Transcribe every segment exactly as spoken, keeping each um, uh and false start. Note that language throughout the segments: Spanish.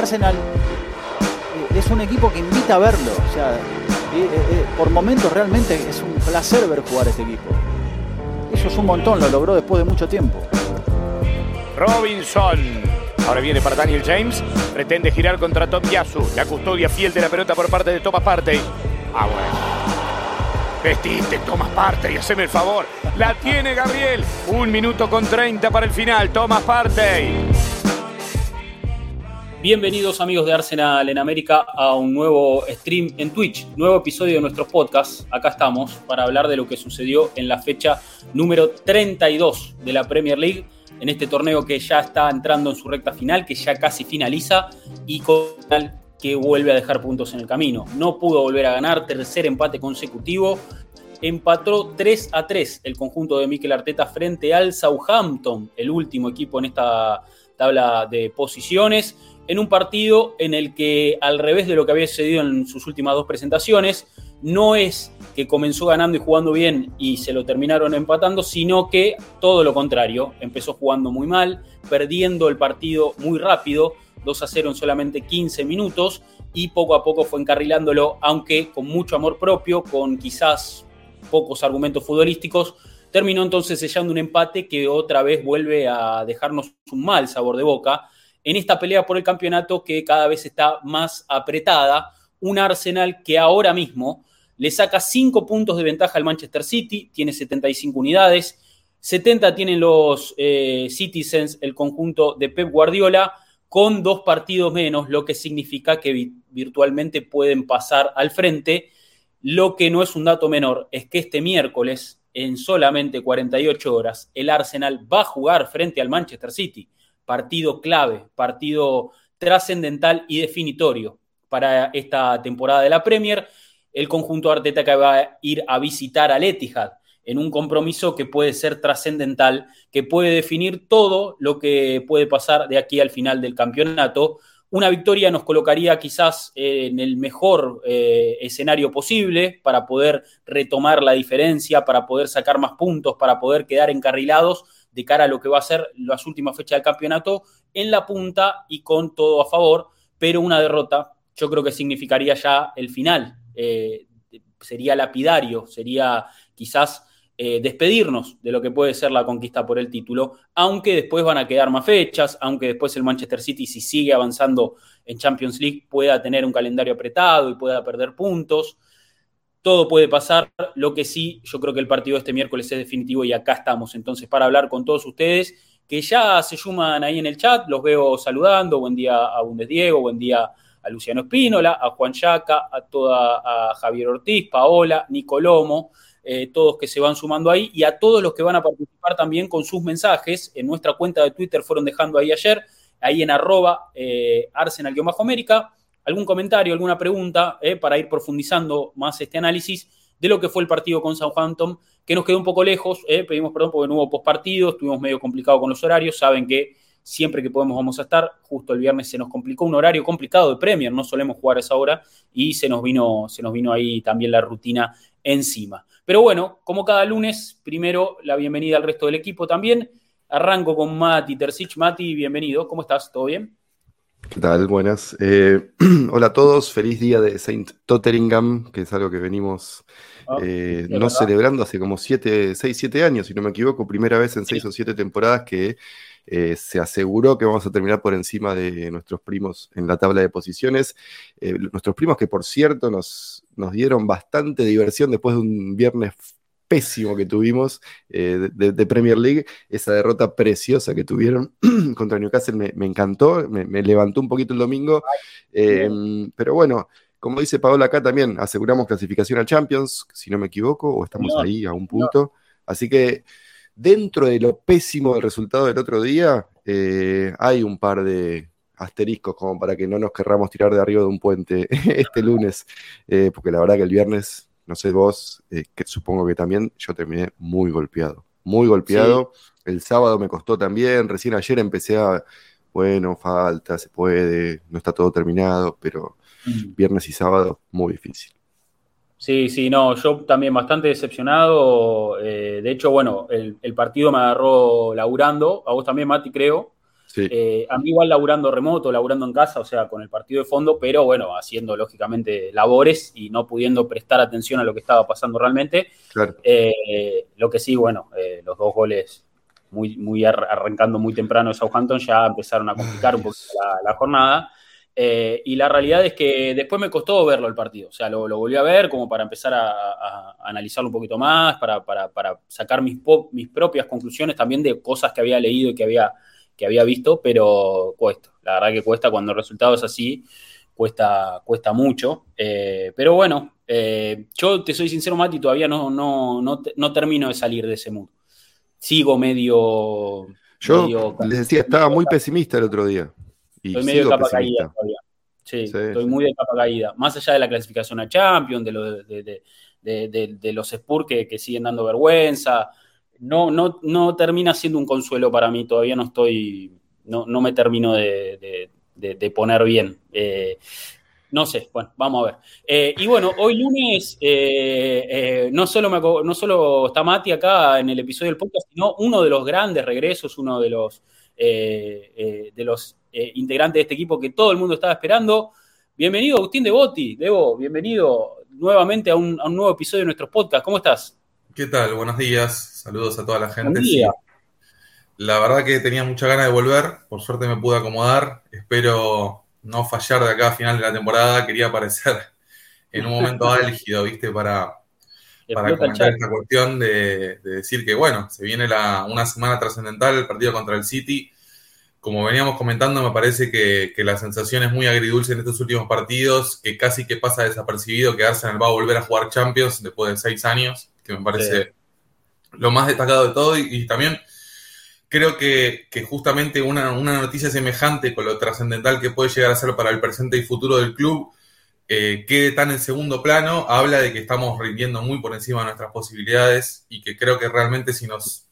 Arsenal es un equipo que invita a verlo. O sea, por momentos realmente es un placer ver jugar este equipo. Eso es un montón, lo logró después de mucho tiempo. Robinson. Ahora viene para Daniel James. Pretende girar contra Tomiyasu. La custodia fiel de la pelota por parte de Thomas Partey. Ah, bueno. Vestiste, Thomas Partey, haceme el favor. La tiene Gabriel. Un minuto con treinta para el final. Thomas Partey. Bienvenidos amigos de Arsenal en América a un nuevo stream en Twitch. Nuevo episodio de nuestro podcast. Acá estamos para hablar de lo que sucedió en la fecha número treinta y dos de la Premier League. En este torneo que ya está entrando en su recta final, que ya casi finaliza, y con el que vuelve a dejar puntos en el camino. No pudo volver a ganar, tercer empate consecutivo. Empató tres a tres el conjunto de Mikel Arteta frente al Southampton, el último equipo en esta tabla de posiciones, en un partido en el que, al revés de lo que había sucedido en sus últimas dos presentaciones, no es que comenzó ganando y jugando bien y se lo terminaron empatando, sino que todo lo contrario, empezó jugando muy mal, perdiendo el partido muy rápido, dos a cero en solamente quince minutos, y poco a poco fue encarrilándolo, aunque con mucho amor propio, con quizás pocos argumentos futbolísticos, terminó entonces sellando un empate que otra vez vuelve a dejarnos un mal sabor de boca en esta pelea por el campeonato que cada vez está más apretada. Un Arsenal que ahora mismo le saca cinco puntos de ventaja al Manchester City, tiene setenta y cinco unidades, setenta tienen los eh, Citizens, el conjunto de Pep Guardiola, con dos partidos menos, lo que significa que vi- virtualmente pueden pasar al frente. Lo que no es un dato menor es que este miércoles, en solamente cuarenta y ocho horas, el Arsenal va a jugar frente al Manchester City. Partido clave, partido trascendental y definitorio para esta temporada de la Premier. El conjunto Arteta que va a ir a visitar al Etihad en un compromiso que puede ser trascendental, que puede definir todo lo que puede pasar de aquí al final del campeonato. Una victoria nos colocaría quizás en el mejor eh, escenario posible para poder retomar la diferencia, para poder sacar más puntos, para poder quedar encarrilados de cara a lo que va a ser las últimas fechas del campeonato en la punta y con todo a favor, pero una derrota yo creo que significaría ya el final, eh, sería lapidario, sería quizás eh, despedirnos de lo que puede ser la conquista por el título, aunque después van a quedar más fechas, aunque después el Manchester City, si sigue avanzando en Champions League, pueda tener un calendario apretado y pueda perder puntos. Todo puede pasar, lo que sí, yo creo que el partido este miércoles es definitivo y acá estamos entonces para hablar con todos ustedes que ya se suman ahí en el chat, los veo saludando, buen día a Bundes Diego, buen día a Luciano Espínola, a Juan Yaca, a toda a Javier Ortiz, Paola, Nicolomo, eh, todos que se van sumando ahí, y a todos los que van a participar también con sus mensajes en nuestra cuenta de Twitter, fueron dejando ahí ayer, ahí en arroba eh, Arsenal-América, algún comentario, alguna pregunta eh, para ir profundizando más este análisis de lo que fue el partido con Southampton, que nos quedó un poco lejos, eh, pedimos perdón porque no hubo postpartido, estuvimos medio complicado con los horarios, saben que siempre que podemos vamos a estar, justo el viernes se nos complicó un horario complicado de Premier, no solemos jugar a esa hora y se nos vino, se nos vino ahí también la rutina encima. Pero bueno, como cada lunes, primero la bienvenida al resto del equipo también, arranco con Mati Tercic. Mati, bienvenido, ¿cómo estás? ¿Todo bien? ¿Qué tal? Buenas. Eh, hola a todos, feliz día de Saint Tottenham, que es algo que venimos oh, eh, no verdad. celebrando hace como seis, siete años, si no me equivoco, primera vez en seis sí. o siete temporadas que eh, se aseguró que vamos a terminar por encima de nuestros primos en la tabla de posiciones. Eh, nuestros primos que, por cierto, nos, nos dieron bastante diversión después de un viernes pésimo que tuvimos eh, de, de Premier League, esa derrota preciosa que tuvieron contra Newcastle me, me encantó, me, me levantó un poquito el domingo, eh, pero bueno, como dice Paola acá también, aseguramos clasificación a Champions, si no me equivoco, o estamos no, ahí a un punto, no. Así que dentro de lo pésimo del resultado del otro día, eh, hay un par de asteriscos como para que no nos querramos tirar de arriba de un puente este lunes, eh, porque la verdad que el viernes... No sé vos, eh, que supongo que también yo terminé muy golpeado, muy golpeado, sí. El sábado me costó también, recién ayer empecé a, bueno, falta, se puede, no está todo terminado, pero viernes y sábado muy difícil. Sí, sí, no, yo también bastante decepcionado, eh, de hecho, bueno, el, el partido me agarró laburando, a vos también, Mati, creo. Sí. Eh, a mí igual laburando remoto, laburando en casa, o sea, con el partido de fondo, pero bueno, haciendo lógicamente labores y no pudiendo prestar atención a lo que estaba pasando realmente. Claro. Eh, lo que sí, bueno, eh, los dos goles muy, muy ar- arrancando muy temprano de Southampton ya empezaron a complicar un poquito la, la jornada. Eh, y la realidad es que después me costó verlo el partido, o sea, lo, lo volví a ver como para empezar a, a, a analizarlo un poquito más, para, para, para sacar mis, po- mis propias conclusiones también de cosas que había leído y que había... que había visto, pero cuesta. La verdad que cuesta cuando el resultado es así, cuesta, cuesta mucho. Eh, pero bueno, eh, yo te soy sincero, Mati, todavía no, no, no, no termino de salir de ese mood. Sigo medio... Yo medio, les decía, estaba muy pesimista el otro día. Y estoy medio de capa pesimista. Caída todavía. Sí, sí, estoy muy de capa caída. Más allá de la clasificación a Champions, de, lo, de, de, de, de, de los Spurs que, que siguen dando vergüenza... No, no, no termina siendo un consuelo para mí, todavía no estoy, no, no me termino de, de, de, de poner bien. Eh, no sé, bueno, vamos a ver. Eh, y bueno, hoy lunes eh, eh, no, solo me, no solo está Mati acá en el episodio del podcast, sino uno de los grandes regresos, uno de los, eh, eh, de los eh, integrantes de este equipo que todo el mundo estaba esperando. Bienvenido, Agustín Devoti. Debo, bienvenido nuevamente a un, a un nuevo episodio de nuestros podcasts. ¿Cómo estás? ¿Qué tal? Buenos días. Saludos a toda la gente. Sí. La verdad que tenía mucha ganas de volver. Por suerte me pude acomodar. Espero no fallar de acá a final de la temporada. Quería aparecer en un momento álgido, ¿viste? Para, para comentar esta cuestión de, de decir que, bueno, se viene la, una semana trascendental, el partido contra el City. Como veníamos comentando, me parece que, que la sensación es muy agridulce en estos últimos partidos, que casi que pasa desapercibido que Arsenal va a volver a jugar Champions después de seis años. Que me parece sí. lo más destacado de todo. Y, y también creo que, que justamente una, una noticia semejante con lo trascendental que puede llegar a ser para el presente y futuro del club, eh, quede tan en segundo plano, habla de que estamos rindiendo muy por encima de nuestras posibilidades y que creo que realmente si nos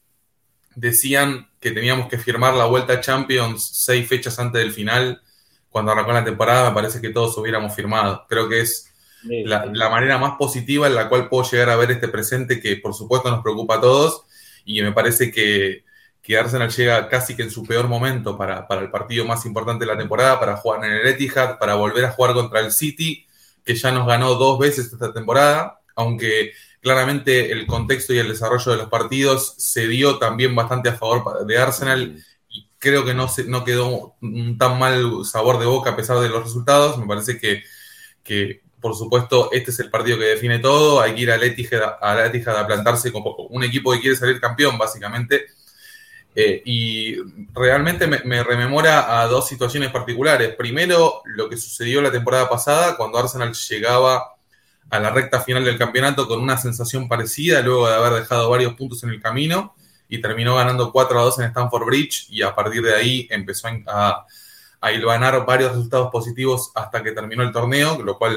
decían que teníamos que firmar la vuelta a Champions seis fechas antes del final, cuando arrancó la temporada, me parece que todos hubiéramos firmado. Creo que es La, la manera más positiva en la cual puedo llegar a ver este presente que por supuesto nos preocupa a todos y me parece que, que Arsenal llega casi que en su peor momento para, para el partido más importante de la temporada, para jugar en el Etihad, para volver a jugar contra el City, que ya nos ganó dos veces esta temporada, aunque claramente el contexto y el desarrollo de los partidos se dio también bastante a favor de Arsenal y creo que no, se, no quedó un tan mal sabor de boca a pesar de los resultados. Me parece que, que por supuesto, este es el partido que define todo. Hay que ir al Etihad, al Etihad a plantarse como un equipo que quiere salir campeón, básicamente. Eh, y realmente me, me rememora a dos situaciones particulares. Primero, lo que sucedió la temporada pasada, cuando Arsenal llegaba a la recta final del campeonato con una sensación parecida, luego de haber dejado varios puntos en el camino, y terminó ganando cuatro a dos en Stamford Bridge, y a partir de ahí empezó a, a hilvanar varios resultados positivos hasta que terminó el torneo, lo cual...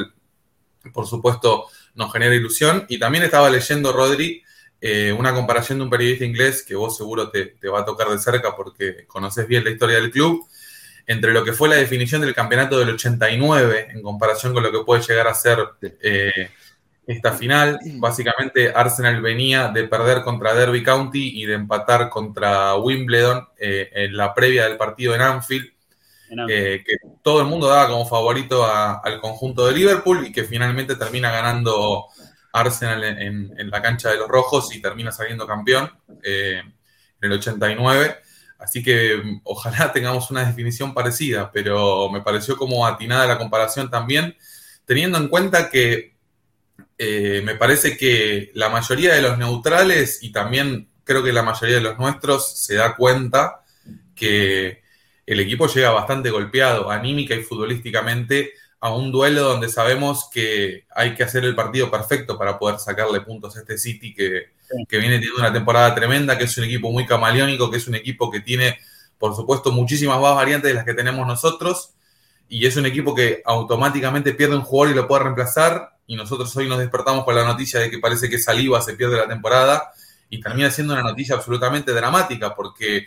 por supuesto, nos genera ilusión. Y también estaba leyendo, Rodri, eh, una comparación de un periodista inglés que vos seguro te, te va a tocar de cerca porque conocés bien la historia del club, entre lo que fue la definición del campeonato del ochenta y nueve en comparación con lo que puede llegar a ser eh, esta final. Básicamente, Arsenal venía de perder contra Derby County y de empatar contra Wimbledon eh, en la previa del partido en Anfield. Eh, que todo el mundo daba como favorito a, al conjunto de Liverpool y que finalmente termina ganando Arsenal en, en, en la cancha de los rojos y termina saliendo campeón eh, en el ochenta y nueve, así que ojalá tengamos una definición parecida, pero me pareció como atinada la comparación también, teniendo en cuenta que eh, me parece que la mayoría de los neutrales y también creo que la mayoría de los nuestros se da cuenta que el equipo llega bastante golpeado, anímica y futbolísticamente, a un duelo donde sabemos que hay que hacer el partido perfecto para poder sacarle puntos a este City que, sí. que viene teniendo una temporada tremenda, que es un equipo muy camaleónico, que es un equipo que tiene, por supuesto, muchísimas más variantes de las que tenemos nosotros, y es un equipo que automáticamente pierde un jugador y lo puede reemplazar, y nosotros hoy nos despertamos con la noticia de que parece que Saliba se pierde la temporada, y termina siendo una noticia absolutamente dramática, porque...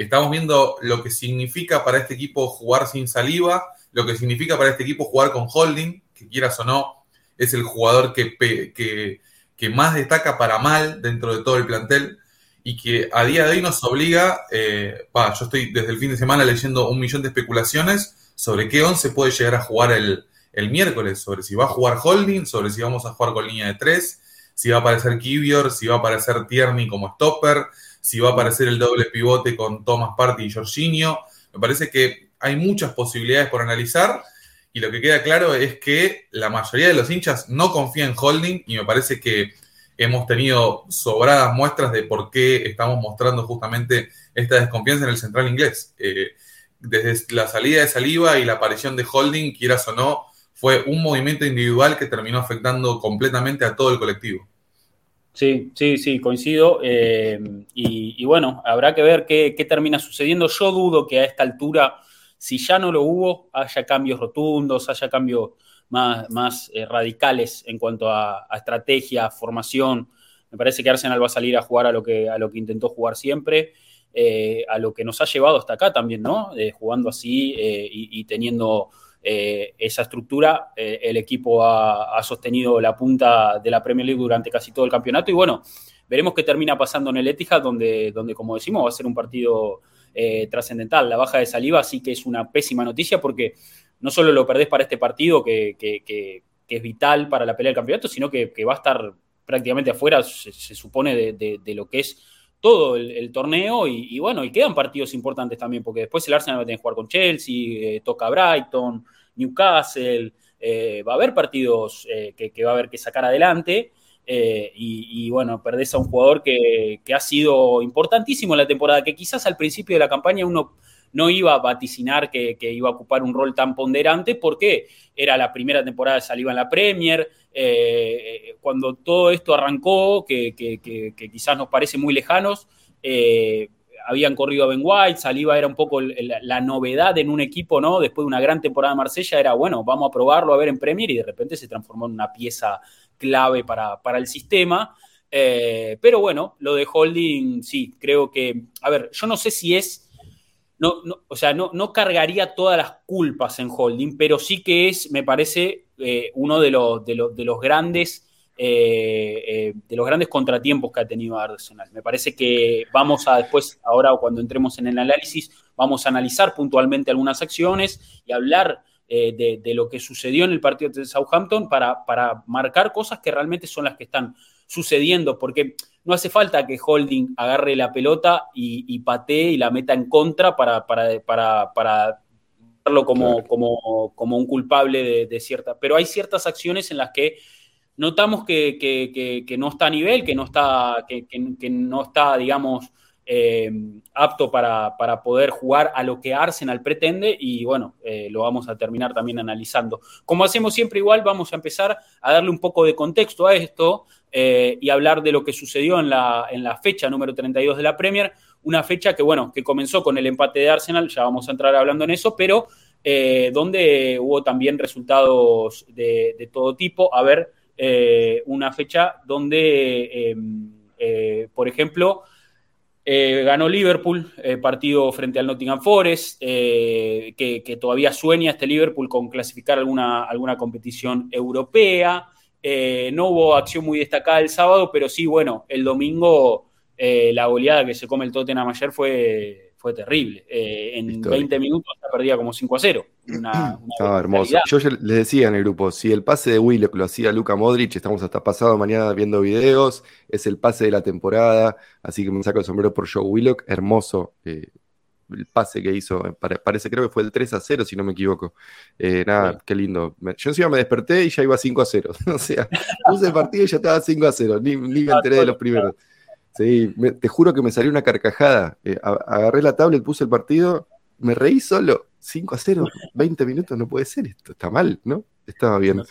estamos viendo lo que significa para este equipo jugar sin Saliba, lo que significa para este equipo jugar con Holding, que quieras o no, es el jugador que, que, que más destaca para mal dentro de todo el plantel. y que a día de hoy nos obliga, eh, bah, yo estoy desde el fin de semana leyendo un millón de especulaciones sobre qué once puede llegar a jugar el, el miércoles, sobre si va a jugar Holding, sobre si vamos a jugar con línea de tres, si va a aparecer Kivior, si va a aparecer Tierney como stopper, si va a aparecer el doble pivote con Thomas Partey y Jorginho. Me parece que hay muchas posibilidades por analizar, y lo que queda claro es que la mayoría de los hinchas no confía en Holding, y me parece que hemos tenido sobradas muestras de por qué estamos mostrando justamente esta desconfianza en el central inglés. Eh, desde la salida de Saliba y la aparición de Holding, quieras o no, fue un movimiento individual que terminó afectando completamente a todo el colectivo. Sí, sí, sí, coincido. Eh, y, y bueno, habrá que ver qué, qué termina sucediendo. Yo dudo que a esta altura, si ya no lo hubo, haya cambios rotundos, haya cambios más, más eh, radicales en cuanto a, a estrategia, a formación. Me parece que Arsenal va a salir a jugar a lo que, a lo que intentó jugar siempre, eh, a lo que nos ha llevado hasta acá también, ¿no? Eh, jugando así eh, y, y teniendo eh, esa estructura. Eh, el equipo ha, ha sostenido la punta de la Premier League durante casi todo el campeonato, y bueno, veremos qué termina pasando en el Etihad, donde, donde como decimos, va a ser un partido eh, trascendental. La baja de Saliba sí que es una pésima noticia, porque no solo lo perdés para este partido, que, que, que, que es vital para la pelea del campeonato, sino que, que va a estar prácticamente afuera, se, se supone, de, de, de lo que es todo el, el torneo. Y, y bueno, y quedan partidos importantes también, porque después el Arsenal va a tener que jugar con Chelsea, eh, toca Brighton, Newcastle, eh, va a haber partidos eh, que, que va a haber que sacar adelante, eh, y, y bueno, perdés a un jugador que, que ha sido importantísimo en la temporada, que quizás al principio de la campaña uno no iba a vaticinar que, que iba a ocupar un rol tan ponderante, porque era la primera temporada de Saliba en la Premier. Eh, cuando todo esto arrancó, que, que, que, que quizás nos parece muy lejanos, eh, habían corrido a Ben White, Saliba era un poco el, el, la novedad en un equipo, ¿no? Después de una gran temporada de Marsella, era bueno, vamos a probarlo a ver en Premier, y de repente se transformó en una pieza clave para, para el sistema. Eh, pero bueno, lo de Holding, sí, creo que, a ver, yo no sé si es No, no, o sea, no, no cargaría todas las culpas en Holding, pero sí que es, me parece, eh, uno de los, de los, de los grandes eh, eh, de los grandes contratiempos que ha tenido Arsenal. Me parece que vamos a después, ahora o cuando entremos en el análisis, vamos a analizar puntualmente algunas acciones y hablar eh, de, de lo que sucedió en el partido de Southampton para, para marcar cosas que realmente son las que están sucediendo, porque no hace falta que Holding agarre la pelota y, y patee y la meta en contra para, para, para, para verlo como, claro, como, como un culpable de, de cierta. Pero hay ciertas acciones en las que notamos que, que, que, que no está a nivel, que no está, que, que, que no está, digamos, eh, apto para, para poder jugar a lo que Arsenal pretende, y bueno, eh, lo vamos a terminar también analizando. Como hacemos siempre igual, vamos a empezar a darle un poco de contexto a esto, eh, y hablar de lo que sucedió en la, en la fecha número treinta y dos de la Premier, una fecha que, bueno, que comenzó con el empate de Arsenal, ya vamos a entrar hablando en eso, pero eh, donde hubo también resultados de, de todo tipo. A ver, eh, una fecha donde, eh, eh, por ejemplo, Eh, ganó Liverpool, eh, partido frente al Nottingham Forest, eh, que, que todavía sueña este Liverpool con clasificar alguna, alguna competición europea. Eh, no hubo acción muy destacada el sábado, pero sí, bueno, el domingo eh, la goleada que se come el Tottenham ayer fue, fue terrible. Eh, en Histórico. veinte minutos la perdía como cinco a cero. Una, una Estaba hermoso. Yo ya les decía en el grupo, si el pase de Willock lo hacía Luka Modric, estamos hasta pasado mañana viendo videos, es el pase de la temporada, así que me saco el sombrero por Joe Willock, hermoso eh, el pase que hizo, parece, creo que fue el tres a cero si no me equivoco. Eh, nada, sí, qué lindo. Yo encima me desperté y ya iba cinco a cero, o sea, puse el partido y ya estaba cinco a cero, ni, ni me enteré de los primeros. Sí, me, te juro que me salió una carcajada, eh, agarré la tablet, puse el partido, me reí solo. cinco a cero, veinte minutos, no puede ser esto, está mal, ¿no? Estaba bien.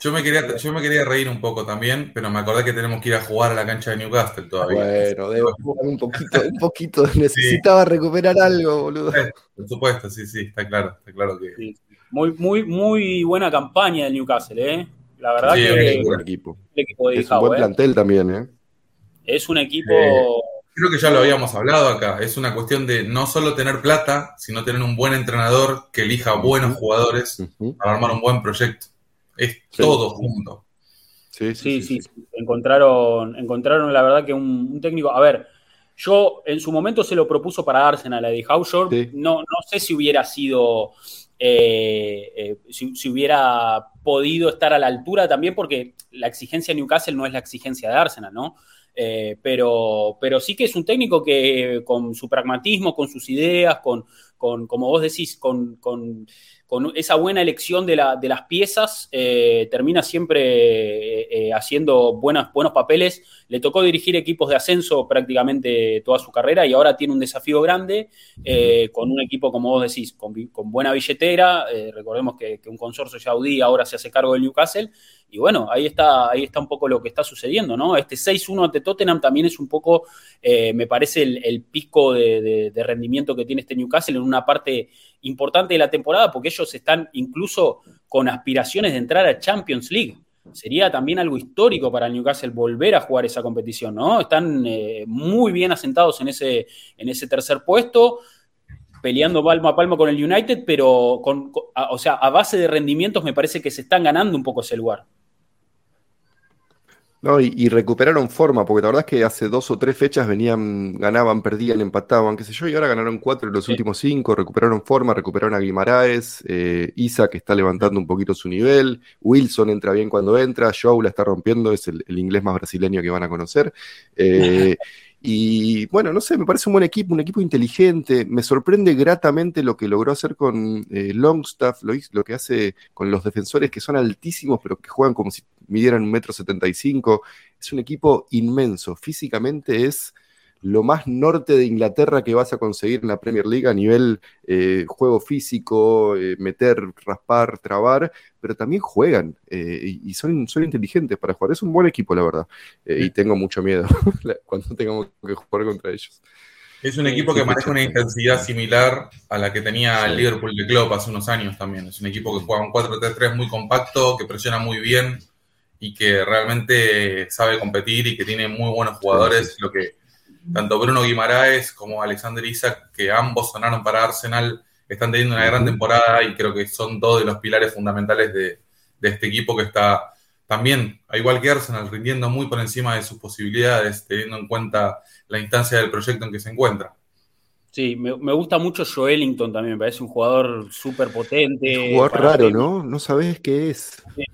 Yo me quería, yo me quería reír un poco también, pero me acordé que tenemos que ir a jugar a la cancha de Newcastle todavía. Bueno, debo jugar un poquito, un poquito, necesitaba sí. recuperar algo, boludo. Sí, por supuesto, sí, sí, está claro, está claro que... Sí. Muy, muy, muy buena campaña del Newcastle, ¿eh? La verdad sí, que... Es un buen equipo. equipo de es Hau, un buen eh. plantel también, ¿eh? Es un equipo... Eh... Creo que ya lo habíamos hablado acá, es una cuestión de no solo tener plata, sino tener un buen entrenador que elija buenos jugadores para armar un buen proyecto. Es sí. todo junto. Sí, sí, sí. sí, sí, sí. sí. Encontraron, encontraron, la verdad, que un, un técnico... A ver, yo en su momento se lo propuso para Arsenal, a Eddie Howe. Sí. No, no sé si hubiera sido... Eh, eh, si, si hubiera podido estar a la altura también, porque la exigencia de Newcastle no es la exigencia de Arsenal, ¿no? Eh, pero, pero sí que es un técnico que con su pragmatismo, con sus ideas, con, con como vos decís, con, con, con esa buena elección de, la, de las piezas, eh, termina siempre eh, eh, haciendo buenas, buenos papeles. Le tocó dirigir equipos de ascenso prácticamente toda su carrera y ahora tiene un desafío grande eh, con un equipo, como vos decís, con, con buena billetera. Eh, recordemos que, que un consorcio saudí ahora se hace cargo del Newcastle. Y bueno, ahí está, ahí está un poco lo que está sucediendo, ¿no? Este seis uno ante Tottenham también es un poco, eh, me parece, el, el pico de, de, de rendimiento que tiene este Newcastle en una parte importante de la temporada, porque ellos están incluso con aspiraciones de entrar a Champions League. Sería también algo histórico para el Newcastle volver a jugar esa competición, ¿no? Están eh, muy bien asentados en ese, en ese tercer puesto, peleando palmo a palmo con el United, pero con, con, a, o sea, a base de rendimientos me parece que se están ganando un poco ese lugar. No, y, y recuperaron forma, porque la verdad es que hace dos o tres fechas venían, ganaban, perdían, empataban, qué sé yo, y ahora ganaron cuatro de los sí. últimos cinco, recuperaron forma, recuperaron a Guimaraes, eh, Isa, que está levantando un poquito su nivel, Wilson entra bien cuando entra, Joao la está rompiendo, es el, el inglés más brasileño que van a conocer, eh, y bueno, no sé, me parece un buen equipo, un equipo inteligente. Me sorprende gratamente lo que logró hacer con eh, Longstaff, lo, lo que hace con los defensores que son altísimos, pero que juegan como si midieran un metro setenta y cinco. Es un equipo inmenso, físicamente es lo más norte de Inglaterra que vas a conseguir en la Premier League a nivel eh, juego físico, eh, meter, raspar, trabar, pero también juegan eh, y son, son inteligentes para jugar. Es un buen equipo, la verdad, eh, y tengo mucho miedo cuando tengamos que jugar contra ellos. Es un equipo que maneja una intensidad similar a la que tenía el Liverpool de Klopp hace unos años también. Es un equipo que juega un cuatro tres tres muy compacto, que presiona muy bien y que realmente sabe competir y que tiene muy buenos jugadores, lo que tanto Bruno Guimaraes como Alexander Isak, que ambos sonaron para Arsenal, están teniendo una gran temporada y creo que son dos de los pilares fundamentales de, de este equipo que está también, igual que Arsenal, rindiendo muy por encima de sus posibilidades, teniendo en cuenta la instancia del proyecto en que se encuentra. Sí, me, me gusta mucho Joelinton también, me parece un jugador súper potente. Un jugador raro, que... ¿no? No sabés qué es. Sí.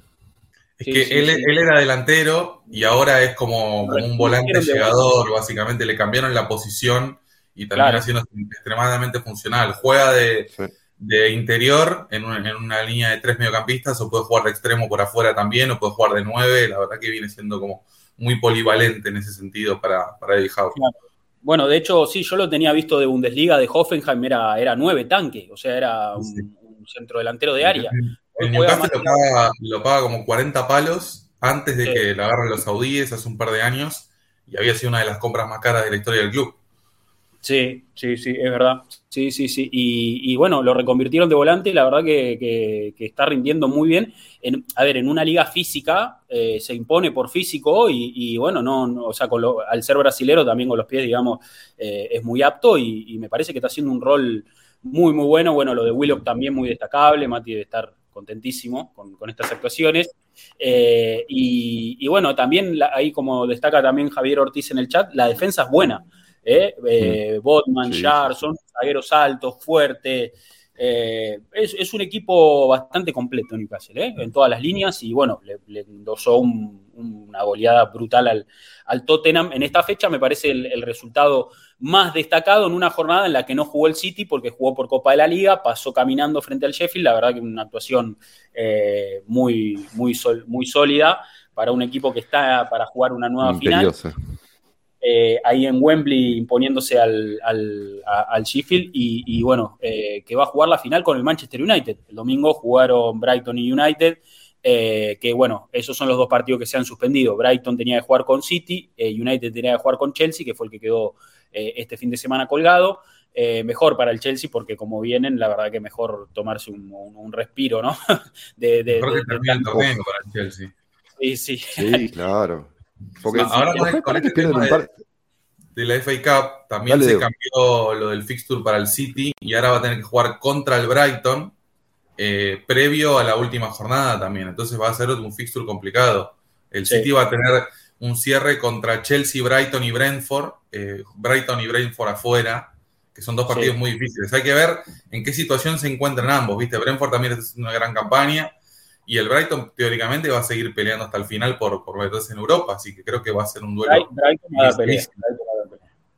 Es sí, que sí, él, sí. él era delantero y ahora es como, como un volante llegador, básicamente le cambiaron la posición y también claro. siendo extremadamente funcional. Juega de, sí. de interior en una, en una línea de tres mediocampistas, o puede jugar de extremo por afuera también, o puede jugar de nueve. La verdad que viene siendo como muy polivalente en ese sentido para, para Eddie Howe. Claro. Bueno, de hecho, sí, yo lo tenía visto de Bundesliga, de Hoffenheim, era, era nueve tanque, o sea, era un, sí. un centrodelantero de área. Sí. El Newcastle lo paga, lo paga como cuarenta palos antes de sí. que lo agarren los saudíes hace un par de años y había sido una de las compras más caras de la historia del club. Sí, sí, sí, es verdad. Sí, sí, sí. Y, y bueno, lo reconvirtieron de volante y la verdad que, que, que está rindiendo muy bien. En, a ver, en una liga física eh, se impone por físico y, y bueno, no, no, o sea, con lo, al ser brasilero también con los pies, digamos, eh, es muy apto y, y me parece que está haciendo un rol muy, muy bueno. Bueno, lo de Willock también muy destacable. Mati debe estar contentísimo con, con estas actuaciones eh, y, y bueno, también la, ahí como destaca también Javier Ortiz en el chat, la defensa es buena ¿eh? Eh, mm. Botman, Jarr, sí. son zagueros altos, fuertes eh, es, es un equipo bastante completo Newcastle, ¿eh? En todas las líneas y bueno, le, le endosó un, un, una goleada brutal al, al Tottenham en esta fecha, me parece el, el resultado más destacado en una jornada en la que no jugó el City porque jugó por Copa de la Liga, pasó caminando frente al Sheffield, la verdad que una actuación eh, muy, muy, sol, muy sólida para un equipo que está para jugar una nueva imperiosa. Final. Eh, ahí en Wembley imponiéndose al, al, a, al Sheffield y, y bueno, eh, que va a jugar la final con el Manchester United. El domingo jugaron Brighton y United. Eh, que bueno, esos son los dos partidos que se han suspendido. Brighton tenía que jugar con City, eh, United tenía que jugar con Chelsea, que fue el que quedó eh, este fin de semana colgado. Eh, mejor para el Chelsea porque como vienen, la verdad que mejor tomarse un, un, un respiro, ¿no? De, de, Creo de, que termina el torneo para el Chelsea. Sí, sí. Sí, claro. Porque ahora con el, con el tema de, de la F A Cup también Dale, se cambió lo del fixture para el City y ahora va a tener que jugar contra el Brighton. Eh, previo a la última jornada también, entonces va a ser un fixture complicado. El sí. City va a tener un cierre contra Chelsea, Brighton y Brentford. Eh, Brighton y Brentford afuera, que son dos partidos sí. muy difíciles. Hay que ver en qué situación se encuentran ambos, ¿viste? Brentford también está haciendo una gran campaña y el Brighton teóricamente va a seguir peleando hasta el final por, por meterse en Europa, así que creo que va a ser un duelo. Brighton, Brighton va a pelear.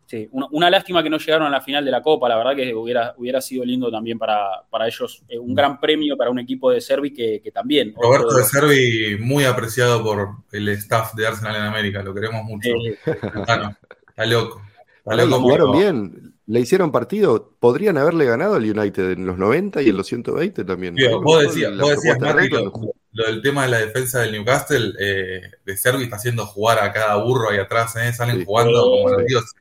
Sí, una, una lástima que no llegaron a la final de la Copa, la verdad que hubiera, hubiera sido lindo también para, para ellos, eh, un gran premio para un equipo de Zerbi que, que también. Roberto otro... De Zerbi, muy apreciado por el staff de Arsenal en América, lo queremos mucho. Eh, ah, no, está loco. Está loco jugaron bien, le hicieron partido, podrían haberle ganado al United en los noventa y en los ciento veinte también. Sí, ¿no? Vos decías, vos decías Mati, lo, lo del tema de la defensa del Newcastle, eh, de Zerbi está haciendo jugar a cada burro ahí atrás, ¿eh? Salen sí. jugando como los dioses.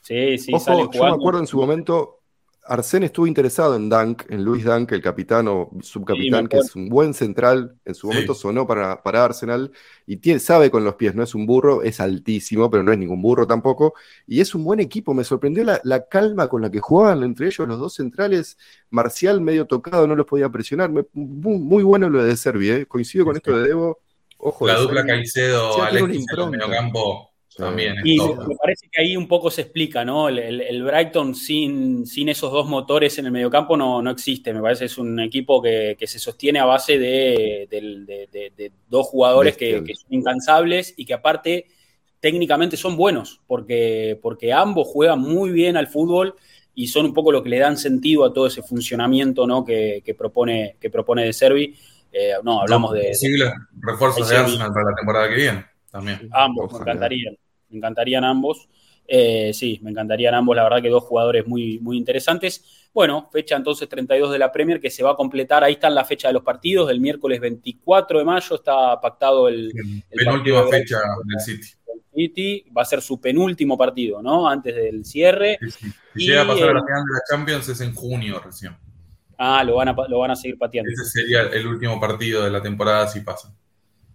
Sí, sí, ojo, yo me acuerdo en su momento, Arsène estuvo interesado en Dunk, en Luis Dunk, el capitán o subcapitán, sí, que es un buen central, en su momento sí. sonó para, para Arsenal, y tiene, sabe con los pies, no es un burro, es altísimo, pero no es ningún burro tampoco, y es un buen equipo, me sorprendió la, la calma con la que jugaban entre ellos los dos centrales, Marcial medio tocado, no los podía presionar, me, muy, muy bueno lo de Zerbi, ¿eh? Coincido con sí. esto de Devo, ojo. La de dupla Caicedo, Alexis en el mediocampo. También y todo. Me parece que ahí un poco se explica, ¿no? El, el, el Brighton sin, sin esos dos motores en el mediocampo no, no existe. Me parece que es un equipo que, que se sostiene a base de, de, de, de, de dos jugadores que, que son incansables y que aparte técnicamente son buenos porque, porque ambos juegan muy bien al fútbol y son un poco lo que le dan sentido a todo ese funcionamiento, ¿no? que, que, propone, que propone De Zerbi. Eh, no, hablamos de... de refuerzos de Arsenal para la temporada que viene también. Ambos, me encantaría. Me encantarían ambos, eh, sí, me encantarían ambos, la verdad que dos jugadores muy, muy interesantes. Bueno, fecha entonces treinta y dos de la Premier que se va a completar, ahí está la fecha de los partidos, el miércoles veinticuatro de mayo está pactado el... el penúltima partido fecha de, del City. City. Va a ser su penúltimo partido, ¿no? Antes del cierre. Sí, sí. Si y, llega a pasar eh, a la final de la Champions es en junio recién. Ah, lo van a, lo van a seguir pateando. Ese sería el último partido de la temporada si pasa.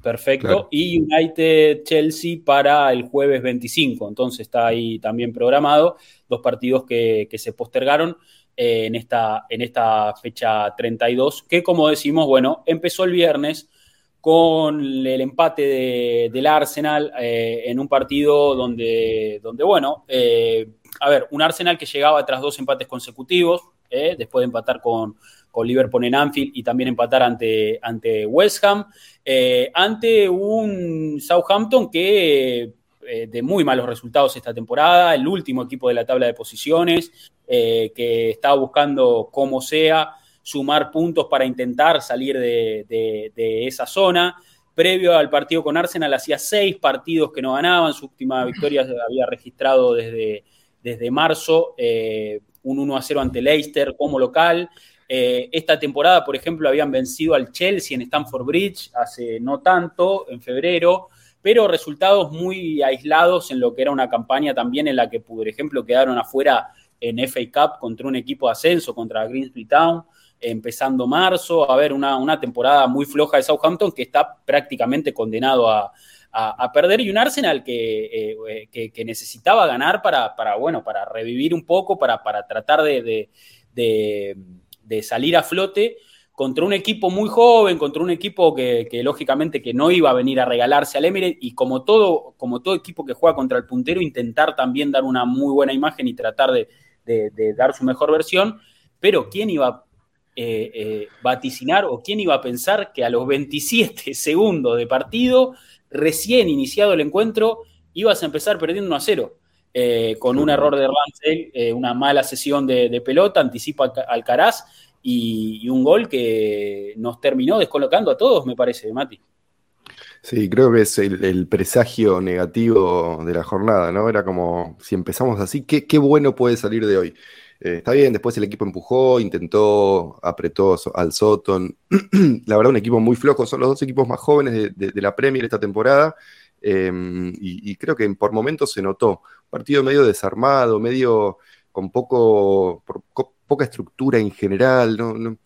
Perfecto, claro. Y United-Chelsea para el jueves veinticinco, entonces está ahí también programado, dos partidos que, que se postergaron eh, en, esta, en esta fecha treinta y dos, que como decimos, bueno, empezó el viernes con el empate de, del Arsenal eh, en un partido donde, donde bueno, eh, a ver, un Arsenal que llegaba tras dos empates consecutivos, eh, después de empatar con... con Liverpool en Anfield y también empatar ante, ante West Ham, eh, ante un Southampton que eh, de muy malos resultados esta temporada, el último equipo de la tabla de posiciones, eh, que está buscando como sea sumar puntos para intentar salir de, de, de esa zona. Previo al partido con Arsenal hacía seis partidos que no ganaban, su última victoria había registrado desde, desde marzo, eh, un uno a cero ante Leicester como local. Eh, esta temporada, por ejemplo, habían vencido al Chelsea en Stamford Bridge hace no tanto, en febrero, pero resultados muy aislados en lo que era una campaña también en la que, por ejemplo, quedaron afuera en F A Cup contra un equipo de ascenso, contra Grimsby Town, empezando marzo. A ver, una, una temporada muy floja de Southampton que está prácticamente condenado a, a, a perder, y un Arsenal que, eh, que, que necesitaba ganar para, para, bueno, para revivir un poco, para, para tratar de... de, de de salir a flote contra un equipo muy joven, contra un equipo que, que lógicamente que no iba a venir a regalarse al Emirates y como todo, como todo equipo que juega contra el puntero, intentar también dar una muy buena imagen y tratar de, de, de dar su mejor versión, pero ¿quién iba a eh, eh, vaticinar o quién iba a pensar que a los veintisiete segundos de partido, recién iniciado el encuentro, ibas a empezar perdiendo uno a cero? Eh, con un error de Ramsdale, eh, una mala sesión de, de pelota, anticipa Alcaraz y, y un gol que nos terminó descolocando a todos, me parece, Mati. Sí, creo que es el, el presagio negativo de la jornada, ¿no? Era como, si empezamos así, ¿qué, qué bueno puede salir de hoy? Eh, está bien, después el equipo empujó, intentó, apretó al Soton. La verdad, un equipo muy flojo. Son los dos equipos más jóvenes de, de, de la Premier esta temporada. Eh, y, y creo que por momentos se notó, partido medio desarmado, medio con poco por, co, poca estructura en general, ¿no? No.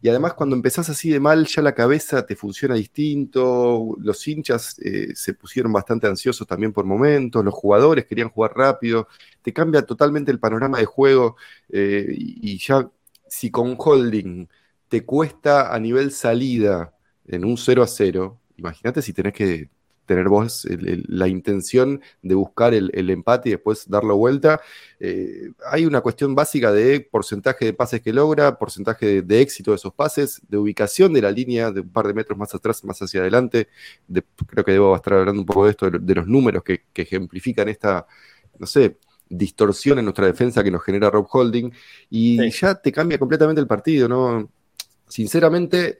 Y además cuando empezás así de mal ya la cabeza te funciona distinto, los hinchas eh, se pusieron bastante ansiosos también por momentos, los jugadores querían jugar rápido, te cambia totalmente el panorama de juego eh, y, y ya si con Holding te cuesta a nivel salida en un cero a cero, imagínate si tenés que tener vos el, el, la intención de buscar el, el empate y después darlo vuelta. Eh, hay una cuestión básica de porcentaje de pases que logra, porcentaje de, de éxito de esos pases, de ubicación de la línea, de un par de metros más atrás, más hacia adelante. De, creo que debo estar hablando un poco de esto, de, de los números que, que ejemplifican esta, no sé, distorsión en nuestra defensa que nos genera Rob Holding, y sí. ya te cambia completamente el partido, ¿no? Sinceramente,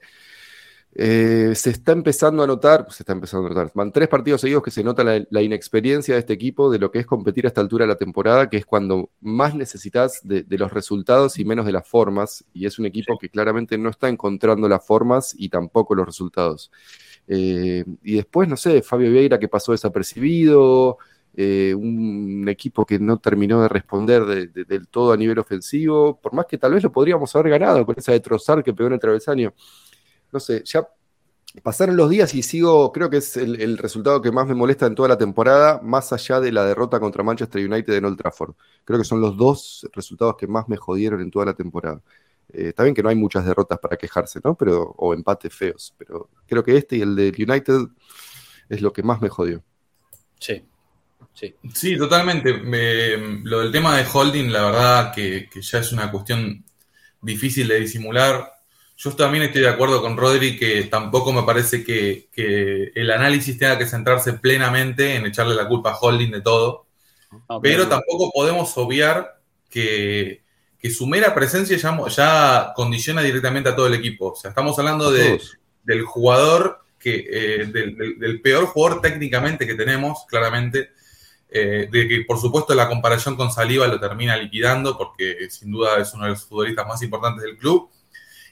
eh, se está empezando a notar, se está empezando a notar, van tres partidos seguidos que se nota la, la inexperiencia de este equipo, de lo que es competir a esta altura de la temporada, que es cuando más necesitas de, de los resultados y menos de las formas, y es un equipo sí. que claramente no está encontrando las formas y tampoco los resultados. Eh, y después, no sé, Fabio Vieira, que pasó desapercibido. Eh, un equipo que no terminó de responder de, de, del todo a nivel ofensivo, por más que tal vez lo podríamos haber ganado con esa de Trossard que pegó en el travesaño. No sé, ya pasaron los días y sigo, creo que es el, el resultado que más me molesta en toda la temporada, más allá de la derrota contra Manchester United en Old Trafford. Creo que son los dos resultados que más me jodieron en toda la temporada. Eh, está bien que no hay muchas derrotas para quejarse, ¿no? Pero, o empates feos, pero creo que este y el del United es lo que más me jodió. Sí. Sí. sí, totalmente. Me, lo del tema de Holding, la verdad que, que ya es una cuestión difícil de disimular. Yo también estoy de acuerdo con Rodri que tampoco me parece que, que el análisis tenga que centrarse plenamente en echarle la culpa a Holding de todo. Okay. Pero tampoco podemos obviar que, que su mera presencia ya, ya condiciona directamente a todo el equipo. O sea, estamos hablando de, del jugador, que eh, del, del, del peor jugador técnicamente que tenemos, claramente. Eh, de que por supuesto la comparación con Saliba lo termina liquidando porque sin duda es uno de los futbolistas más importantes del club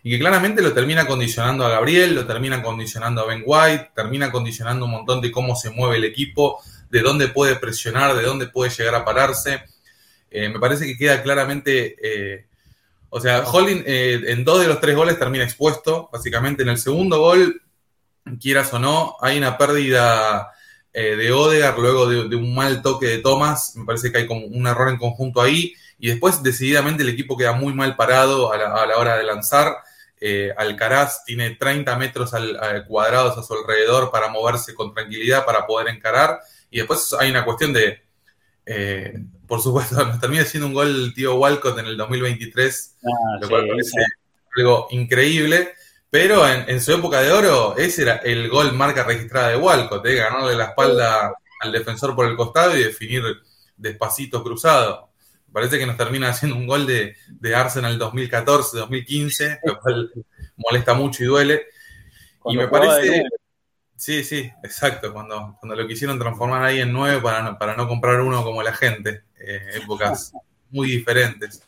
y que claramente lo termina condicionando a Gabriel, lo termina condicionando a Ben White, termina condicionando un montón de cómo se mueve el equipo, de dónde puede presionar, de dónde puede llegar a pararse. Eh, me parece que queda claramente, eh, o sea, Holding eh, en dos de los tres goles termina expuesto, básicamente en el segundo gol, quieras o no, hay una pérdida de Odegaard, luego de, de un mal toque de Thomas, me parece que hay como un error en conjunto ahí, y después decididamente el equipo queda muy mal parado a la, a la hora de lanzar. eh, Alcaraz tiene treinta metros al, al cuadrados a su alrededor para moverse con tranquilidad, para poder encarar, y después hay una cuestión de, eh, por supuesto, nos termina siendo un gol el tío Walcott en el dos mil veintitrés, ah, lo cual sí, parece sí. algo increíble. Pero en, en su época de oro, ese era el gol marca registrada de Walcott, ¿eh? Ganarle la espalda al defensor por el costado y definir despacito cruzado. Parece que nos termina haciendo un gol de, de Arsenal dos mil catorce, dos mil quince, lo cual molesta mucho y duele. Cuando y me parece... Sí, sí, exacto, cuando, cuando lo quisieron transformar ahí en nueve para no, para no comprar uno como la gente, eh, épocas muy diferentes.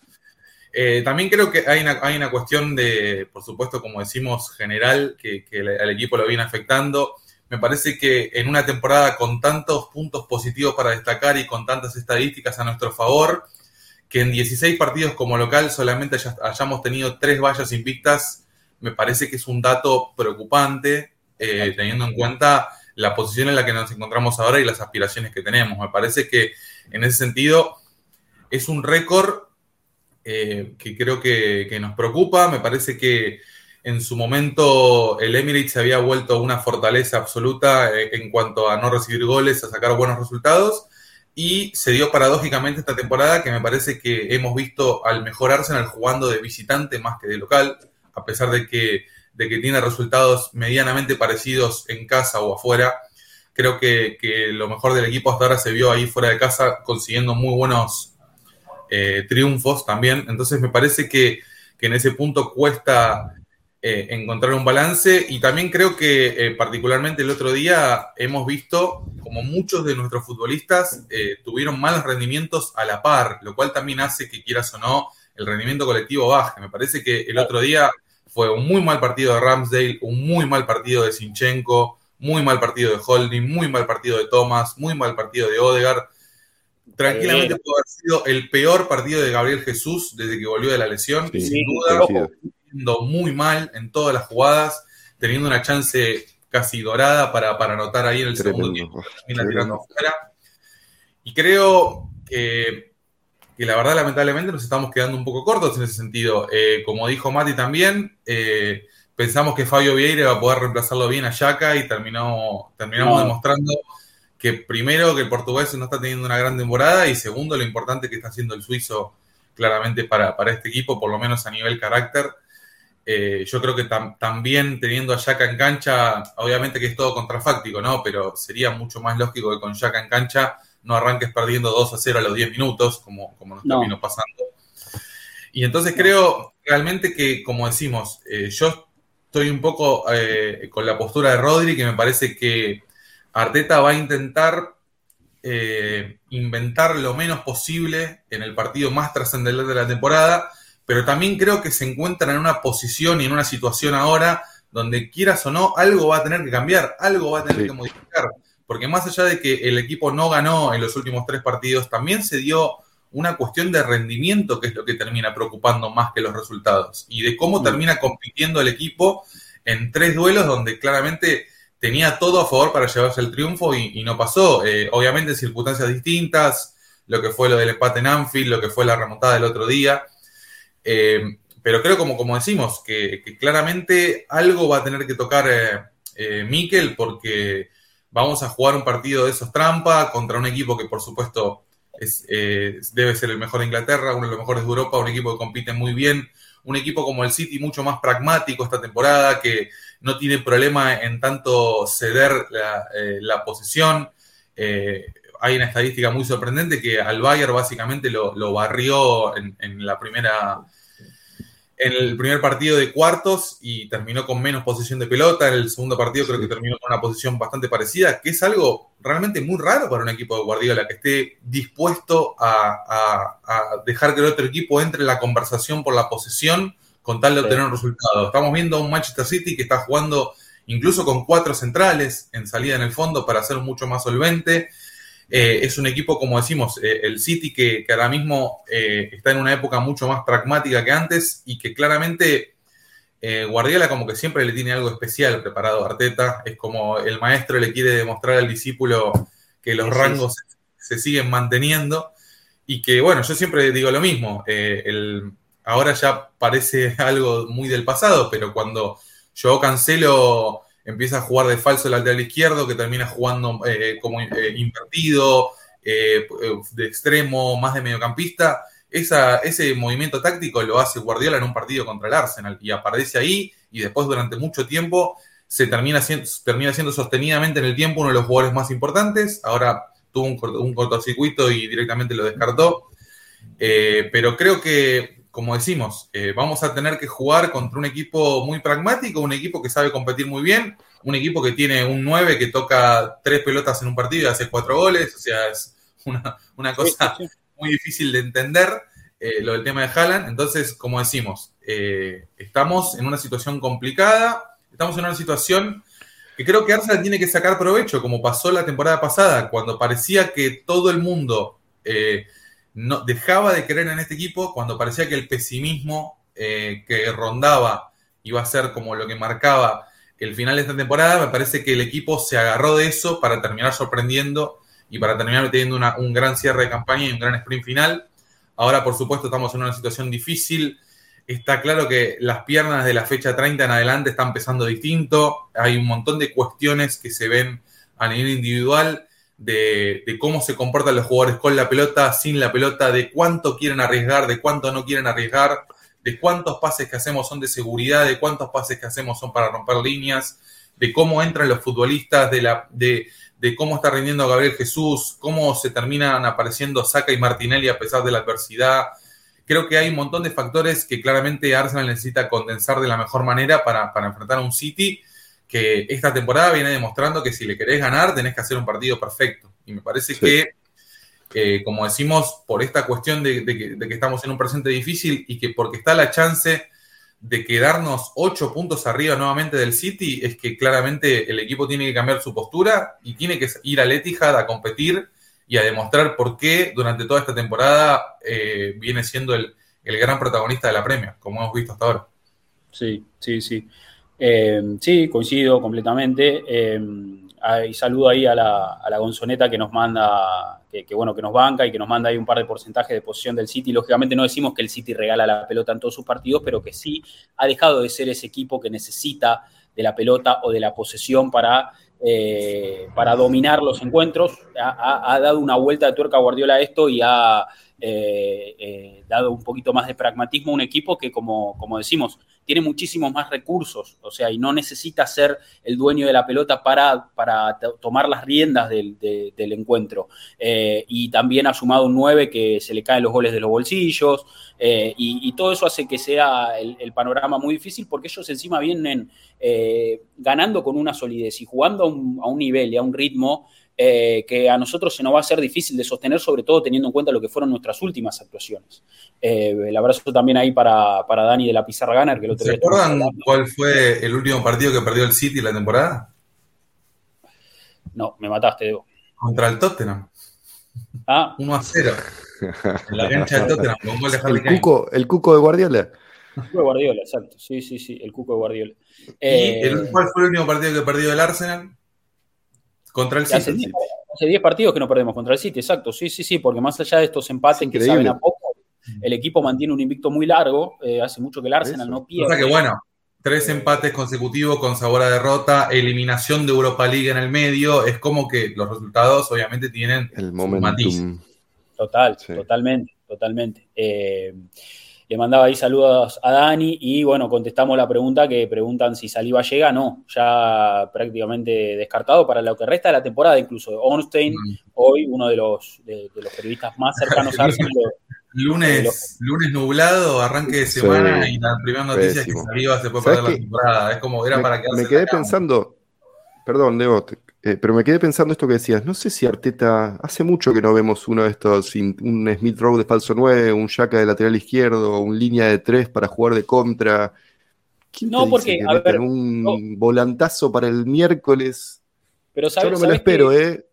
Eh, también creo que hay una, hay una cuestión de, por supuesto, como decimos, general, que, que al equipo lo viene afectando. Me parece que en una temporada con tantos puntos positivos para destacar y con tantas estadísticas a nuestro favor, que en dieciséis partidos como local solamente hay, hayamos tenido tres vallas invictas, me parece que es un dato preocupante, eh, teniendo en cuenta la posición en la que nos encontramos ahora y las aspiraciones que tenemos. Me parece que, en ese sentido, es un récord Eh, que creo que, que nos preocupa. Me parece que en su momento el Emirates se había vuelto una fortaleza absoluta en, en cuanto a no recibir goles, a sacar buenos resultados, y se dio paradójicamente esta temporada que me parece que hemos visto al mejor Arsenal jugando de visitante más que de local, a pesar de que, de que tiene resultados medianamente parecidos en casa o afuera. Creo que, que lo mejor del equipo hasta ahora se vio ahí fuera de casa, consiguiendo muy buenos Eh, triunfos también. Entonces me parece que, que en ese punto cuesta eh, encontrar un balance, y también creo que eh, particularmente el otro día hemos visto como muchos de nuestros futbolistas eh, tuvieron malos rendimientos a la par, lo cual también hace que, quieras o no, el rendimiento colectivo baje. Me parece que el otro día fue un muy mal partido de Ramsdale, un muy mal partido de Zinchenko, muy mal partido de Holding, muy mal partido de Thomas, muy mal partido de Odegaard. Tranquilamente sí. pudo haber sido el peor partido de Gabriel Jesús desde que volvió de la lesión, sí, sin duda, siendo muy mal en todas las jugadas, teniendo una chance casi dorada para, para anotar ahí en el Tremendo. segundo tiempo, termina tirando fuera. Y creo que, que la verdad, lamentablemente, nos estamos quedando un poco cortos en ese sentido. Eh, como dijo Mati también, eh, pensamos que Fabio Vieira iba a poder reemplazarlo bien a Xhaka y terminó, terminamos no. demostrando que primero que el portugués no está teniendo una gran temporada y segundo lo importante que está haciendo el suizo claramente para, para este equipo, por lo menos a nivel carácter. Eh, yo creo que tam- también teniendo a Xhaka en cancha, obviamente que es todo contrafáctico, ¿no? Pero sería mucho más lógico que con Xhaka en cancha no arranques perdiendo dos a cero a los diez minutos, como, como nos no. terminó pasando. Y entonces creo realmente que, como decimos, eh, yo estoy un poco eh, con la postura de Rodri, que me parece que Arteta va a intentar eh, inventar lo menos posible en el partido más trascendente de la temporada, pero también creo que se encuentran en una posición y en una situación ahora donde, quieras o no, algo va a tener que cambiar, algo va a tener sí. que modificar, porque más allá de que el equipo no ganó en los últimos tres partidos, también se dio una cuestión de rendimiento, que es lo que termina preocupando más que los resultados, y de cómo termina compitiendo el equipo en tres duelos donde claramente tenía todo a favor para llevarse el triunfo y, y no pasó. Eh, obviamente en circunstancias distintas, lo que fue lo del empate en Anfield, lo que fue la remontada del otro día, eh, pero creo, como, como decimos, que, que claramente algo va a tener que tocar eh, eh, Mikel, porque vamos a jugar un partido de esos trampa contra un equipo que, por supuesto, Es, eh, debe ser el mejor de Inglaterra, uno de los mejores de Europa, un equipo que compite muy bien, un equipo como el City mucho más pragmático esta temporada, que no tiene problema en tanto ceder la, eh, la posesión. Eh, hay una estadística muy sorprendente que al Bayern básicamente lo, lo barrió en, en la primera... en el primer partido de cuartos y terminó con menos posesión de pelota. En el segundo partido creo que terminó con una posición bastante parecida, que es algo realmente muy raro para un equipo de Guardiola, que esté dispuesto a, a, a dejar que el otro equipo entre en la conversación por la posesión con tal de obtener un resultado. Estamos viendo a un Manchester City que está jugando incluso con cuatro centrales en salida en el fondo para ser mucho más solvente. Eh, es un equipo, como decimos, eh, el City que, que ahora mismo eh, está en una época mucho más pragmática que antes y que claramente eh, Guardiola como que siempre le tiene algo especial preparado a Arteta. Es como el maestro le quiere demostrar al discípulo que los sí, rangos sí. Se, se siguen manteniendo y que, bueno, yo siempre digo lo mismo. Eh, el, ahora ya parece algo muy del pasado, pero cuando yo cancelo... empieza a jugar de falso lateral izquierdo, que termina jugando eh, como eh, invertido, eh, de extremo, más de mediocampista. Esa, ese movimiento táctico lo hace Guardiola en un partido contra el Arsenal, y aparece ahí, y después durante mucho tiempo se termina siendo, termina siendo sostenidamente en el tiempo uno de los jugadores más importantes. Ahora tuvo un, corto, un cortocircuito y directamente lo descartó. Eh, pero creo que... como decimos, eh, vamos a tener que jugar contra un equipo muy pragmático, un equipo que sabe competir muy bien, un equipo que tiene un nueve que toca tres pelotas en un partido y hace cuatro goles. O sea, es una, una cosa muy difícil de entender, eh, lo del tema de Haaland. Entonces, como decimos, eh, estamos en una situación complicada, estamos en una situación que creo que Arsenal tiene que sacar provecho, como pasó la temporada pasada, cuando parecía que todo el mundo... Eh, No, dejaba de creer en este equipo, cuando parecía que el pesimismo eh, que rondaba iba a ser como lo que marcaba el final de esta temporada. Me parece que el equipo se agarró de eso para terminar sorprendiendo y para terminar teniendo una, un gran cierre de campaña y un gran sprint final. Ahora, por supuesto, estamos en una situación difícil. Está claro que las piernas de la fecha treinta en adelante están pesando distinto. Hay un montón de cuestiones que se ven a nivel individual. De, de cómo se comportan los jugadores con la pelota, sin la pelota, de cuánto quieren arriesgar, de cuánto no quieren arriesgar, de cuántos pases que hacemos son de seguridad, de cuántos pases que hacemos son para romper líneas, de cómo entran los futbolistas, de, la, de, de cómo está rindiendo Gabriel Jesús, cómo se terminan apareciendo Saka y Martinelli a pesar de la adversidad. Creo que hay un montón de factores que claramente Arsenal necesita condensar de la mejor manera para, para enfrentar a un City que esta temporada viene demostrando que si le querés ganar tenés que hacer un partido perfecto. Y me parece sí. que, eh, como decimos, por esta cuestión de, de, que, de que estamos en un presente difícil y que porque está la chance de quedarnos ocho puntos arriba nuevamente del City, es que claramente el equipo tiene que cambiar su postura y tiene que ir al Etihad a competir y a demostrar por qué durante toda esta temporada eh, viene siendo el, el gran protagonista de la Premier, como hemos visto hasta ahora. Sí, sí, sí. Eh, sí, coincido completamente. Eh, ahí saludo ahí a la, a la Gonzoneta que nos manda, que, que bueno, que nos banca y que nos manda ahí un par de porcentajes de posesión del City. Lógicamente no decimos que el City regala la pelota en todos sus partidos, pero que sí ha dejado de ser ese equipo que necesita de la pelota o de la posesión para, eh, para dominar los encuentros. Ha, ha, ha dado una vuelta de tuerca a Guardiola a esto y ha eh, eh, dado un poquito más de pragmatismo a un equipo que, como, como decimos, tiene muchísimos más recursos, o sea, y no necesita ser el dueño de la pelota para, para t- tomar las riendas del, de, del encuentro. Eh, y también ha sumado un nueve que se le caen los goles de los bolsillos, eh, y, y todo eso hace que sea el, el panorama muy difícil, porque ellos encima vienen eh, ganando con una solidez y jugando a un, a un nivel y a un ritmo Eh, que a nosotros se nos va a ser difícil de sostener, sobre todo teniendo en cuenta lo que fueron nuestras últimas actuaciones. Eh, el abrazo también ahí para, para Dani de la Pizarra Gunner, que lo ¿Se acuerdan cuál fue el último partido que perdió el City la temporada? No, me mataste, Debo. Contra el Tottenham. Ah. uno a cero. En la cancha del Tottenham, con gol de Haaland. El cuco, el cuco de Guardiola. El cuco de Guardiola, exacto. Sí, sí, sí, el cuco de Guardiola. Eh, ¿Y el, cuál fue el último partido que perdió el Arsenal? Contra el City. Hace diez, hace diez partidos que no perdemos contra el City, exacto. Sí, sí, sí, porque más allá de estos empates es que saben a poco, el equipo mantiene un invicto muy largo. Eh, hace mucho que el Arsenal Eso. no pierde. O sea que, bueno, tres empates consecutivos con sabor a derrota, eliminación de Europa League en el medio. Es como que los resultados, obviamente, tienen el matiz. Total, sí. totalmente, totalmente. Eh, le mandaba ahí saludos a Dani y, bueno, contestamos la pregunta que preguntan si Saliba llega. No, ya prácticamente descartado para lo que resta de la temporada. Incluso Ornstein, mm. hoy uno de los, de, de los periodistas más cercanos a Arsenal. Lunes, los... lunes nublado, arranque de semana sí. y la primera noticia Pésimo. es que Saliba se puede perder la temporada. Es como era me, para quedarse. Me quedé pensando, perdón, Leo, eh, pero me quedé pensando esto que decías. No sé si Arteta, hace mucho que no vemos uno de estos, un Smith Rowe de falso nueve, un Xhaka de lateral izquierdo, un línea de tres para jugar de contra. ¿Quién no, te porque dice que a ver, un no. volantazo para el miércoles? Pero sabe, Yo no me lo espero, que... ¿eh?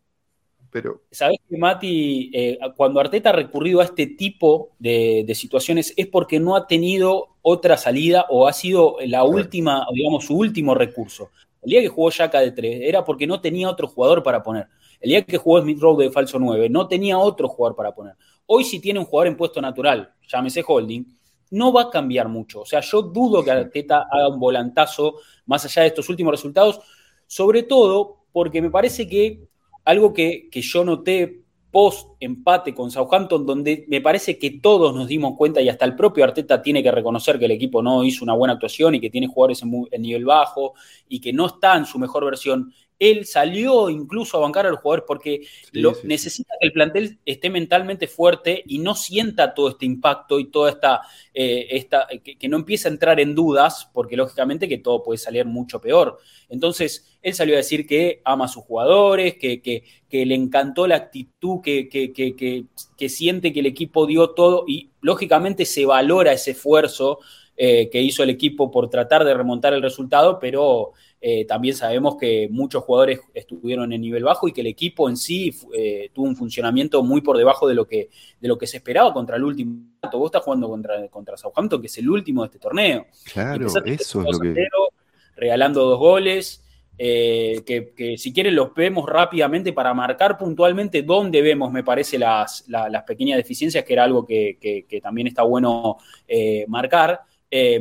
Pero... Sabés que, Mati, eh, cuando Arteta ha recurrido a este tipo de, de situaciones es porque no ha tenido otra salida o ha sido la última, digamos, su último recurso. El día que jugó Xhaka de tres era porque no tenía otro jugador para poner. El día que jugó Smith Rowe de falso nueve no tenía otro jugador para poner. Hoy si tiene un jugador en puesto natural, llámese Holding, no va a cambiar mucho. O sea, yo dudo que Arteta haga un volantazo más allá de estos últimos resultados, sobre todo porque me parece que algo que, que yo noté post-empate con Southampton, donde me parece que todos nos dimos cuenta y hasta el propio Arteta tiene que reconocer que el equipo no hizo una buena actuación y que tiene jugadores en, en nivel bajo y que no está en su mejor versión. Él salió incluso a bancar a los jugadores porque sí, lo, sí, sí. necesita que el plantel esté mentalmente fuerte y no sienta todo este impacto y toda esta, eh, esta que, que no empiece a entrar en dudas, porque lógicamente que todo puede salir mucho peor. Entonces, él salió a decir que ama a sus jugadores, que, que, que le encantó la actitud, que, que, que, que, que siente que el equipo dio todo y lógicamente se valora ese esfuerzo eh, que hizo el equipo por tratar de remontar el resultado, pero... Eh, también sabemos que muchos jugadores estuvieron en nivel bajo y que el equipo en sí eh, tuvo un funcionamiento muy por debajo de lo que, de lo que se esperaba contra el último. Vos estás jugando contra, contra Southampton, que es el último de este torneo. Claro, eso es lo que... Cero, regalando dos goles, eh, que, que si quieren los vemos rápidamente para marcar puntualmente dónde vemos, me parece, las, las, las pequeñas deficiencias, que era algo que, que, que también está bueno eh, marcar. Eh,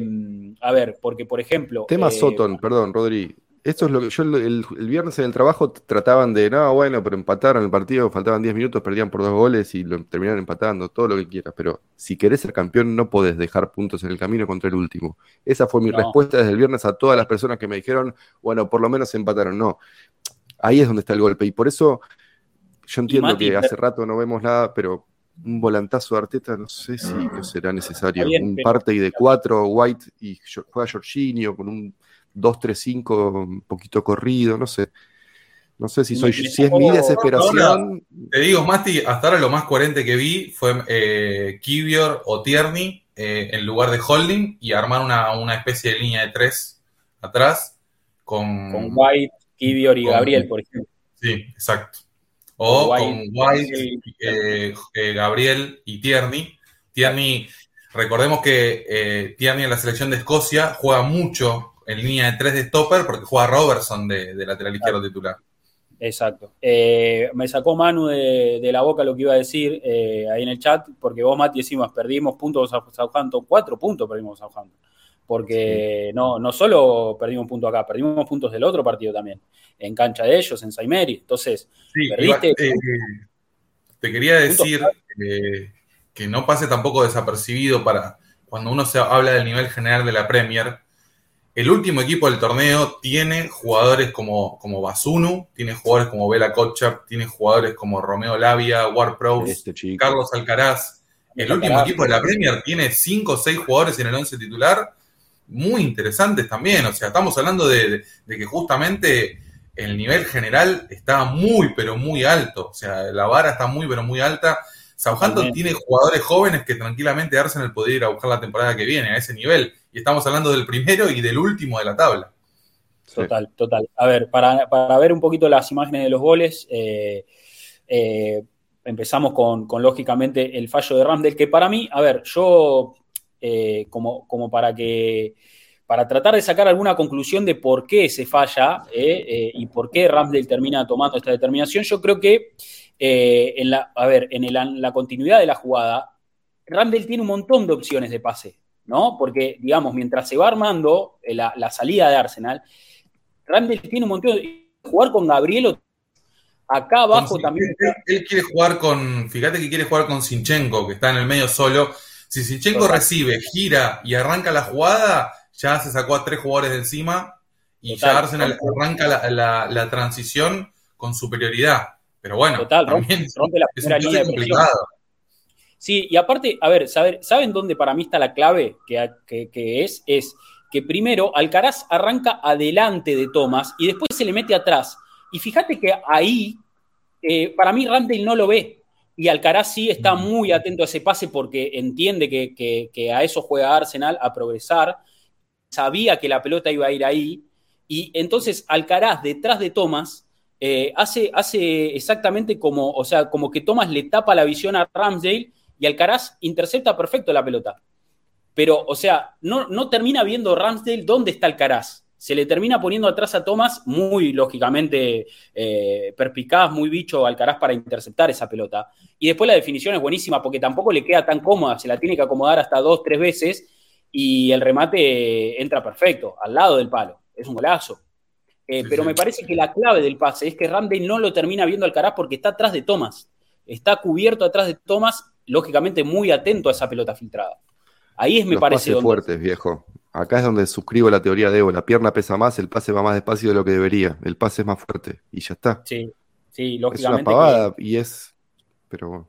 a ver, porque por ejemplo... Tema eh, Sotón, perdón, Rodri. Esto es lo que yo el, el viernes en el trabajo trataban de, no, bueno, pero empataron el partido, faltaban diez minutos, perdían por dos goles y lo terminaron empatando, todo lo que quieras. Pero si querés ser campeón no podés dejar puntos en el camino contra el último. Esa fue mi no. respuesta desde el viernes a todas las personas que me dijeron, bueno, por lo menos empataron. No, ahí es donde está el golpe. Y por eso yo entiendo Mati, que hace rato no vemos nada, pero... un volantazo de Arteta, no sé si no será necesario. Bien, un Partey de cuatro, White y juega Jorginho con un dos tres cinco un poquito corrido, no sé. No sé si soy me, si me es mi desesperación. Ahora, te digo, Mati, hasta ahora lo más coherente que vi fue eh, Kivior o Tierney eh, en lugar de Holding y armar una, una especie de línea de tres atrás con, con White, Kivior y con, Gabriel, por ejemplo. Sí, exacto. O White, con White, eh, eh, Gabriel y Tierney. Tierney, recordemos que eh, Tierney en la selección de Escocia juega mucho en línea de tres de stopper porque juega Robertson de, de lateral izquierdo titular. Exacto. Eh, me sacó Manu de, de la boca lo que iba a decir eh, ahí en el chat, porque vos, Mati, decimos, perdimos puntos a Southampton, cuatro puntos perdimos a Southampton, porque sí. no, no solo perdimos puntos acá, perdimos puntos del otro partido también, en cancha de ellos, en Saimeri. Entonces, sí, perdiste... Iba, eh, eh, te quería decir eh, que no pase tampoco desapercibido para cuando uno se habla del nivel general de la Premier. El último equipo del torneo tiene jugadores como, como Basunu, tiene jugadores como Bela Kotchap, tiene jugadores como Romeo Lavia, Ward Prowse, este Carlos Alcaraz. El Alcaraz. último equipo de la Premier tiene cinco o seis jugadores en el once titular, muy interesantes también. O sea, estamos hablando de, de que justamente el nivel general está muy, pero muy alto. O sea, la vara está muy, pero muy alta. Southampton También. tiene jugadores jóvenes que tranquilamente Arsenal podría ir a buscar la temporada que viene a ese nivel. Y estamos hablando del primero y del último de la tabla. Total, sí. total. A ver, para, para ver un poquito las imágenes de los goles, eh, eh, empezamos con, con, lógicamente, el fallo de Ramsdale, que para mí, a ver, yo, eh, como, como para que... para tratar de sacar alguna conclusión de por qué se falla eh, eh, y por qué Ramsdale termina tomando esta determinación, yo creo que eh, en la, a ver, en, el, en la continuidad de la jugada, Ramsdale tiene un montón de opciones de pase, ¿no? Porque, digamos, mientras se va armando eh, la, la salida de Arsenal, Ramsdale tiene un montón de... Jugar con Gabriel acá abajo también... Él, él quiere jugar con... Fíjate que quiere jugar con Zinchenko, que está en el medio solo. Si Zinchenko recibe, gira y arranca la jugada... Ya se sacó a tres jugadores de encima y total, ya Arsenal total. arranca la, la, la transición con superioridad. Pero bueno, total, también rompe, rompe la es un línea complicado. Sí, y aparte, a ver, saber, ¿saben dónde para mí está la clave que, que, que es? Es que primero Alcaraz arranca adelante de Thomas y después se le mete atrás. Y fíjate que ahí, eh, para mí Ramsdale no lo ve. Y Alcaraz sí está muy atento a ese pase porque entiende que, que, que a eso juega Arsenal, a progresar. Sabía que la pelota iba a ir ahí, y entonces Alcaraz, detrás de Thomas, eh, hace, hace exactamente como, o sea, como que Thomas le tapa la visión a Ramsdale, y Alcaraz intercepta perfecto la pelota. Pero, o sea, no, no termina viendo Ramsdale dónde está Alcaraz. Se le termina poniendo atrás a Thomas, muy lógicamente eh, perspicaz, muy bicho Alcaraz para interceptar esa pelota. Y después la definición es buenísima, porque tampoco le queda tan cómoda, se la tiene que acomodar hasta dos, tres veces, y el remate entra perfecto, al lado del palo. Es un golazo. Eh, sí, pero sí. me parece que la clave del pase es que Ramsdale no lo termina viendo Alcaraz porque está atrás de Thomas. Está cubierto atrás de Thomas, lógicamente muy atento a esa pelota filtrada. Ahí es, me Los parece... Pases donde... fuertes, viejo. Acá es donde suscribo la teoría de Evo. La pierna pesa más, el pase va más despacio de lo que debería. El pase es más fuerte y ya está. Sí, sí, lógicamente. Es una pavada que... y es... pero bueno.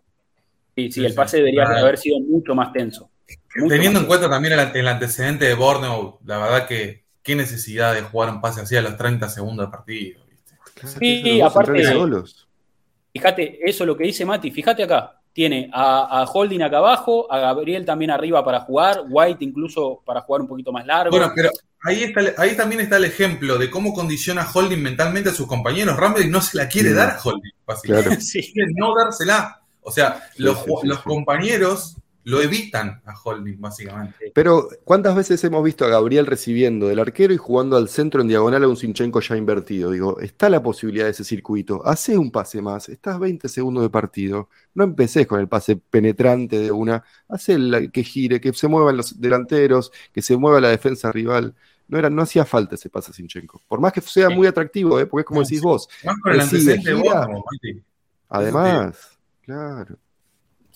Sí, sí, sí, el pase sí, debería claro. haber sido mucho más tenso. Mucho Teniendo en cuenta también el, el antecedente de Bournemouth, la verdad que qué necesidad de jugar un pase así a los treinta segundos del partido. ¿Viste? Sí, sí aparte, fíjate, eso es lo que dice Mati, fíjate acá, tiene a, a Holding acá abajo, a Gabriel también arriba para jugar, White incluso para jugar un poquito más largo. Bueno, pero ahí, está, ahí también está el ejemplo de cómo condiciona Holding mentalmente a sus compañeros. Ramsey no se la quiere sí. dar a Holding, básicamente. Claro. Sí. Quiere no dársela. O sea, los, sí, sí, sí, los sí. compañeros... lo evitan a Holding, básicamente. Pero, ¿cuántas veces hemos visto a Gabriel recibiendo del arquero y jugando al centro en diagonal a un Zinchenko ya invertido? Digo, está la posibilidad de ese circuito. Hacé un pase más, estás veinte segundos de partido. No empecés con el pase penetrante de una. Hacé el que gire, que se muevan los delanteros, que se mueva la defensa rival. No, era, no hacía falta ese pase a Zinchenko. Por más que sea sí. muy atractivo, ¿eh? Porque es como no, decís sí. vos. Más con el antecedente de vos, ¿no? Además, sí. claro.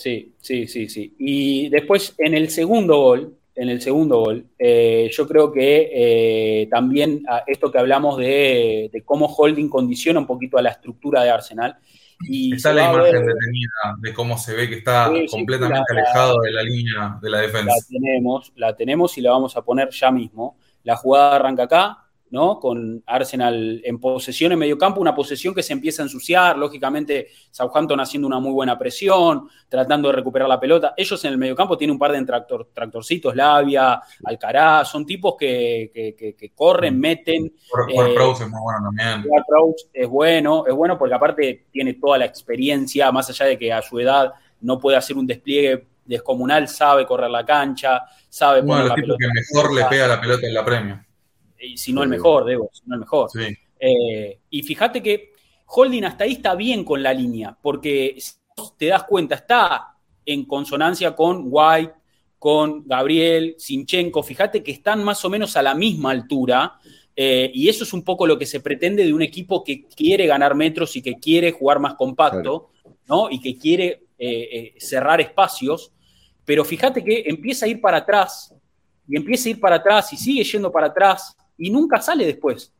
Sí, sí, sí, sí. Y después en el segundo gol, en el segundo gol, eh, yo creo que eh, también a esto que hablamos de, de cómo Holding condiciona un poquito a la estructura de Arsenal. Y está la imagen detenida de cómo se ve que está sí, sí, completamente la, alejado de la línea de la defensa. La tenemos, la tenemos y la vamos a poner ya mismo. La jugada arranca acá, ¿no? Con Arsenal en posesión en medio campo, una posesión que se empieza a ensuciar, lógicamente Southampton haciendo una muy buena presión, tratando de recuperar la pelota. Ellos en el medio campo tienen un par de tractor, tractorcitos, Lavia, Alcaraz, son tipos que, que, que, que corren, meten. Ward Prowse eh, es muy bueno también. Ward Prowse es bueno, es bueno porque aparte tiene toda la experiencia, más allá de que a su edad no puede hacer un despliegue descomunal, sabe correr la cancha, sabe poner la pelota. Uno de los tipos que mejor le pega la pelota en la Premier. Si no el mejor, Debo, si no el mejor. Sí. Eh, y fíjate que Holding hasta ahí está bien con la línea, porque si te das cuenta, está en consonancia con White, con Gabriel, Zinchenko. Fíjate que están más o menos a la misma altura, eh, y eso es un poco lo que se pretende de un equipo que quiere ganar metros y que quiere jugar más compacto, claro, ¿no? Y que quiere eh, eh, cerrar espacios, pero fíjate que empieza a ir para atrás, y empieza a ir para atrás, y sigue yendo para atrás, y nunca sale después,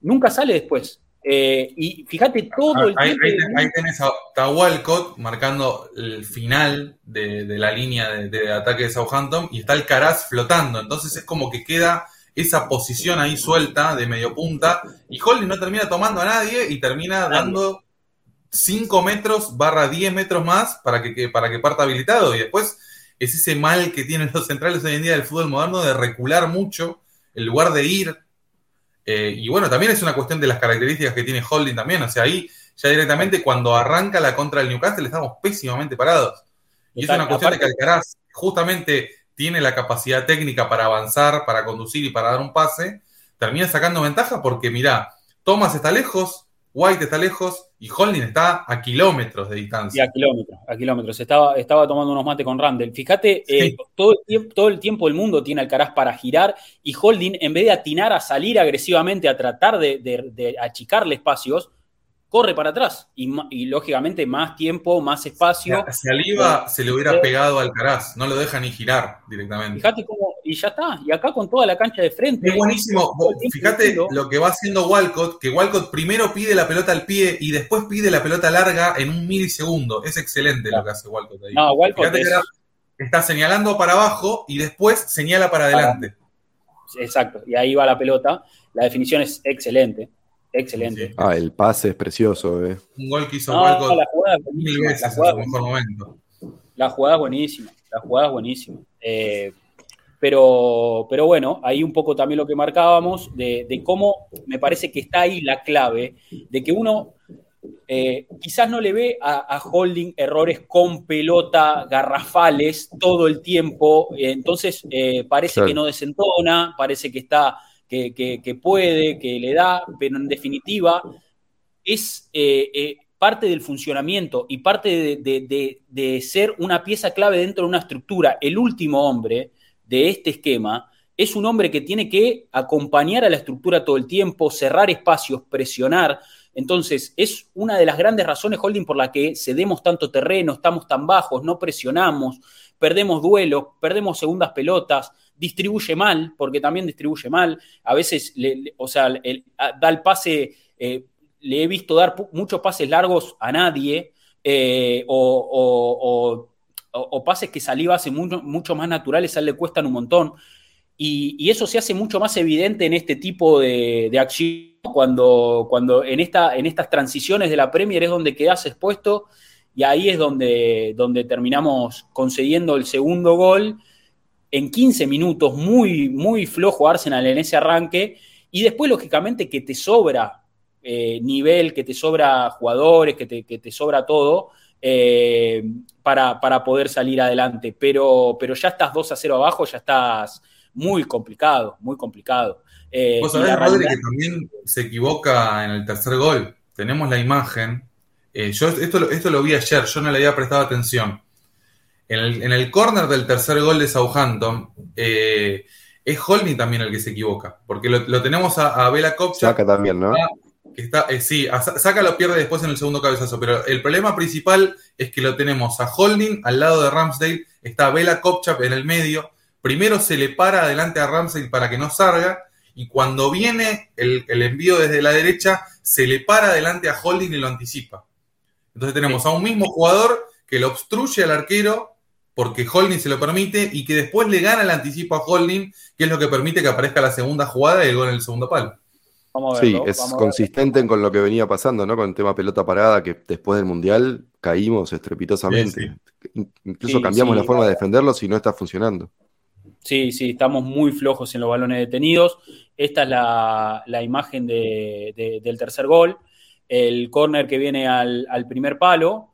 nunca sale después. Eh, y fíjate todo el ahí, tiempo... Ahí, de... ahí tenés a Walcott marcando el final de, de la línea de, de ataque de Southampton, y está Alcaraz flotando, entonces es como que queda esa posición ahí suelta de medio punta, y Holding no termina tomando a nadie y termina nadie. dando cinco metros barra diez metros más para que, que, para que parta habilitado, y después es ese mal que tienen los centrales hoy en día del fútbol moderno de recular mucho en lugar de ir. Eh, y bueno, también es una cuestión de las características que tiene Holding también, o sea, ahí ya directamente cuando arranca la contra del Newcastle estamos pésimamente parados, y es una cuestión de que Alcaraz justamente tiene la capacidad técnica para avanzar, para conducir y para dar un pase, termina sacando ventaja porque mirá, Thomas está lejos, White está lejos y Holding está a kilómetros de distancia. Y a kilómetros, a kilómetros, estaba, estaba tomando unos mates con Ramsdale. Fíjate, sí. eh, todo, el, todo el tiempo del mundo tiene Alcaraz para girar, y Holding, en vez de atinar a salir agresivamente, a tratar de, de, de achicarle espacios, corre para atrás, y, y lógicamente más tiempo, más espacio. Si Saliba se le hubiera pegado a Alcaraz, no lo deja ni girar directamente. Fíjate cómo, y ya está, y acá con toda la cancha de frente. Es buenísimo, fíjate lo que va haciendo Walcott, que Walcott primero pide la pelota al pie y después pide la pelota larga en un milisegundo, es excelente claro. lo que hace Walcott ahí. No, Walcott fíjate es... que era, está señalando para abajo y después señala para adelante. Exacto, y ahí va la pelota, la definición es excelente. Excelente. Sí. Ah, el pase es precioso, eh. Un gol que hizo no, Walcott la jugada es mil veces la jugada en su mejor momento. La jugada es buenísima, la jugada es buenísima. Eh, pero, pero bueno, ahí un poco también lo que marcábamos de, de cómo me parece que está ahí la clave, de que uno eh, quizás no le ve a, a Holding errores con pelota, garrafales, todo el tiempo. Eh, entonces eh, parece claro. que no desentona, parece que está... Que, que, que puede, que le da, pero en definitiva es eh, eh, parte del funcionamiento y parte de, de, de, de ser una pieza clave dentro de una estructura. El último hombre de este esquema es un hombre que tiene que acompañar a la estructura todo el tiempo, cerrar espacios, presionar. Entonces es una de las grandes razones, Holding, por la que cedemos tanto terreno, estamos tan bajos, no presionamos, perdemos duelos, perdemos segundas pelotas, distribuye mal, porque también distribuye mal. A veces, le, le, o sea, el, a, da el pase, eh, le he visto dar pu- muchos pases largos a nadie, eh, o, o, o, o pases que Saliba hace mucho, mucho más naturales, a él le cuestan un montón. Y, y eso se hace mucho más evidente en este tipo de, de acción, cuando, cuando en, esta, en estas transiciones de la Premier es donde quedás expuesto. Y ahí es donde, donde terminamos concediendo el segundo gol en quince minutos, muy, muy flojo Arsenal en ese arranque, y después lógicamente que te sobra eh, nivel, que te sobra jugadores, que te, que te sobra todo eh, para, para poder salir adelante, pero, pero ya estás dos a cero abajo, ya estás muy complicado, muy complicado. Eh, Vos sabés, Rodri, que también se equivoca en el tercer gol, tenemos la imagen... Eh, yo esto, esto lo vi ayer, yo no le había prestado atención. En el, en el córner del tercer gol de Southampton, eh, es Holding también el que se equivoca, porque lo, lo tenemos a, a Bela Kopcha. Saka también, ¿no? Que está, eh, sí, a, Saka lo pierde después en el segundo cabezazo, pero el problema principal es que lo tenemos a Holding al lado de Ramsdale, está Bela Kopcha en el medio, primero se le para adelante a Ramsdale para que no salga, y cuando viene el, el envío desde la derecha, se le para adelante a Holding y lo anticipa. Entonces tenemos a un mismo jugador que lo obstruye al arquero porque Holding se lo permite y que después le gana el anticipo a Holding, que es lo que permite que aparezca la segunda jugada y el gol en el segundo palo. Vamos a verlo, sí, es vamos consistente a con lo que venía pasando, ¿no? Con el tema pelota parada, que después del Mundial caímos estrepitosamente. Sí, sí. Incluso sí, cambiamos sí, la forma de defenderlo si no está funcionando. Sí, sí, estamos muy flojos en los balones detenidos. Esta es la, la imagen de, de, del tercer gol. El córner que viene al, al primer palo.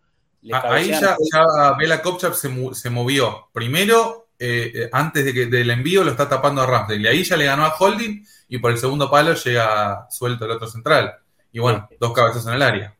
Ahí ya, ya Bela Kopcha se, se movió. Primero, eh, antes de que, del envío, lo está tapando a Ramsdale. Y ahí ya le ganó a Holding y por el segundo palo llega suelto el otro central. Y bueno, dos cabezas en el área.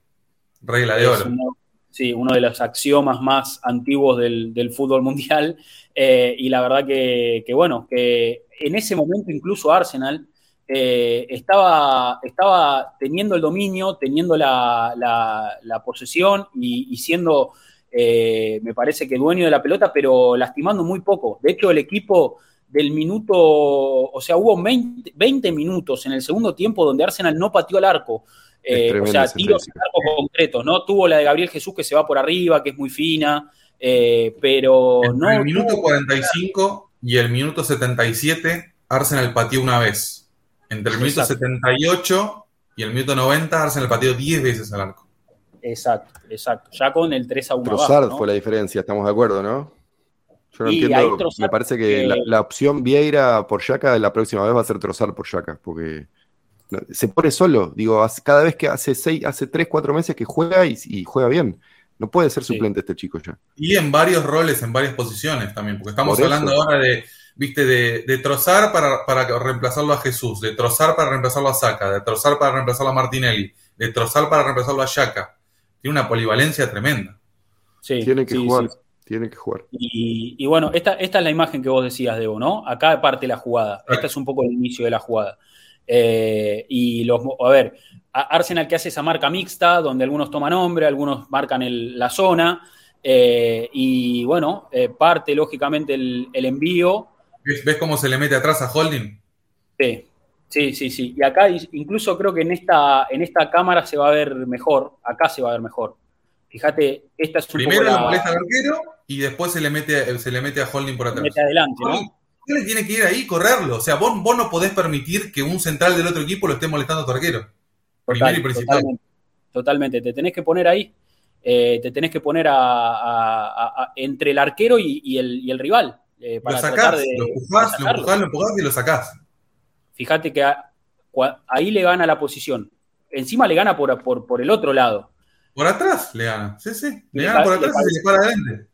Regla de oro. Uno, sí, uno de los axiomas más antiguos del, del fútbol mundial. Eh, y la verdad que, que, bueno, que en ese momento incluso Arsenal eh, estaba, estaba teniendo el dominio, teniendo la, la, la posesión y, y siendo, eh, me parece que dueño de la pelota, pero lastimando muy poco. De hecho, el equipo del minuto, o sea, hubo veinte, veinte minutos en el segundo tiempo donde Arsenal no pateó al arco. Eh, o sea, tiros en arco concretos, ¿no? Tuvo la de Gabriel Jesús que se va por arriba, que es muy fina, eh, pero Entre no... el minuto cuarenta y cinco y el minuto setenta y siete, Arsenal pateó una vez. Entre el minuto exacto. setenta y ocho y el minuto noventa, Arsenal pateó diez veces al arco. Exacto, exacto. Ya con el tres a uno Trossard abajo, ¿no? Fue la diferencia, estamos de acuerdo, ¿no? Yo no y entiendo, Trossard, me parece que eh, la, la opción Vieira por Xhaka la próxima vez va a ser Trossard por Xhaka, porque... se pone solo, digo, cada vez que hace seis, hace tres, cuatro meses que juega y, y juega bien, no puede ser suplente sí. este chico ya. Y en varios roles, en varias posiciones también, porque estamos por hablando ahora de, viste, de, de Trossard para, para reemplazarlo a Jesús, de Trossard para reemplazarlo a Saka, de Trossard para reemplazarlo a Martinelli, de Trossard para reemplazarlo a Xhaka. Tiene una polivalencia tremenda. Sí, tiene que sí, jugar, sí. tiene que jugar. Y, y bueno, esta, esta es la imagen que vos decías, Debo, ¿no? Acá parte la jugada, right. Esta es un poco el inicio de la jugada. Eh, y los, a ver, Arsenal que hace esa marca mixta donde algunos toman hombre, algunos marcan el, la zona eh, y bueno, eh, parte lógicamente el, el envío. ¿Ves, ¿Ves cómo se le mete atrás a Holding? Sí, sí, sí, sí. Y acá incluso creo que en esta, en esta cámara se va a ver mejor, acá se va a ver mejor. Fíjate, esta es un primero poco la... molesta al arquero y después se le mete, se le mete a Holding por atrás. Se mete adelante, ¿no? Usted le tiene que ir ahí y correrlo. O sea, vos, vos no podés permitir que un central del otro equipo lo esté molestando a tu arquero. Primero y principal. Totalmente, totalmente. Te tenés que poner ahí. Eh, te tenés que poner a, a, a, a, entre el arquero y, y, el, y el rival. Eh, para lo sacás, de, lo empujás, lo empujás, lo empujás y lo sacás. Fíjate que a, ahí le gana la posición. Encima le gana por, por, por el otro lado. Por atrás le gana. Sí, sí. Le, le gana por atrás y se le para adelante.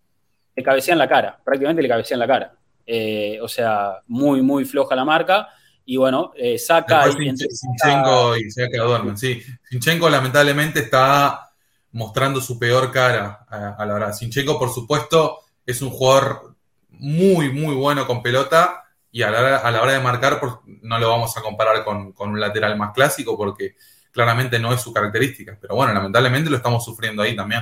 Le cabecean la cara. Prácticamente le cabecean la cara. Eh, o sea, muy, muy floja la marca. Y bueno, eh, Saka y Zinchenko y Saka duermen. Sí, Zinchenko lamentablemente está mostrando su peor cara a, a la hora. Zinchenko, por supuesto, es un jugador muy, muy bueno con pelota. Y a la hora, a la hora de marcar, por, no lo vamos a comparar con, con un lateral más clásico porque claramente no es su característica. Pero bueno, lamentablemente lo estamos sufriendo ahí también.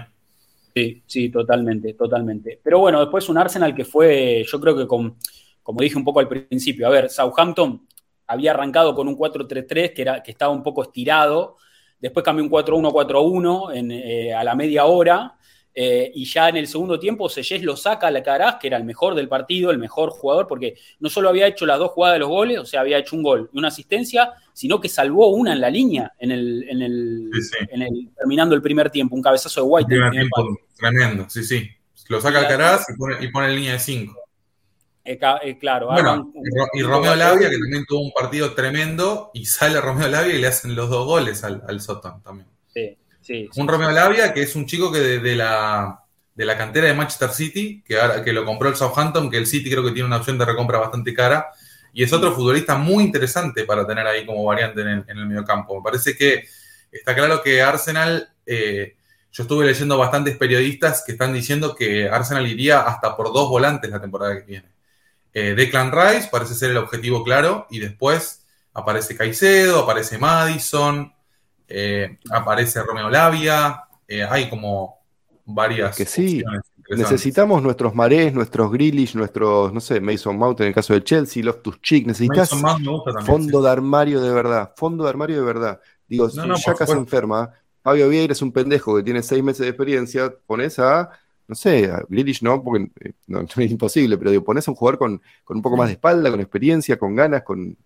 Sí, sí, totalmente, totalmente. Pero bueno, después un Arsenal que fue, yo creo que con, como dije un poco al principio, a ver, Southampton había arrancado con un cuatro tres tres que, era, que estaba un poco estirado, después cambió un cuatro uno cuatro uno eh, a la media hora eh, y ya en el segundo tiempo Seyes lo saca a Alcaraz, que era el mejor del partido, el mejor jugador, porque no solo había hecho las dos jugadas de los goles, o sea, había hecho un gol y una asistencia, sino que salvó una en la línea, en el, en el, sí, sí. En el terminando el primer tiempo, un cabezazo de White. El primer tiempo, tremendo, sí, sí. Lo saca Alcaraz y pone, y pone en línea de cinco. Eh, eh, claro. Bueno, un, y Romeo Lavia, que también tuvo un partido tremendo, y sale Romeo Lavia y le hacen los dos goles al, al Southampton también. Sí, sí. Un sí, Romeo Lavia, que es un chico que de, de, la, de la cantera de Manchester City, que, ahora, que lo compró el Southampton, que el City creo que tiene una opción de recompra bastante cara, y es otro futbolista muy interesante para tener ahí como variante en el, en el mediocampo. Me parece que está claro que Arsenal, eh, yo estuve leyendo bastantes periodistas que están diciendo que Arsenal iría hasta por dos volantes la temporada que viene. Eh, Declan Rice parece ser el objetivo claro, y después aparece Caicedo, aparece Maddison, eh, aparece Romeo Lavia, eh, hay como varias que sí. opciones. Necesitamos nuestros Marés, nuestros Grealish, nuestros, no sé, Mason Mount en el caso del Chelsea, Loftus-Cheek. Necesitas fondo de armario de verdad, fondo de armario de verdad. Digo, no, no, Xhaka se enferma, Fabio Vieira es un pendejo que tiene seis meses de experiencia, pones a, no sé, a Grealish no, porque no, no es imposible, pero digo, pones a un jugador con, con un poco más de espalda, con experiencia, con ganas, con...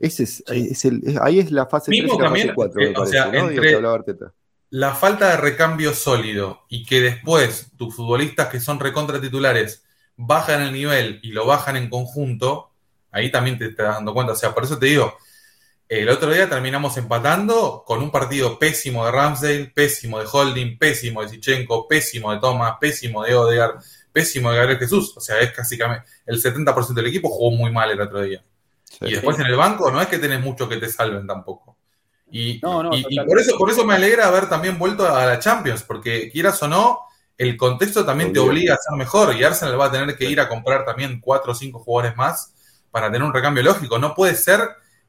Ese es, sí. es el, ahí es la fase Mismo tres y la también, fase cuatro, eh, me parece, o sea, ¿no? Entre... Digo, hablaba Arteta. La falta de recambio sólido y que después tus futbolistas que son recontra titulares bajan el nivel y lo bajan en conjunto, ahí también te estás dando cuenta. O sea, por eso te digo, el otro día terminamos empatando con un partido pésimo de Ramsdale, pésimo de Holding, pésimo de Zinchenko, pésimo de Thomas, pésimo de Odegaard, pésimo de Gabriel Jesús. O sea, es casi el setenta por ciento del equipo jugó muy mal el otro día. Sí, y después sí. en el banco no es que tenés mucho que te salven tampoco. Y, no, no, y, y por eso por eso me alegra haber también vuelto a la Champions, porque quieras o no, el contexto también te obliga a ser mejor, y Arsenal va a tener que ir a comprar también cuatro o cinco jugadores más para tener un recambio lógico. No puede ser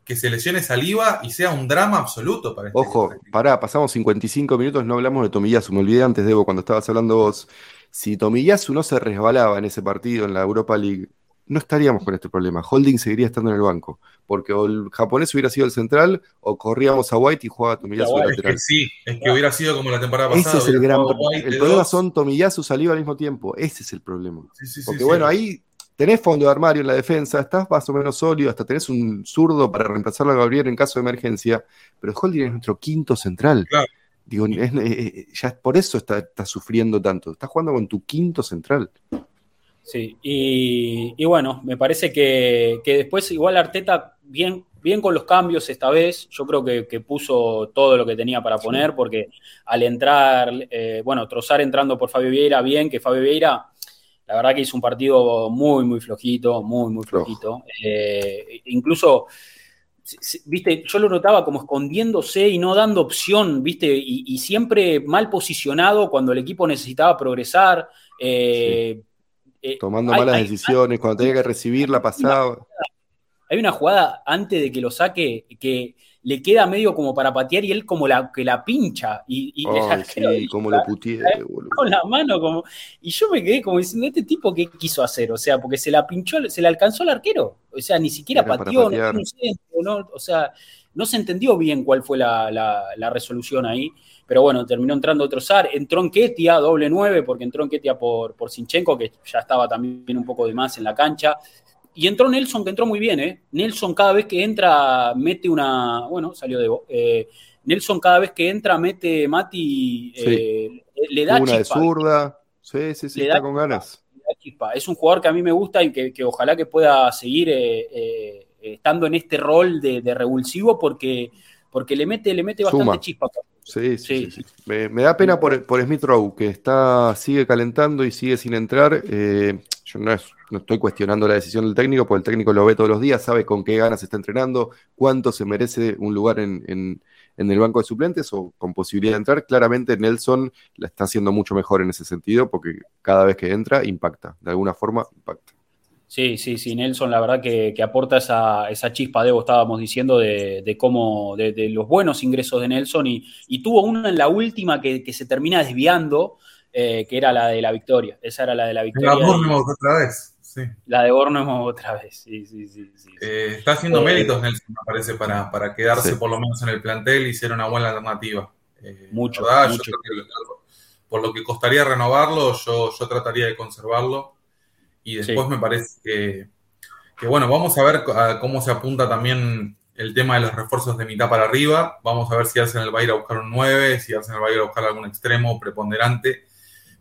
que se lesione Saliba y sea un drama absoluto para este Ojo, caso. Pará, pasamos cincuenta y cinco minutos, no hablamos de Tomiyasu. Me olvidé antes, Debo, cuando estabas hablando vos. Si Tomiyasu no se resbalaba en ese partido en la Europa League, no estaríamos con este problema. Holding seguiría estando en el banco, porque o el japonés hubiera sido el central, o corríamos a White y jugaba Tomiyasu lateral. Es que sí, es que hubiera sido como la temporada pasada. Ese es el gran problema. El problema dos. Son Tomiyasu y Saliba al mismo tiempo. Ese es el problema. Sí, sí, porque sí, bueno, sí. Ahí tenés fondo de armario en la defensa, estás más o menos sólido, hasta tenés un zurdo para reemplazarlo a Gabriel en caso de emergencia, pero Holding es nuestro quinto central. Claro. Digo, es, eh, ya por eso está, está sufriendo tanto. Estás jugando con tu quinto central. Sí, y, y bueno, me parece que, que después igual Arteta bien, bien con los cambios esta vez. Yo creo que, que puso todo lo que tenía para poner, sí. Porque al entrar, eh, bueno, Trossard entrando por Fabio Vieira, bien, que Fabio Vieira, la verdad que hizo un partido muy, muy flojito, muy, muy flojito. Eh, incluso, viste, yo lo notaba como escondiéndose y no dando opción, viste, y, y siempre mal posicionado cuando el equipo necesitaba progresar, eh, sí. Eh, Tomando hay, malas hay, decisiones, hay, cuando tenía que recibir la pasada. Hay una jugada antes de que lo saque que le queda medio como para patear y él como la, que la pincha. Y, y oh, la, sí, y como la, lo puteé, la, boludo. Con la mano como... Y yo me quedé como diciendo, ¿este tipo qué quiso hacer? O sea, porque se la pinchó, se la alcanzó al arquero. O sea, ni siquiera era pateó. No, no sé, no, o sea, no se entendió bien cuál fue la, la, la resolución ahí. Pero bueno, terminó entrando Trossard, entró en Ketia, doble nueve, porque entró en Ketia por, por Zinchenko, que ya estaba también un poco de más en la cancha. Y entró Nelson, que entró muy bien, ¿eh? Nelson cada vez que entra mete una... Bueno, salió de... Eh, Nelson cada vez que entra mete Mati... Eh, sí. Le da una chispa. Una de zurda. Sí, sí, sí, le está da con chispa, ganas. Le da chispa. Es un jugador que a mí me gusta y que, que ojalá que pueda seguir eh, eh, estando en este rol de, de revulsivo, porque, porque le mete, le mete bastante Suma. Chispa. Sí, sí, sí. sí, sí. Me, me da pena por, por Smith Rowe, que está, sigue calentando y sigue sin entrar. Eh, yo no, es, no estoy cuestionando la decisión del técnico, porque el técnico lo ve todos los días, sabe con qué ganas está entrenando, cuánto se merece un lugar en, en, en el banco de suplentes o con posibilidad de entrar. Claramente Nelson la está haciendo mucho mejor en ese sentido, porque cada vez que entra impacta, de alguna forma impacta. Sí, sí, sí, Nelson, la verdad que, que aporta esa, esa chispa, Debo, estábamos diciendo, de, de cómo, de, de los buenos ingresos de Nelson, y, y tuvo una en la última que, que se termina desviando, eh, que era la de la victoria. Esa era la de la victoria. La de Bournemouth otra vez, sí. La de Bournemouth otra vez, sí, sí, sí. sí, sí. Eh, está haciendo eh, méritos Nelson, me parece, para, para quedarse sí. por lo menos en el plantel y ser una buena alternativa. Eh, mucho, ¿verdad? mucho. Yo creo que, por lo que costaría renovarlo, yo, yo trataría de conservarlo. Y después sí. me parece que, que, bueno, vamos a ver a cómo se apunta también el tema de los refuerzos de mitad para arriba. Vamos a ver si Arsenal va a ir a buscar un nueve, si Arsenal va a ir a buscar algún extremo preponderante.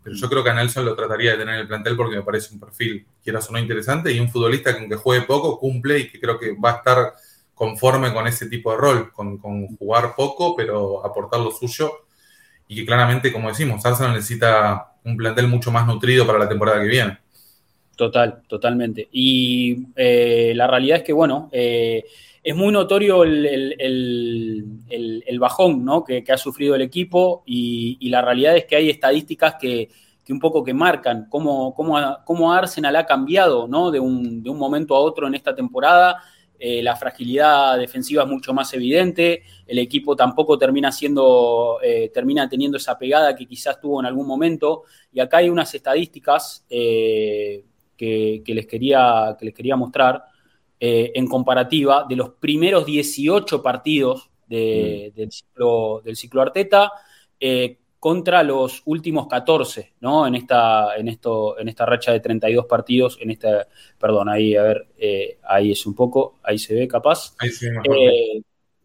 Pero yo creo que a Nelson lo trataría de tener en el plantel porque me parece un perfil, quieras o no, interesante. Y un futbolista que aunque juegue poco, cumple y que creo que va a estar conforme con ese tipo de rol. Con, con jugar poco, pero aportar lo suyo. Y que claramente, como decimos, Arsenal necesita un plantel mucho más nutrido para la temporada que viene. Total, totalmente. Y eh, la realidad es que, bueno, eh, es muy notorio el, el, el, el, el bajón, ¿no? que, que ha sufrido el equipo y, y la realidad es que hay estadísticas que, que un poco que marcan cómo, cómo, cómo Arsenal ha cambiado, ¿no? de un, de un momento a otro en esta temporada. Eh, la fragilidad defensiva es mucho más evidente, el equipo tampoco termina siendo, eh, termina teniendo esa pegada que quizás tuvo en algún momento. Y acá hay unas estadísticas... Eh, Que, que, les quería, que les quería mostrar eh, en comparativa de los primeros dieciocho partidos de, mm. del, ciclo, del ciclo Arteta eh, contra los últimos catorce, ¿no? En esta, en esto, en esta racha de treinta y dos partidos, en esta, perdón, ahí, a ver, eh, ahí es un poco, ahí se ve capaz. Ahí se ve mejor. Eh,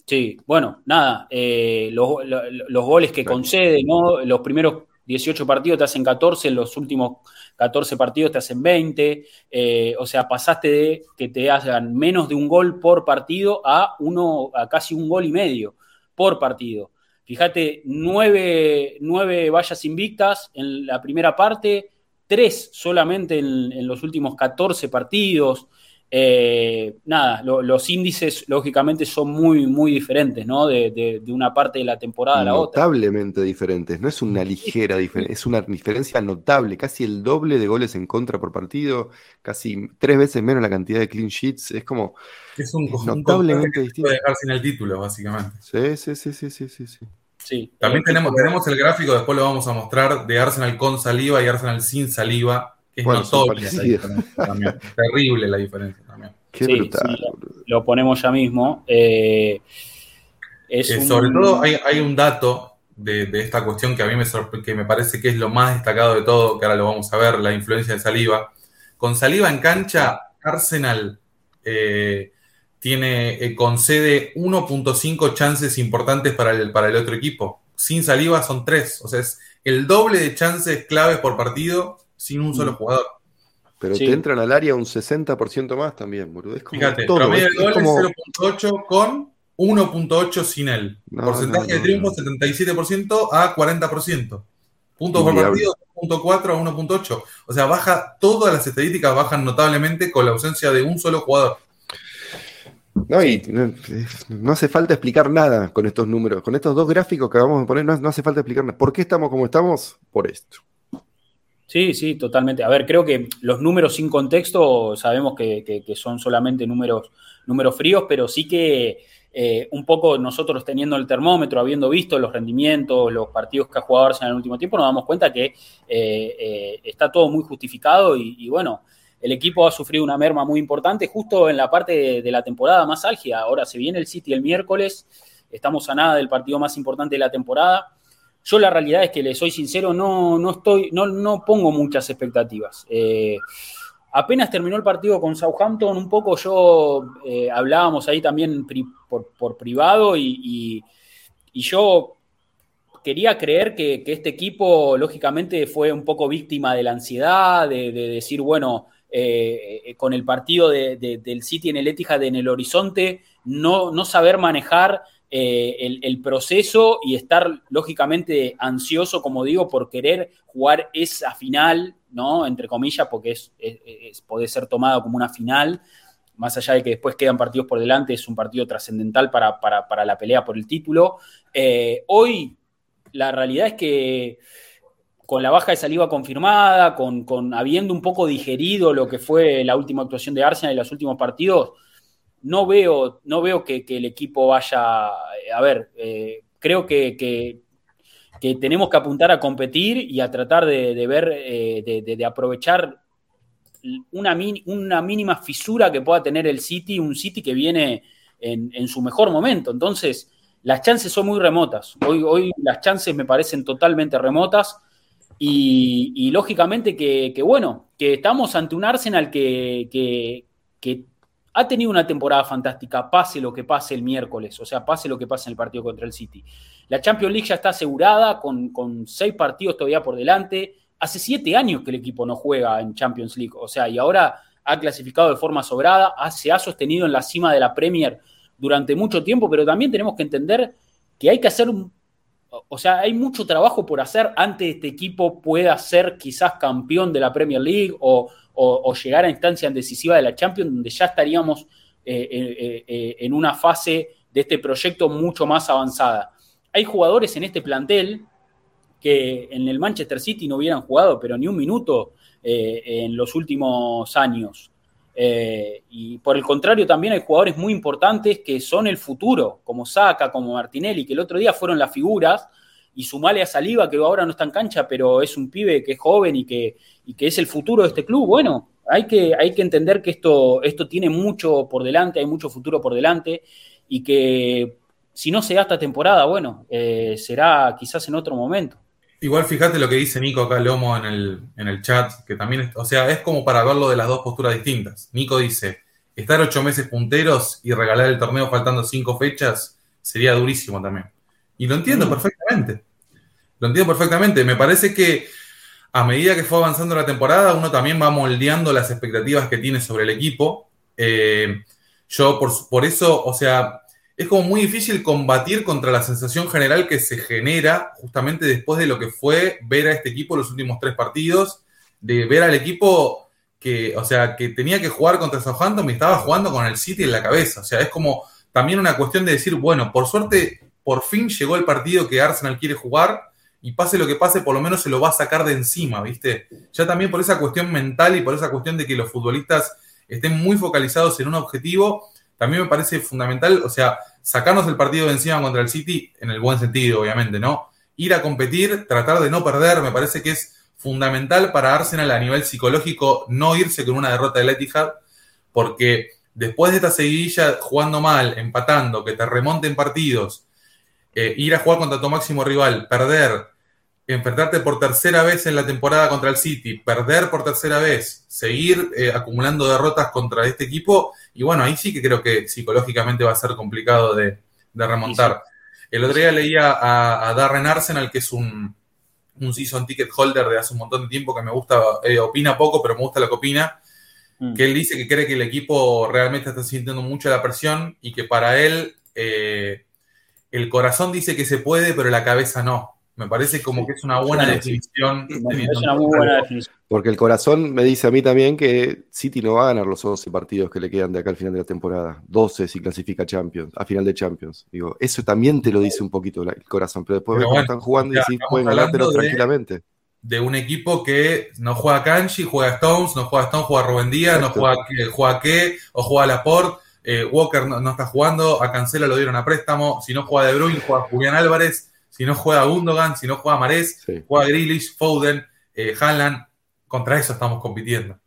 sí, bueno, nada, eh, los, los goles que concede, ¿no? Los primeros dieciocho partidos te hacen catorce, en los últimos catorce partidos te hacen veinte, eh, o sea, pasaste de que te hagan menos de un gol por partido a uno, a casi un gol y medio por partido. Fíjate, nueve, nueve vallas invictas en la primera parte, tres solamente en, en los últimos catorce partidos, Eh, nada, lo, los índices lógicamente son muy, muy diferentes, ¿no? De, de, de una parte de la temporada a la otra. Notablemente diferentes, no es una ligera diferencia, es una diferencia notable, casi el doble de goles en contra por partido, casi tres veces menos la cantidad de clean sheets, es como es un es notablemente distinto. Dejar sin el título, básicamente. Sí, sí, sí, sí, sí, sí. sí. sí. También tenemos, tenemos el gráfico, después lo vamos a mostrar, de Arsenal con Saliba y Arsenal sin Saliba. Es bueno, notoria la diferencia también. Terrible la diferencia también. Qué sí, brutal. Sí, lo, lo ponemos ya mismo. Eh, es eh, un... Sobre todo hay, hay un dato de, de esta cuestión que a mí me, sorpre- que me parece que es lo más destacado de todo, que ahora lo vamos a ver, la influencia de Saliba. Con Saliba en cancha, Arsenal eh, tiene, eh, concede uno punto cinco chances importantes para el, para el otro equipo. Sin Saliba son tres. O sea, es el doble de chances claves por partido sin un solo jugador. Pero sí, te entran al área un sesenta por ciento más también, boludo. Es como fíjate, todo, promedio de goles como... cero punto ocho con uno punto ocho sin él. No, porcentaje no, no, de triunfo no. setenta y siete por ciento a cuarenta por ciento. Puntos por partido dos punto cuatro a uno punto ocho. O sea, baja, todas las estadísticas bajan notablemente con la ausencia de un solo jugador. No, y no, no hace falta explicar nada con estos números. Con estos dos gráficos que acabamos de poner, no, no hace falta explicar nada. ¿Por qué estamos como estamos? Por esto. Sí, sí, totalmente. A ver, creo que los números sin contexto sabemos que, que, que son solamente números, números fríos, pero sí que eh, un poco nosotros teniendo el termómetro, habiendo visto los rendimientos, los partidos que ha jugado Arsenal en el último tiempo, nos damos cuenta que eh, eh, está todo muy justificado y, y bueno, el equipo ha sufrido una merma muy importante justo en la parte de, de la temporada más álgida. Ahora se viene el City el miércoles, estamos a nada del partido más importante de la temporada. Yo la realidad es que, le soy sincero, no, no, estoy, no, no pongo muchas expectativas. Eh, apenas terminó el partido con Southampton, un poco yo eh, hablábamos ahí también pri, por, por privado y, y, y yo quería creer que, que este equipo, lógicamente, fue un poco víctima de la ansiedad, de, de decir, bueno, eh, con el partido de, de, del City en el Etihad en el horizonte, no, no saber manejar Eh, el, el proceso y estar lógicamente ansioso, como digo, por querer jugar esa final, ¿no? Entre comillas, porque es, es, es puede ser tomado como una final, más allá de que después quedan partidos por delante, es un partido trascendental para, para, para la pelea por el título. Eh, hoy la realidad es que con la baja de Saliba confirmada, con, con habiendo un poco digerido lo que fue la última actuación de Arsenal en los últimos partidos, No veo, no veo que, que el equipo vaya... A ver, eh, creo que, que, que tenemos que apuntar a competir y a tratar de, de ver, eh, de, de, de aprovechar una, min, una mínima fisura que pueda tener el City, un City que viene en, en su mejor momento. Entonces, las chances son muy remotas. Hoy, hoy las chances me parecen totalmente remotas y, y lógicamente que, que, bueno, que estamos ante un Arsenal que... que, que ha tenido una temporada fantástica, pase lo que pase el miércoles, o sea, pase lo que pase en el partido contra el City. La Champions League ya está asegurada, con, con seis partidos todavía por delante. Hace siete años que el equipo no juega en Champions League, o sea, y ahora ha clasificado de forma sobrada, ha, se ha sostenido en la cima de la Premier durante mucho tiempo, pero también tenemos que entender que hay que hacer, un, o sea, hay mucho trabajo por hacer antes de este equipo pueda ser quizás campeón de la Premier League o... O, o llegar a instancias decisivas de la Champions, donde ya estaríamos eh, eh, eh, en una fase de este proyecto mucho más avanzada. Hay jugadores en este plantel que en el Manchester City no hubieran jugado, pero ni un minuto eh, en los últimos años. Eh, y por el contrario, también hay jugadores muy importantes que son el futuro, como Saka, como Martinelli, que el otro día fueron las figuras, y sumale a Saliba, que ahora no está en cancha, pero es un pibe que es joven y que, y que es el futuro de este club. Bueno, hay que, hay que entender que esto, esto tiene mucho por delante, hay mucho futuro por delante, y que si no se da esta temporada, bueno, eh, será quizás en otro momento. Igual fíjate lo que dice Nico acá, Lomo, en el, en el chat, que también, es, o sea, es como para verlo de las dos posturas distintas. Nico dice, estar ocho meses punteros y regalar el torneo faltando cinco fechas sería durísimo también. Y lo entiendo mm. perfectamente. Lo entiendo perfectamente. Me parece que a medida que fue avanzando la temporada, uno también va moldeando las expectativas que tiene sobre el equipo. Eh, yo, por, por eso, o sea, es como muy difícil combatir contra la sensación general que se genera justamente después de lo que fue ver a este equipo los últimos tres partidos, de ver al equipo que, o sea, que tenía que jugar contra Southampton y estaba jugando con el City en la cabeza. O sea, es como también una cuestión de decir, bueno, por suerte, por fin llegó el partido que Arsenal quiere jugar y pase lo que pase, por lo menos se lo va a sacar de encima, ¿viste? Ya también por esa cuestión mental y por esa cuestión de que los futbolistas estén muy focalizados en un objetivo, también me parece fundamental, o sea, sacarnos el partido de encima contra el City, en el buen sentido, obviamente, ¿no? Ir a competir, tratar de no perder, me parece que es fundamental para Arsenal a nivel psicológico no irse con una derrota del Etihad, porque después de esta seguidilla jugando mal, empatando, que te remonten partidos, eh, ir a jugar contra tu máximo rival, perder, enfrentarte por tercera vez en la temporada contra el City, perder por tercera vez, seguir eh, acumulando derrotas contra este equipo, y bueno, ahí sí que creo que psicológicamente va a ser complicado de, de remontar. El otro día leía a, a Darren Arsenal, que es un un season ticket holder de hace un montón de tiempo que me gusta, eh, opina poco, pero me gusta lo que opina, mm. que él dice que cree que el equipo realmente está sintiendo mucho la presión y que para él eh, el corazón dice que se puede, pero la cabeza no. Me parece como que es una buena sí, definición. Sí. Es una muy buena definición. Porque el corazón me dice a mí también que City no va a ganar los once partidos que le quedan de acá al final de la temporada. doce si clasifica Champions, a final de Champions. Digo, eso también te lo dice un poquito el corazón, pero después pero ves bueno, cómo están jugando ya, y sí pueden ganártelo tranquilamente. De un equipo que no juega Kanji, juega Stones, no juega Stones, juega Rubén Díaz, exacto. no juega juega Ke, o juega Laporte, eh, Walker no, no está jugando, a Cancelo lo dieron a préstamo, si no juega De Bruyne, juega Julián Álvarez, si no juega Gundogan, si no juega Mahrez, sí. juega Grealish, Foden, eh, Haaland, contra eso estamos compitiendo.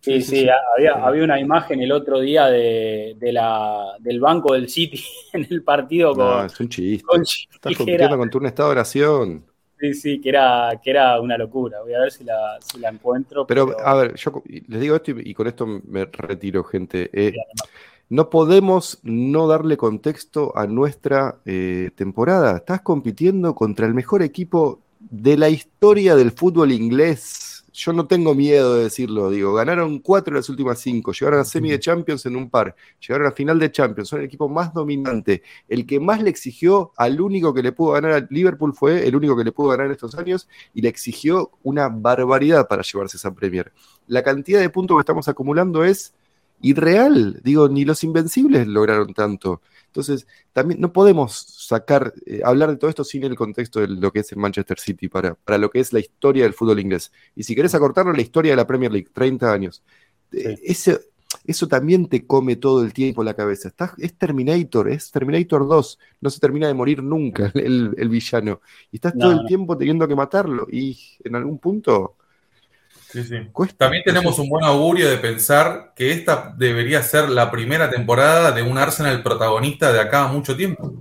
Sí, sí, había, había una imagen el otro día de, de la, del banco del City en el partido con... No, es un chiste. Con chiste Estás compitiendo era, con tu estado de oración. Sí, sí, que era, que era una locura. Voy a ver si la, si la encuentro. Pero, pero, a ver, yo les digo esto y, y con esto me retiro, gente. Eh, No podemos no darle contexto a nuestra eh, temporada. Estás compitiendo contra el mejor equipo de la historia del fútbol inglés. Yo no tengo miedo de decirlo, digo, ganaron cuatro de las últimas cinco, llegaron a semi de Champions en un par, llegaron a final de Champions, son el equipo más dominante. El que más le exigió al único que le pudo ganar a Liverpool fue el único que le pudo ganar en estos años y le exigió una barbaridad para llevarse esa Premier. La cantidad de puntos que estamos acumulando es... irreal, digo, ni los invencibles lograron tanto. Entonces, también no podemos sacar, eh, hablar de todo esto sin el contexto de lo que es el Manchester City para, para lo que es la historia del fútbol inglés. Y si querés acortarlo, la historia de la Premier League, treinta años. Sí. Eh, ese, eso también te come todo el tiempo la cabeza. Está, es Terminator, es Terminator dos. No se termina de morir nunca el, el villano. Y estás no, todo el no. tiempo teniendo que matarlo. Y en algún punto... Sí, sí. También tenemos un buen augurio de pensar que esta debería ser la primera temporada de un Arsenal protagonista de acá a mucho tiempo.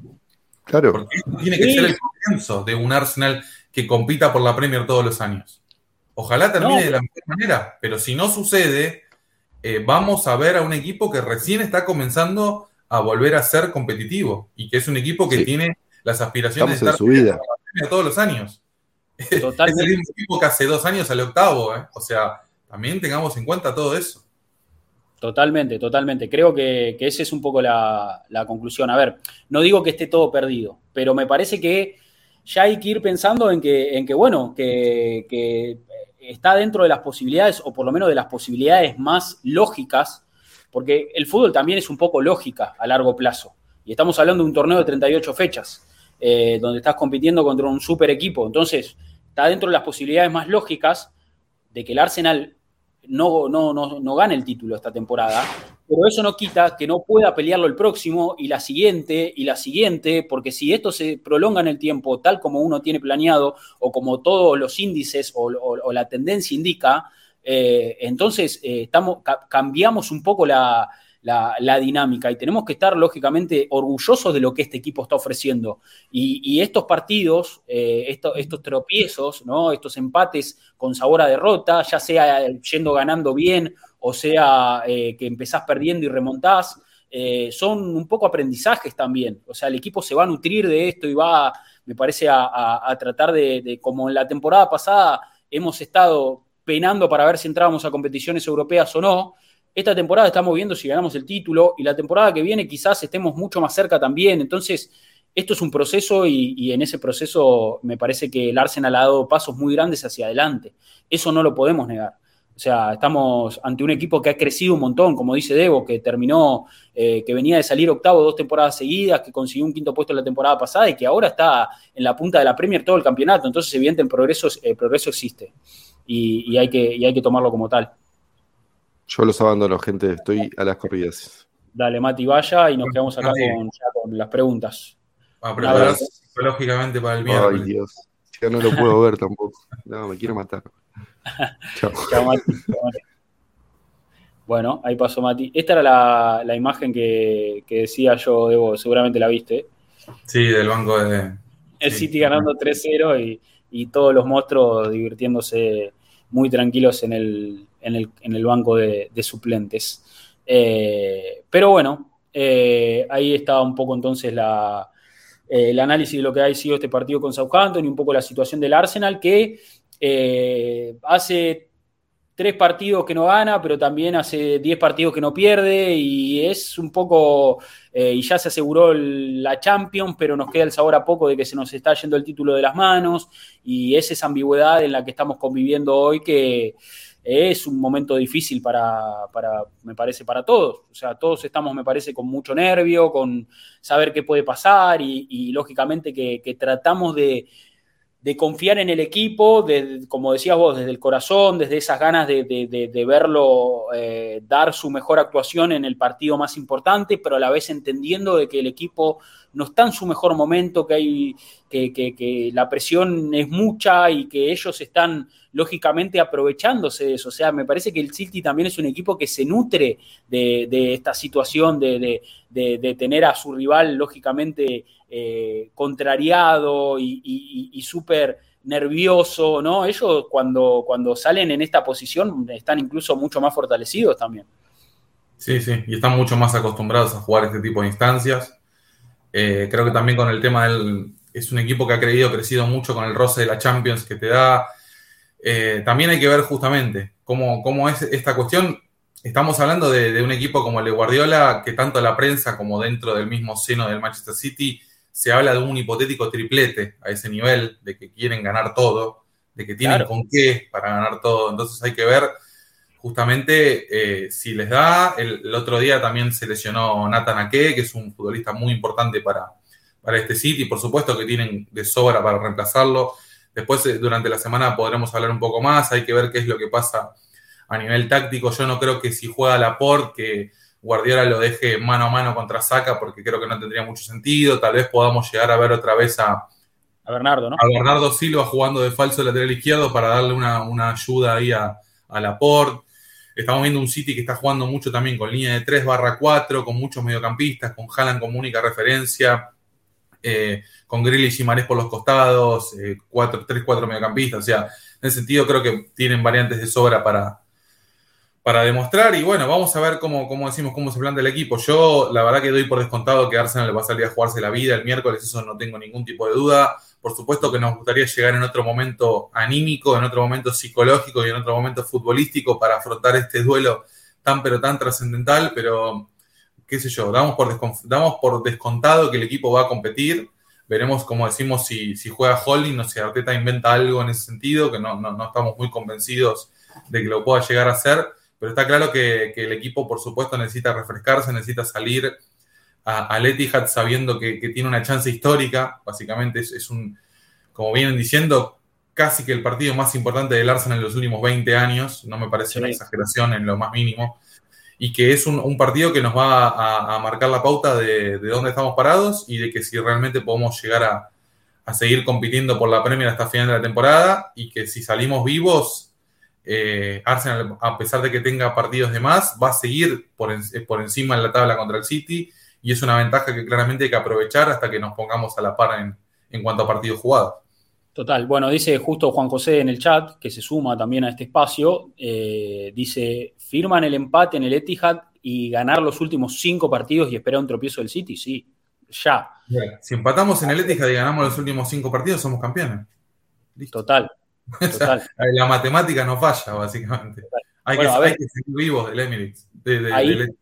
Claro. Porque esto tiene que sí. ser el comienzo de un Arsenal que compita por la Premier todos los años. Ojalá termine no. de la mejor manera, pero si no sucede, eh, vamos a ver a un equipo que recién está comenzando a volver a ser competitivo y que es un equipo que sí. tiene las aspiraciones Estamos de estar en la Premier todos los años. Totalmente. Es el mismo equipo que hace dos años al octavo, ¿eh? O sea, también tengamos en cuenta todo eso. Totalmente, totalmente. Creo que, que esa es un poco la, la conclusión. A ver, no digo que esté todo perdido, pero me parece que ya hay que ir pensando en que, en que bueno, que, que está dentro de las posibilidades, o por lo menos de las posibilidades más lógicas, porque el fútbol también es un poco lógica a largo plazo. Y estamos hablando de un torneo de treinta y ocho fechas. Eh, donde estás compitiendo contra un super equipo. Entonces, está dentro de las posibilidades más lógicas de que el Arsenal no, no, no, no gane el título esta temporada, pero eso no quita que no pueda pelearlo el próximo y la siguiente y la siguiente, porque si esto se prolonga en el tiempo tal como uno tiene planeado o como todos los índices o, o, o la tendencia indica, eh, entonces eh, estamos, ca- cambiamos un poco la... La, la dinámica, y tenemos que estar lógicamente orgullosos de lo que este equipo está ofreciendo, y, y estos partidos, eh, esto, estos tropiezos, ¿no? Estos empates con sabor a derrota, ya sea yendo ganando bien o sea eh, que empezás perdiendo y remontás, eh, son un poco aprendizajes también. O sea, el equipo se va a nutrir de esto y va, me parece, a, a, a tratar de, de, como en la temporada pasada hemos estado penando para ver si entrábamos a competiciones europeas o no. Esta temporada estamos viendo si ganamos el título, y la temporada que viene quizás estemos mucho más cerca también. Entonces, esto es un proceso, y, y en ese proceso me parece que el Arsenal ha dado pasos muy grandes hacia adelante. Eso no lo podemos negar. O sea, estamos ante un equipo que ha crecido un montón, como dice Devo, que terminó, eh, que venía de salir octavo dos temporadas seguidas, que consiguió un quinto puesto la temporada pasada y que ahora está en la punta de la Premier todo el campeonato. Entonces, evidente, el progreso, el progreso existe y, y, hay que, y hay que tomarlo como tal. Yo los abandono, gente. Estoy a las corridas. Dale, Mati, vaya, y nos quedamos acá con, ya, con las preguntas. A prepararse psicológicamente para el miércoles. Ay, Dios. Ya no lo puedo ver tampoco. No, me quiero matar. Chao. Chao, Mati. Bueno, ahí pasó Mati. Esta era la, la imagen que, que decía yo de vos. Seguramente la viste. Sí, del banco de... El sí. City ganando tres cero y, y todos los monstruos divirtiéndose muy tranquilos en el, en el, en el banco de, de suplentes. Eh, pero bueno, eh, ahí estaba un poco entonces la... Eh, el análisis de lo que ha sido este partido con Southampton y un poco la situación del Arsenal, que eh, hace tres partidos que no gana, pero también hace diez partidos que no pierde, y es un poco, eh, y ya se aseguró el, la Champions, pero nos queda el sabor a poco de que se nos está yendo el título de las manos, y es esa ambigüedad en la que estamos conviviendo hoy, que es un momento difícil para, para, me parece, para todos. O sea, todos estamos, me parece, con mucho nervio, con saber qué puede pasar y, y lógicamente, que, que tratamos de, de confiar en el equipo, de, como decías vos, desde el corazón, desde esas ganas de, de, de, de verlo eh, dar su mejor actuación en el partido más importante, pero a la vez entendiendo de que el equipo no está en su mejor momento, que, hay, que, que, que la presión es mucha y que ellos están... lógicamente aprovechándose de eso. O sea, me parece que el City también es un equipo que se nutre de, de esta situación de, de, de, de tener a su rival lógicamente eh, contrariado y, y, y súper nervioso, ¿no? Ellos cuando, cuando salen en esta posición están incluso mucho más fortalecidos también. Sí, sí, y están mucho más acostumbrados a jugar este tipo de instancias. Eh, creo que también con el tema del... Es un equipo que ha creído, crecido mucho con el roce de la Champions que te da... Eh, también hay que ver justamente cómo, cómo es esta cuestión. Estamos hablando de, de un equipo como el de Guardiola, que tanto la prensa como dentro del mismo seno del Manchester City se habla de un hipotético triplete a ese nivel, de que quieren ganar todo, de que tienen claro. Con qué para ganar todo. Entonces hay que ver justamente eh, si les da. El, el otro día también se lesionó Nathan Ake, que es un futbolista muy importante para, para este City. Por supuesto que tienen de sobra para reemplazarlo. Después, durante la semana, podremos hablar un poco más. Hay que ver qué es lo que pasa a nivel táctico. Yo no creo que si juega Laporte, que Guardiola lo deje mano a mano contra Saka, porque creo que no tendría mucho sentido. Tal vez podamos llegar a ver otra vez a, a Bernardo, ¿no? A Bernardo Silva jugando de falso lateral izquierdo para darle una, una ayuda ahí a, a Laporte. Estamos viendo un City que está jugando mucho también con línea de tres barra cuatro, con muchos mediocampistas, con Haaland como única referencia. Eh, con Grealish y Marés por los costados, eh, cuatro, tres, cuatro mediocampistas. O sea, en ese sentido creo que tienen variantes de sobra para, para demostrar. Y bueno, vamos a ver cómo, cómo decimos, cómo se plantea el equipo. Yo, la verdad que doy por descontado que Arsenal va a salir a jugarse la vida el miércoles. Eso no tengo ningún tipo de duda. Por supuesto que nos gustaría llegar en otro momento anímico, en otro momento psicológico y en otro momento futbolístico para afrontar este duelo tan pero tan trascendental, pero... qué sé yo, damos por, descon- damos por descontado que el equipo va a competir. Veremos, como decimos, si, si juega Holding o si Arteta inventa algo en ese sentido, que no, no, no estamos muy convencidos de que lo pueda llegar a hacer, pero está claro que, que el equipo, por supuesto, necesita refrescarse, necesita salir al Etihad sabiendo que, que tiene una chance histórica. Básicamente es, es un, como vienen diciendo, casi que el partido más importante del Arsenal en los últimos veinte años, no me parece sí. Una exageración en lo más mínimo. Y que es un, un partido que nos va a, a marcar la pauta de, de dónde estamos parados y de que si realmente podemos llegar a, a seguir compitiendo por la Premier hasta final de la temporada, y que si salimos vivos, eh, Arsenal, a pesar de que tenga partidos de más, va a seguir por, en, por encima en la tabla contra el City, y es una ventaja que claramente hay que aprovechar hasta que nos pongamos a la par en, en cuanto a partidos jugados. Total, bueno, dice justo Juan José en el chat, que se suma también a este espacio, eh, dice, ¿firman el empate en el Etihad y ganar los últimos cinco partidos y esperar un tropiezo del City? Sí, ya. Si empatamos en el Etihad y ganamos los últimos cinco partidos, somos campeones. ¿Listo? Total, total. La matemática no falla, básicamente. Total. Hay, bueno, que, hay que seguir vivos del Emirates, de, de, ahí, del, Etihad.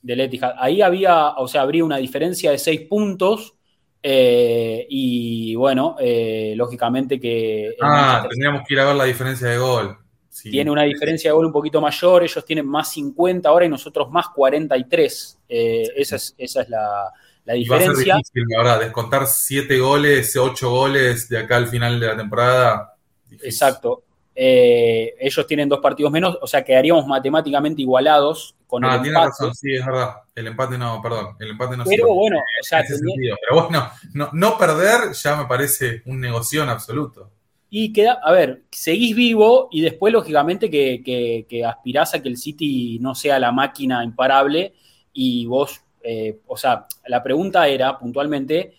del Etihad. Ahí había, o sea, habría una diferencia de seis puntos. Eh, y bueno, eh, lógicamente que... Ah, tendríamos que ir a ver la diferencia de gol. sí, tiene una diferencia de gol un poquito mayor, ellos tienen más cincuenta ahora y nosotros más cuarenta y tres. Eh, sí. Esa es, esa es la, la diferencia. Va a ser difícil, ahora, descontar siete goles, ocho goles de acá al final de la temporada. Difícil. Exacto. Eh, ellos tienen dos partidos menos, o sea, quedaríamos matemáticamente igualados con ah, el tiene empate. Razón, sí, es verdad. El empate no, perdón, el empate no. Pero se bueno, o sea, tenía... Pero bueno, no, no perder ya me parece un negocio en absoluto. Y queda, a ver, seguís vivo y después lógicamente que, que, que aspirás a que el City no sea la máquina imparable y vos, eh, o sea, la pregunta era puntualmente...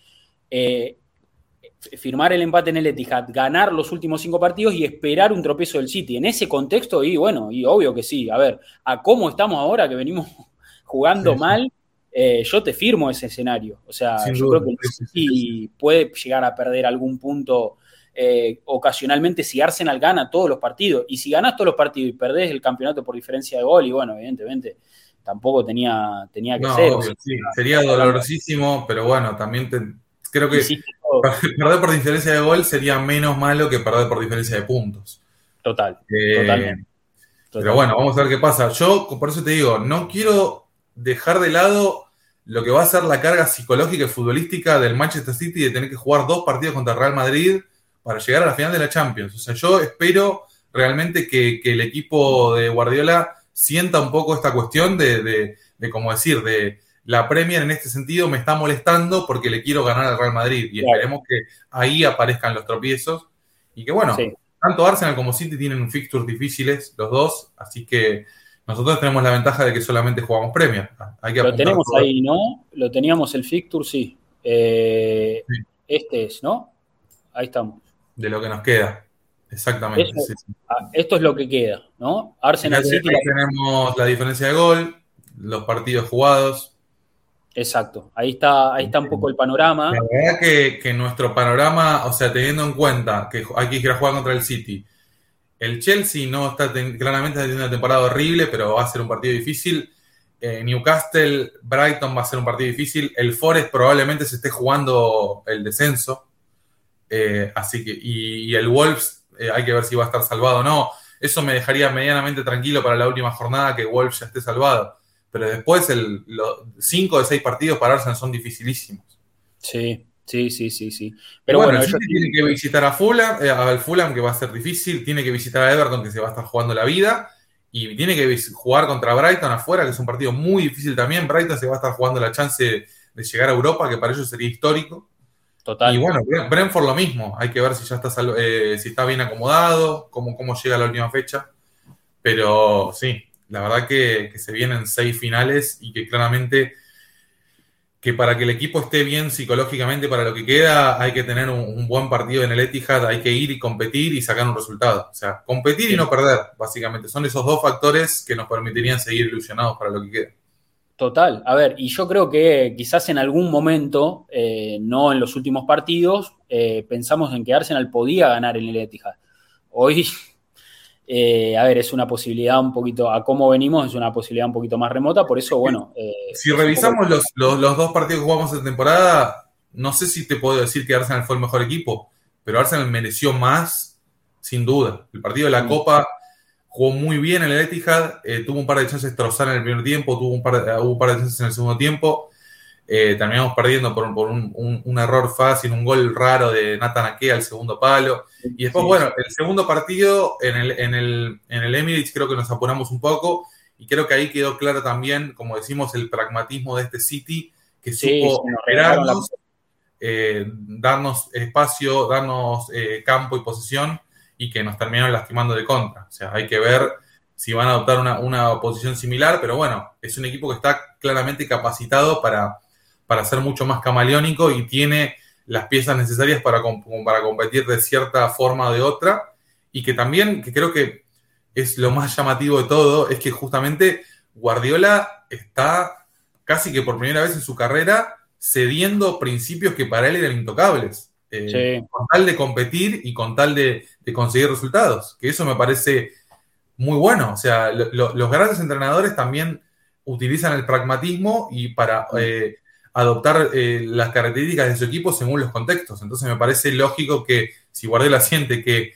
Eh, firmar el empate en el Etihad, ganar los últimos cinco partidos y esperar un tropiezo del City. En ese contexto, y bueno, y obvio que sí. A ver, a cómo estamos ahora, que venimos jugando sí, mal, eh, yo te firmo ese escenario. O sea, sin yo duda, creo que el City sí, sí, puede llegar a perder algún punto eh, ocasionalmente si Arsenal gana todos los partidos. Y si ganás todos los partidos y perdés el campeonato por diferencia de gol, y bueno, evidentemente... Tampoco tenía, tenía que no, ser. Obvio, sí. Sería dolorosísimo, pero bueno, también te... Creo que sí, sí, perder por diferencia de gol sería menos malo que perder por diferencia de puntos. Total, eh, totalmente. Pero bueno, vamos a ver qué pasa. Yo, por eso te digo, no quiero dejar de lado lo que va a ser la carga psicológica y futbolística del Manchester City de tener que jugar dos partidos contra el Real Madrid para llegar a la final de la Champions. O sea, yo espero realmente que, que el equipo de Guardiola sienta un poco esta cuestión de, de, de como decir, de... La Premier en este sentido me está molestando porque le quiero ganar al Real Madrid y claro, esperemos que ahí aparezcan los tropiezos y que bueno, sí, tanto Arsenal como City tienen fixtures difíciles los dos, así que nosotros tenemos la ventaja de que solamente jugamos Premier. Hay que lo tenemos todo ahí, ¿no? Lo teníamos el fixture, sí. Eh, sí. Este es, ¿no? Ahí estamos. De lo que nos queda. Exactamente. Eso, sí, sí. Esto es lo que queda, ¿no? Arsenal, City. Ahí tenemos la diferencia de gol, los partidos jugados. Exacto, ahí está, ahí está un poco el panorama. La verdad que, que nuestro panorama, o sea, teniendo en cuenta que hay que ir a jugar contra el City, el Chelsea no está ten, claramente está teniendo una temporada horrible, pero va a ser un partido difícil. Eh, Newcastle, Brighton va a ser un partido difícil. El Forest probablemente se esté jugando el descenso, eh, así que y, y el Wolves eh, hay que ver si va a estar salvado o no. Eso me dejaría medianamente tranquilo para la última jornada que Wolves ya esté salvado. Pero después el, los cinco de seis partidos para Arsenal son dificilísimos. Sí, sí, sí, sí, sí. Pero bueno, bueno ellos tienen que visitar a Fulham, eh, al Fulham, que va a ser difícil, tiene que visitar a Everton, que se va a estar jugando la vida, y tiene que jugar contra Brighton afuera, que es un partido muy difícil también. Brighton se va a estar jugando la chance de, de llegar a Europa, que para ellos sería histórico. Total. Y bueno, Brentford lo mismo, hay que ver si ya está salvo, eh, si está bien acomodado, cómo, cómo llega la última fecha. Pero sí, la verdad que, que se vienen seis finales y que claramente que para que el equipo esté bien psicológicamente para lo que queda hay que tener un, un buen partido en el Etihad, hay que ir y competir y sacar un resultado. O sea, competir sí, y no perder, básicamente. Son esos dos factores que nos permitirían seguir ilusionados para lo que queda. Total. A ver, y yo creo que quizás en algún momento, eh, no en los últimos partidos, eh, pensamos en que Arsenal podía ganar en el Etihad. Hoy... Eh, a ver, es una posibilidad un poquito, a cómo venimos, es una posibilidad un poquito más remota, por eso, bueno... Eh, si revisamos poco... los, los, los dos partidos que jugamos esta temporada, no sé si te puedo decir que Arsenal fue el mejor equipo, pero Arsenal mereció más, sin duda. El partido de la sí, Copa jugó muy bien en el Etihad, eh, tuvo un par de chances Trossard en el primer tiempo, tuvo un par de, hubo un par de chances en el segundo tiempo, eh, terminamos perdiendo por, por un, un, un error fácil, un gol raro de Nathan Ake al segundo palo. Y después, sí, bueno, el segundo partido en el, en, el, en el Emirates creo que nos apuramos un poco y creo que ahí quedó claro también, como decimos, el pragmatismo de este City que sí, supo esperarnos, eh, darnos espacio, darnos eh, campo y posesión y que nos terminaron lastimando de contra. O sea, hay que ver si van a adoptar una, una posición similar, pero bueno, es un equipo que está claramente capacitado para, para ser mucho más camaleónico y tiene... las piezas necesarias para, para competir de cierta forma o de otra, y que también, que creo que es lo más llamativo de todo, es que justamente Guardiola está casi que por primera vez en su carrera cediendo principios que para él eran intocables, eh, sí, con tal de competir y con tal de, de conseguir resultados, que eso me parece muy bueno. O sea, lo, lo, los grandes entrenadores también utilizan el pragmatismo y para... Eh, adoptar eh, las características de su equipo según los contextos. Entonces me parece lógico que si Guardiola siente que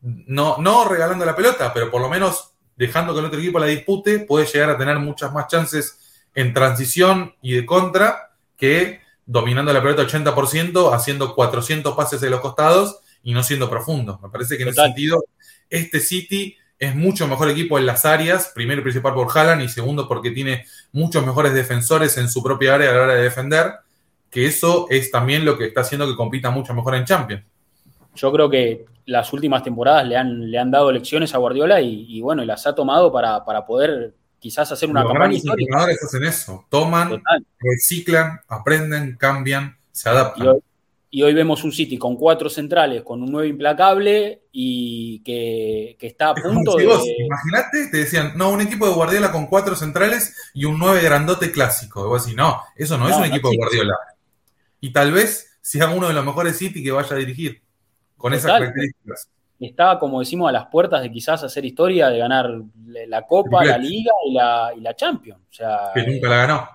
no, no regalando la pelota, pero por lo menos dejando que el otro equipo la dispute, puede llegar a tener muchas más chances en transición y de contra que dominando la pelota ochenta por ciento, haciendo cuatrocientos pases de los costados y no siendo profundo. Me parece que en Total. ese sentido este City es mucho mejor equipo en las áreas, primero y principal por Haaland y segundo porque tiene muchos mejores defensores en su propia área a la hora de defender, que eso es también lo que está haciendo que compita mucho mejor en Champions. Yo creo que las últimas temporadas le han, le han dado lecciones a Guardiola y, y bueno, y las ha tomado para, para poder quizás hacer una campaña histórica. Los entrenadores hacen eso, toman, Total. reciclan, aprenden, cambian, se adaptan. Y hoy, y hoy vemos un City con cuatro centrales, con un nueve implacable y que, que está a es punto de... Imagínate, te decían, no, un equipo de Guardiola con cuatro centrales y un nueve grandote clásico. Y vos decís, no, eso no, no es un no equipo de Guardiola. Y tal vez sea uno de los mejores City que vaya a dirigir. Con esas características. Está, como decimos, a las puertas de quizás hacer historia, de ganar la Copa, la Liga y la, y la Champions. O sea, que nunca la ganó.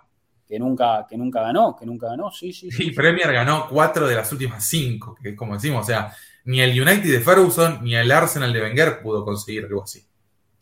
Que nunca, que nunca ganó, que nunca ganó, sí, sí. Y sí, Premier sí. ganó cuatro de las últimas cinco, que es como decimos, o sea, ni el United de Ferguson ni el Arsenal de Wenger pudo conseguir algo así.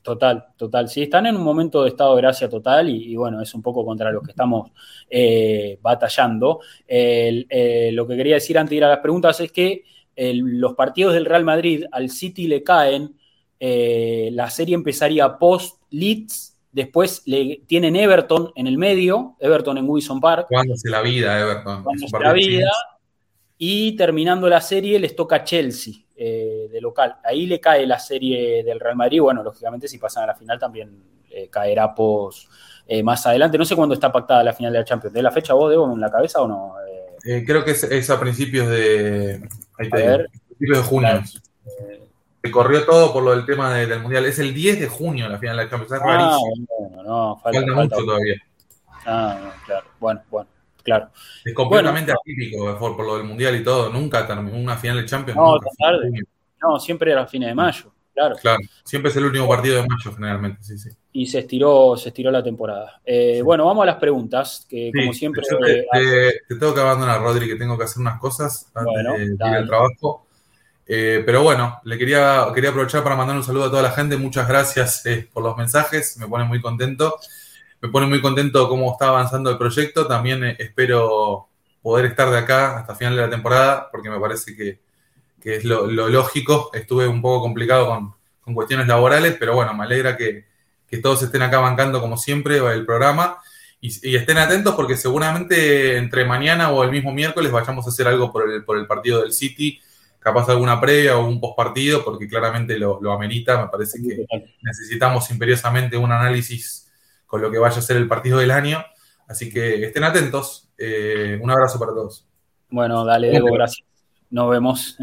Total, total. Sí, están en un momento de estado de gracia total y, y bueno, es un poco contra los que estamos eh, batallando. Eh, eh, lo que quería decir antes de ir a las preguntas es que El, los partidos del Real Madrid al City le caen, eh, la serie empezaría post Leeds, después le, tienen Everton en el medio, Everton en Goodison Park, jugándose la vida Everton, jugándose la vida, y terminando la serie les toca Chelsea eh, de local, ahí le cae la serie del Real Madrid, bueno, lógicamente si pasan a la final también eh, caerá post eh, más adelante, no sé cuándo está pactada la final de la Champions, ¿de la fecha vos, Debo, en la cabeza o no? Eh, Eh, creo que es, es a principios de, ahí te a ver, principios de junio. Claro. Se corrió todo por lo del tema de, del Mundial. Es el diez de junio la final de la Champions. Es ah, rarísimo. Bueno, no, falta, falta mucho falta. todavía. Ah, no, claro. Bueno, bueno, claro. Es completamente bueno, atípico no. por, por lo del Mundial y todo. Nunca terminó una final de Champions. No, nunca, tarde. No, siempre era a fines de mayo. Claro. Claro, siempre es el último partido de mayo generalmente, sí, sí. Y se estiró, se estiró la temporada. Eh, sí. Bueno, vamos a las preguntas, que sí, como siempre... Yo te, eh, te, te tengo que abandonar, Rodri, que tengo que hacer unas cosas antes bueno, de ir al trabajo. Eh, pero bueno, le quería, quería aprovechar para mandar un saludo a toda la gente. Muchas gracias eh, por los mensajes, me pone muy contento. Me pone muy contento cómo está avanzando el proyecto. También eh, espero poder estar de acá hasta final de la temporada, porque me parece que que es lo, lo lógico. Estuve un poco complicado con, con cuestiones laborales, pero bueno, me alegra que, que todos estén acá bancando como siempre el programa y, y estén atentos porque seguramente entre mañana o el mismo miércoles vayamos a hacer algo por el, por el partido del City, capaz alguna previa o un postpartido, porque claramente lo, lo amerita, me parece que necesitamos imperiosamente un análisis con lo que vaya a ser el partido del año, así que estén atentos, eh, un abrazo para todos. Bueno, dale, Debo, gracias. Nos vemos.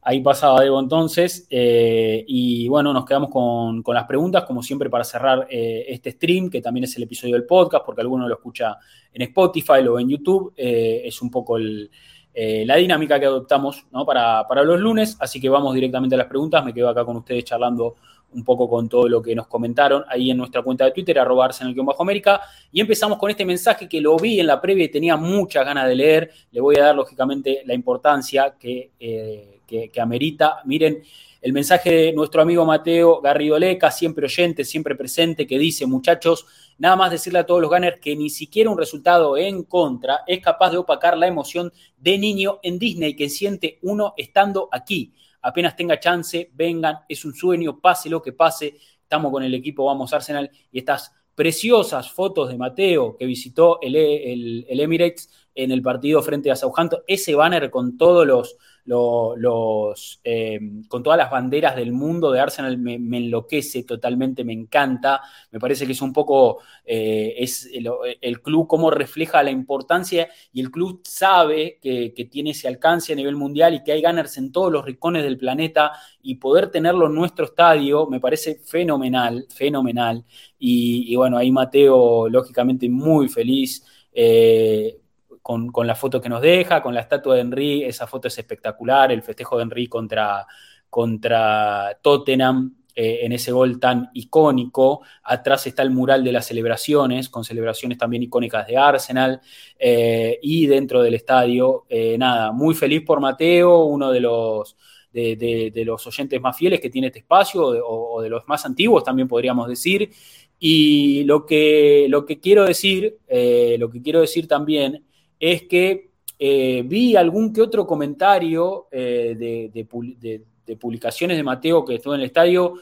Ahí pasaba Debo entonces. Eh, y bueno, nos quedamos con, con las preguntas, como siempre, para cerrar eh, este stream, que también es el episodio del podcast, porque alguno lo escucha en Spotify o en YouTube. Eh, es un poco el, eh, la dinámica que adoptamos, ¿no? para, para los lunes. Así que vamos directamente a las preguntas. Me quedo acá con ustedes charlando un poco con todo lo que nos comentaron ahí en nuestra cuenta de Twitter, arroba Arsenal-América. Y empezamos con este mensaje que lo vi en la previa y tenía muchas ganas de leer. Le voy a dar, lógicamente, la importancia que, eh, que, que amerita. Miren, el mensaje de nuestro amigo Mateo Garrido Leca, siempre oyente, siempre presente, que dice, muchachos, nada más decirle a todos los gunners que ni siquiera un resultado en contra es capaz de opacar la emoción de niño en Disney que siente uno estando aquí. Apenas tenga chance, vengan, es un sueño, pase lo que pase, estamos con el equipo, vamos Arsenal, y estas preciosas fotos de Mateo que visitó el, el, el Emirates en el partido frente a Southampton, ese banner con todos los, los, los eh, con todas las banderas del mundo de Arsenal me, me enloquece totalmente, me encanta, me parece que es un poco eh, es el, el club cómo refleja la importancia y el club sabe que, que tiene ese alcance a nivel mundial y que hay gunners en todos los rincones del planeta y poder tenerlo en nuestro estadio me parece fenomenal, fenomenal y, y bueno, ahí Mateo lógicamente muy feliz eh, Con, con la foto que nos deja, con la estatua de Henry, esa foto es espectacular, el festejo de Henry contra, contra Tottenham eh, en ese gol tan icónico, atrás está el mural de las celebraciones, con celebraciones también icónicas de Arsenal eh, y dentro del estadio, eh, nada, muy feliz por Mateo, uno de los de, de, de los oyentes más fieles que tiene este espacio, o, o de los más antiguos también podríamos decir. Y lo que, lo que quiero decir, eh, lo que quiero decir también es que eh, vi algún que otro comentario eh, de, de, de, de publicaciones de Mateo que estuvo en el estadio,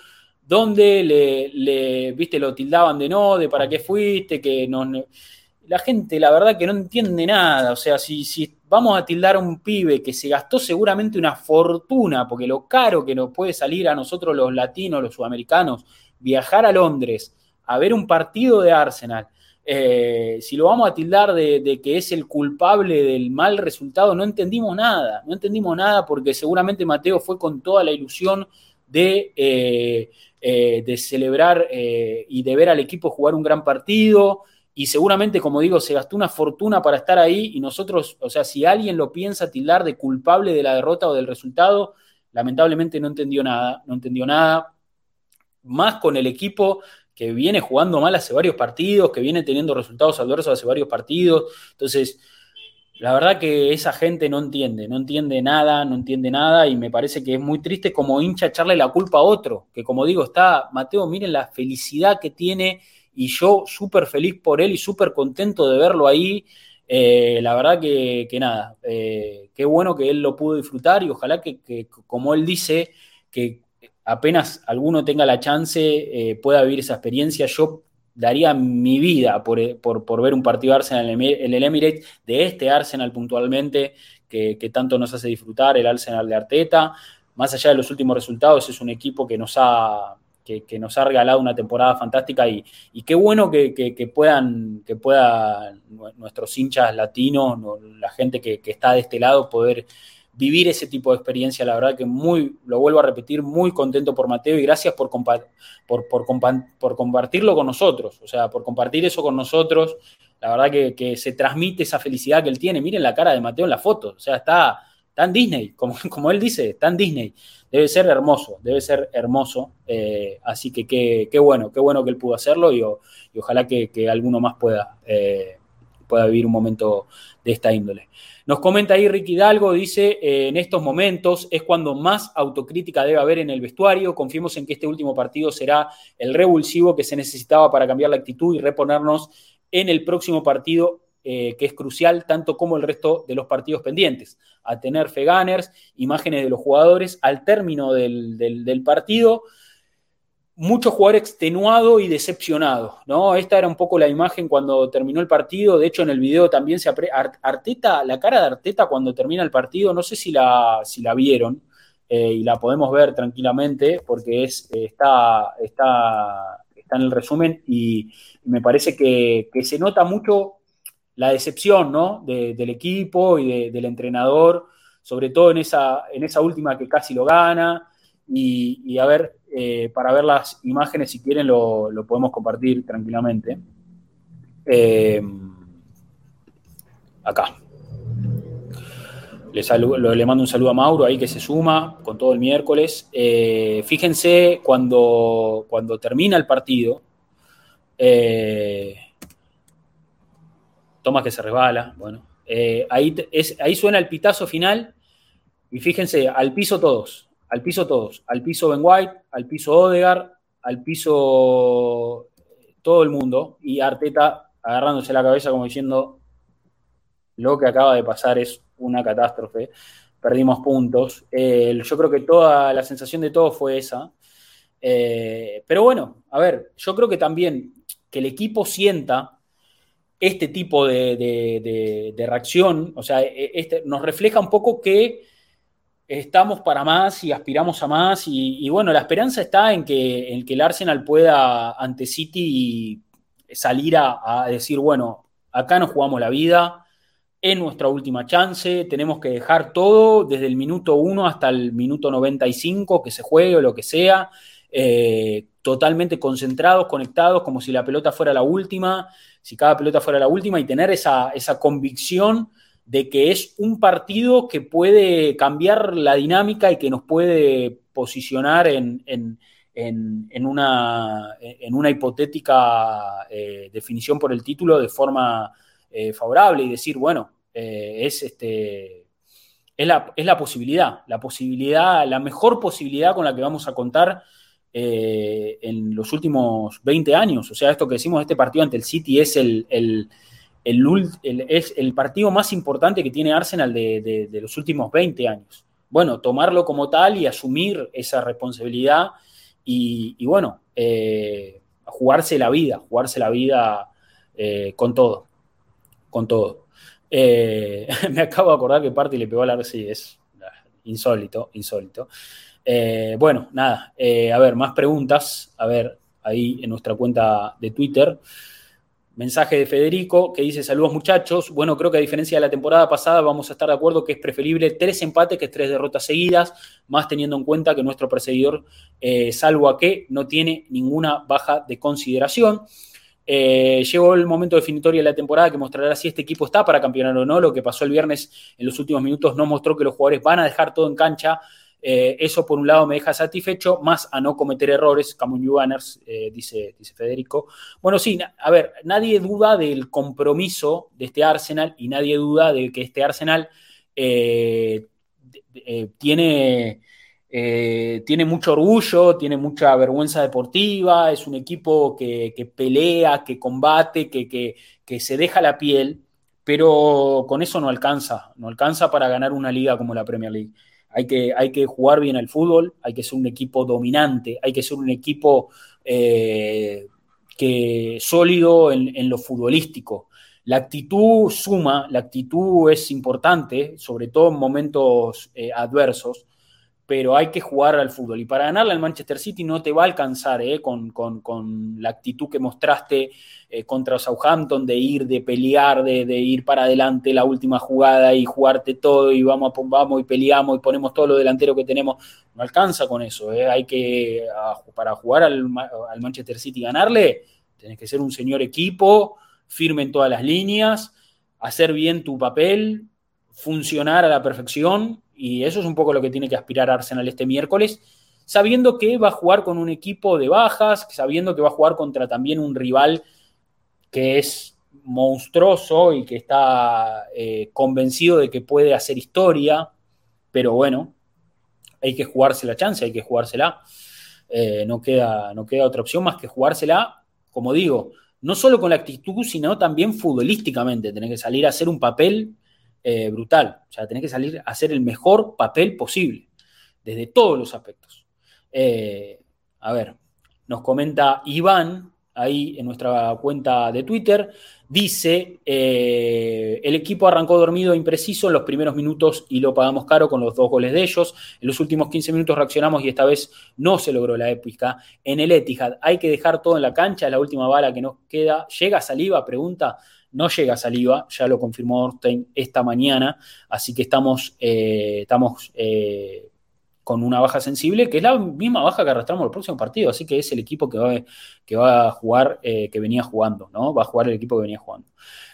donde le, le viste, lo tildaban de no, de para qué fuiste, que no. La gente, la verdad, que no entiende nada. O sea, si, si vamos a tildar a un pibe que se gastó seguramente una fortuna, porque lo caro que nos puede salir a nosotros los latinos, los sudamericanos, viajar a Londres a ver un partido de Arsenal, eh, si lo vamos a tildar de, de que es el culpable del mal resultado, no entendimos nada. No entendimos nada porque seguramente Mateo fue con toda la ilusión de... Eh, Eh, de celebrar eh, y de ver al equipo jugar un gran partido, y seguramente, como digo, se gastó una fortuna para estar ahí, y nosotros, o sea, si alguien lo piensa tildar de culpable de la derrota o del resultado, lamentablemente no entendió nada, no entendió nada, más con el equipo que viene jugando mal hace varios partidos, que viene teniendo resultados adversos hace varios partidos. Entonces, la verdad que esa gente no entiende, no entiende nada, no entiende nada, y me parece que es muy triste como hincha echarle la culpa a otro, que, como digo, está Mateo, miren la felicidad que tiene, y yo súper feliz por él y súper contento de verlo ahí. Eh, la verdad que, que nada, eh, qué bueno que él lo pudo disfrutar, y ojalá que, que como él dice, que apenas alguno tenga la chance eh, pueda vivir esa experiencia. Yo daría mi vida por, por, por ver un partido de Arsenal en el Emirates, de este Arsenal puntualmente, que, que tanto nos hace disfrutar, el Arsenal de Arteta. Más allá de los últimos resultados, es un equipo que nos ha, que, que nos ha regalado una temporada fantástica, y, y qué bueno que, que, que puedan, que puedan nuestros hinchas latinos, la gente que, que está de este lado, poder vivir ese tipo de experiencia. La verdad que muy, lo vuelvo a repetir, muy contento por Mateo, y gracias por, compa- por, por, compa- por compartirlo con nosotros, o sea, por compartir eso con nosotros. La verdad que, que se transmite esa felicidad que él tiene. Miren la cara de Mateo en la foto, o sea, está, está en Disney, como, como él dice, está en Disney. Debe ser hermoso, debe ser hermoso, eh, así que qué bueno, qué bueno que él pudo hacerlo, y, o, y ojalá que, que alguno más pueda... Eh, pueda vivir un momento de esta índole. Nos comenta ahí Ricky Hidalgo, dice, eh, en estos momentos es cuando más autocrítica debe haber en el vestuario. Confiemos en que este último partido será el revulsivo que se necesitaba para cambiar la actitud y reponernos en el próximo partido, eh, que es crucial, tanto como el resto de los partidos pendientes. A tener fe, Gunners, imágenes de los jugadores al término del, del, del partido. Mucho jugador extenuado y decepcionado, ¿no? Esta era un poco la imagen cuando terminó el partido. De hecho, en el video también se apre... Arteta, la cara de Arteta cuando termina el partido, no sé si la, si la vieron, eh, y la podemos ver tranquilamente, porque es, eh, está, está, está en el resumen, y me parece que, que se nota mucho la decepción, ¿no? De, del equipo y de, del entrenador, sobre todo en esa, en esa última que casi lo gana. Y, y a ver, eh, para ver las imágenes, si quieren, lo, lo podemos compartir tranquilamente. Eh, acá. Le, saludo, le mando un saludo a Mauro, ahí que se suma con todo el miércoles. Eh, fíjense cuando, cuando termina el partido. Eh, Tomás que se resbala. Bueno, eh, ahí, es, ahí suena el pitazo final. Y fíjense, al piso todos. Al piso todos, al piso Ben White, al piso Odegaard, al piso todo el mundo, y Arteta agarrándose la cabeza como diciendo, lo que acaba de pasar es una catástrofe, perdimos puntos. Eh, yo creo que toda la sensación de todo fue esa. Eh, pero bueno, a ver, yo creo que también que el equipo sienta este tipo de, de, de, de reacción, o sea, este, nos refleja un poco que estamos para más y aspiramos a más, y, y bueno, la esperanza está en que, en que el Arsenal pueda ante City salir a, a decir, bueno, acá nos jugamos la vida, es nuestra última chance, tenemos que dejar todo desde el minuto uno hasta el minuto noventa y cinco, que se juegue o lo que sea, eh, totalmente concentrados, conectados, como si la pelota fuera la última, si cada pelota fuera la última, y tener esa, esa convicción de que es un partido que puede cambiar la dinámica y que nos puede posicionar en, en, en, en, una, en una hipotética eh, definición por el título de forma eh, favorable, y decir, bueno, eh, es, este, es la, es la posibilidad, la posibilidad, la mejor posibilidad con la que vamos a contar eh, en los últimos veinte años. O sea, esto que decimos, este partido ante el City es el, el, el, el, es el partido más importante que tiene Arsenal de, de, de los últimos veinte años. Bueno, tomarlo como tal y asumir esa responsabilidad y, y bueno, eh, jugarse la vida, jugarse la vida eh, con todo, con todo. Eh, me acabo de acordar que Partey le pegó al arco, sí, es insólito, insólito. Eh, bueno, nada, eh, a ver, más preguntas, a ver, ahí en nuestra cuenta de Twitter. Mensaje de Federico que dice: saludos muchachos, bueno, creo que a diferencia de la temporada pasada vamos a estar de acuerdo que es preferible tres empates que tres derrotas seguidas, más teniendo en cuenta que nuestro perseguidor, eh, salvo a que no tiene ninguna baja de consideración. Eh, llegó el momento definitorio de la temporada que mostrará si este equipo está para campeonar o no. Lo que pasó el viernes en los últimos minutos nos mostró que los jugadores van a dejar todo en cancha. Eh, eso por un lado me deja satisfecho, más a no cometer errores, come on you Gunners, eh, dice, dice Federico. Bueno, sí, na- a ver, nadie duda del compromiso de este Arsenal y nadie duda de que este Arsenal eh, eh, tiene, eh, tiene mucho orgullo, tiene mucha vergüenza deportiva, es un equipo que, que pelea, que combate, que, que, que se deja la piel, pero con eso no alcanza, no alcanza para ganar una liga como la Premier League. Hay que, hay que jugar bien al fútbol, hay que ser un equipo dominante, hay que ser un equipo eh, que, sólido en, en lo futbolístico. La actitud suma, la actitud es importante, sobre todo en momentos eh, adversos, pero hay que jugar al fútbol. Y para ganarle al Manchester City no te va a alcanzar eh, con, con, con la actitud que mostraste eh, contra Southampton, de ir, de pelear, de, de ir para adelante la última jugada y jugarte todo y vamos, vamos y peleamos y ponemos todo lo delantero que tenemos. No alcanza con eso. Eh. Hay que, para jugar al, al Manchester City y ganarle, tenés que ser un señor equipo, firme en todas las líneas, hacer bien tu papel, funcionar a la perfección. Y eso es un poco lo que tiene que aspirar Arsenal este miércoles, sabiendo que va a jugar con un equipo de bajas, sabiendo que va a jugar contra también un rival que es monstruoso y que está eh, convencido de que puede hacer historia, pero bueno, hay que jugarse la chance, hay que jugársela. Eh, no queda, no queda otra opción más que jugársela, como digo, no solo con la actitud, sino también futbolísticamente. Tenés que salir a hacer un papel Eh, brutal, o sea, tenés que salir a hacer el mejor papel posible desde todos los aspectos. Eh, a ver, nos comenta Iván ahí en nuestra cuenta de Twitter, dice eh, el equipo arrancó dormido e impreciso en los primeros minutos y lo pagamos caro con los dos goles de ellos. En los últimos quince minutos reaccionamos y esta vez no se logró la épica en el Etihad. Hay que dejar todo en la cancha, es la última bala que nos queda. ¿Llega Saliba? Pregunta. No llega Saliba, ya lo confirmó Orten esta mañana, así que estamos, eh, estamos eh, con una baja sensible, que es la misma baja que arrastramos el próximo partido, así que es el equipo que va, que va a jugar, eh, que venía jugando, ¿no? Va a jugar el equipo que venía jugando.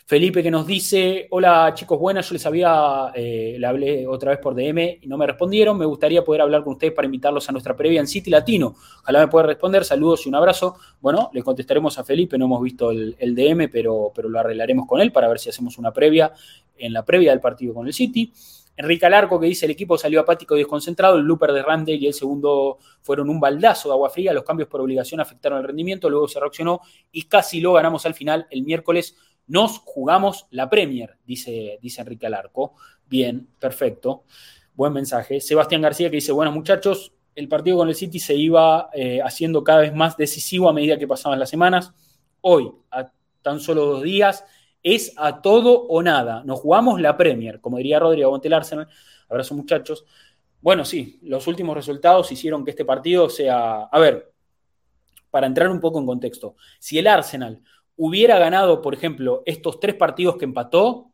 Felipe que nos dice: hola chicos, buenas, yo les había, eh, le hablé otra vez por D M y no me respondieron, me gustaría poder hablar con ustedes para invitarlos a nuestra previa en City Latino, ojalá me puedan responder, saludos y un abrazo. Bueno, le contestaremos a Felipe, no hemos visto el, el D M, pero, pero lo arreglaremos con él para ver si hacemos una previa, en la previa del partido con el City. Enrique Alarco que dice: el equipo salió apático y desconcentrado, el blooper de Ramsdale y el segundo fueron un baldazo de agua fría, los cambios por obligación afectaron el rendimiento, luego se reaccionó y casi lo ganamos al final. El miércoles nos jugamos la Premier, dice, dice Enrique Alarco. Bien, perfecto, buen mensaje. Sebastián García que dice: buenos muchachos, el partido con el City se iba eh, haciendo cada vez más decisivo a medida que pasaban las semanas. Hoy, a tan solo dos días, es a todo o nada. Nos jugamos la Premier, como diría Rodrigo Aguante el Arsenal. Abrazo, muchachos. Bueno, sí, los últimos resultados hicieron que este partido sea... A ver, para entrar un poco en contexto, si el Arsenal hubiera ganado, por ejemplo, estos tres partidos que empató,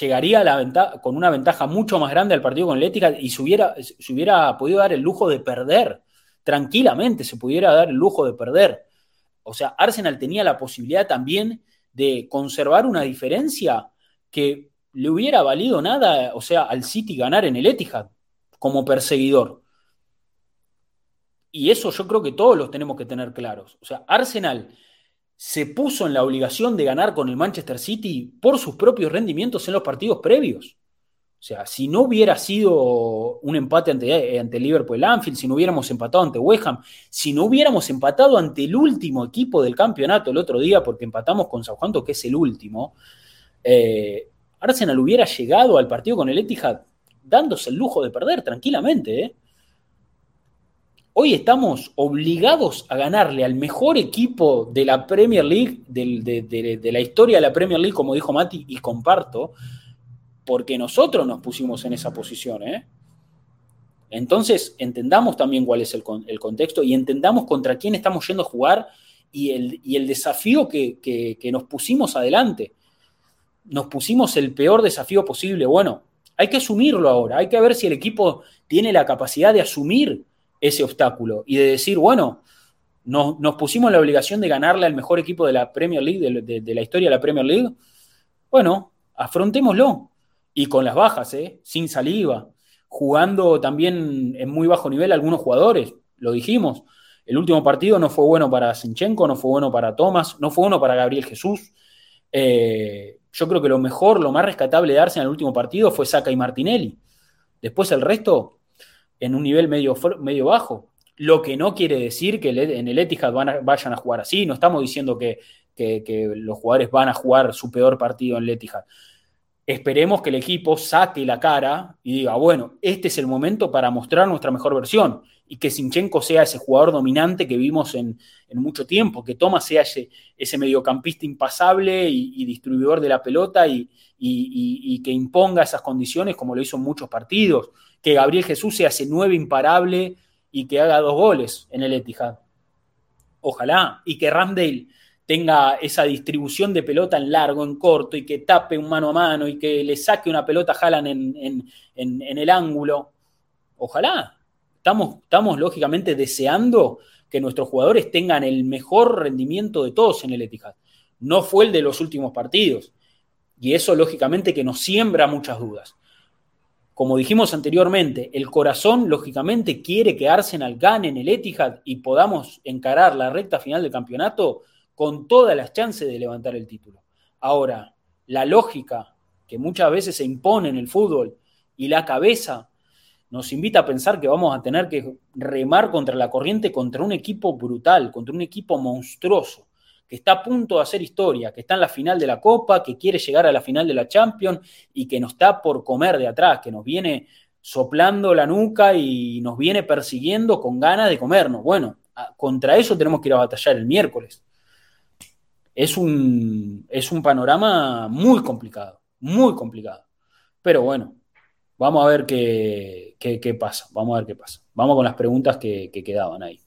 llegaría a la ventaja, con una ventaja mucho más grande al partido con el Etihad y se hubiera, se hubiera podido dar el lujo de perder. Tranquilamente se pudiera dar el lujo de perder. O sea, Arsenal tenía la posibilidad también de conservar una diferencia que le hubiera valido nada, o sea, al City ganar en el Etihad como perseguidor. Y eso yo creo que todos los tenemos que tener claros. O sea, Arsenal se puso en la obligación de ganar con el Manchester City por sus propios rendimientos en los partidos previos. O sea, si no hubiera sido un empate ante, ante Liverpool Anfield, si no hubiéramos empatado ante West Ham, si no hubiéramos empatado ante el último equipo del campeonato el otro día, porque empatamos con Southampton, que es el último, eh, Arsenal hubiera llegado al partido con el Etihad dándose el lujo de perder tranquilamente, ¿eh? Hoy estamos obligados a ganarle al mejor equipo de la Premier League, de, de, de, de la historia de la Premier League, como dijo Mati, y comparto, porque nosotros nos pusimos en esa posición, ¿eh? Entonces, entendamos también cuál es el, el contexto y entendamos contra quién estamos yendo a jugar y el, y el desafío que, que, que nos pusimos adelante. Nos pusimos el peor desafío posible. Bueno, hay que asumirlo ahora, hay que ver si el equipo tiene la capacidad de asumir ese obstáculo y de decir, bueno, nos, nos pusimos la obligación de ganarle al mejor equipo de la Premier League, de, de, de la historia de la Premier League. Bueno, afrontémoslo. Y con las bajas, ¿eh? Sin Saliba, jugando también en muy bajo nivel algunos jugadores, lo dijimos. El último partido no fue bueno para Zinchenko, no fue bueno para Thomas, no fue bueno para Gabriel Jesús. Eh, yo creo que lo mejor, lo más rescatable de Arsenal en el último partido fue Saka y Martinelli. Después el resto en un nivel medio, medio bajo, lo que no quiere decir que en el Etihad van a, vayan a jugar así. No estamos diciendo que, que, que los jugadores van a jugar su peor partido en el Etihad. Esperemos que el equipo saque la cara y diga, bueno, este es el momento para mostrar nuestra mejor versión y que Zinchenko sea ese jugador dominante que vimos en, en mucho tiempo, que Thomas sea ese, ese mediocampista impasable y, y distribuidor de la pelota y, y, y, y que imponga esas condiciones como lo hizo en muchos partidos, que Gabriel Jesús sea ese nueve imparable y que haga dos goles en el Etihad. Ojalá. Y que Ramsdale tenga esa distribución de pelota en largo, en corto, y que tape un mano a mano y que le saque una pelota a Haaland en, en, en, en el ángulo. Ojalá. Estamos, estamos lógicamente deseando que nuestros jugadores tengan el mejor rendimiento de todos en el Etihad. No fue el de los últimos partidos. Y eso lógicamente que nos siembra muchas dudas. Como dijimos anteriormente, el corazón lógicamente quiere que Arsenal gane en el Etihad y podamos encarar la recta final del campeonato con todas las chances de levantar el título. Ahora, la lógica que muchas veces se impone en el fútbol y la cabeza nos invita a pensar que vamos a tener que remar contra la corriente, contra un equipo brutal, contra un equipo monstruoso, que está a punto de hacer historia, que está en la final de la Copa, que quiere llegar a la final de la Champions y que nos está por comer de atrás, que nos viene soplando la nuca y nos viene persiguiendo con ganas de comernos. Bueno, contra eso tenemos que ir a batallar el miércoles. Es un, es un panorama muy complicado, muy complicado. Pero bueno, vamos a ver qué, qué, qué pasa, vamos a ver qué pasa. Vamos con las preguntas que, que quedaban ahí.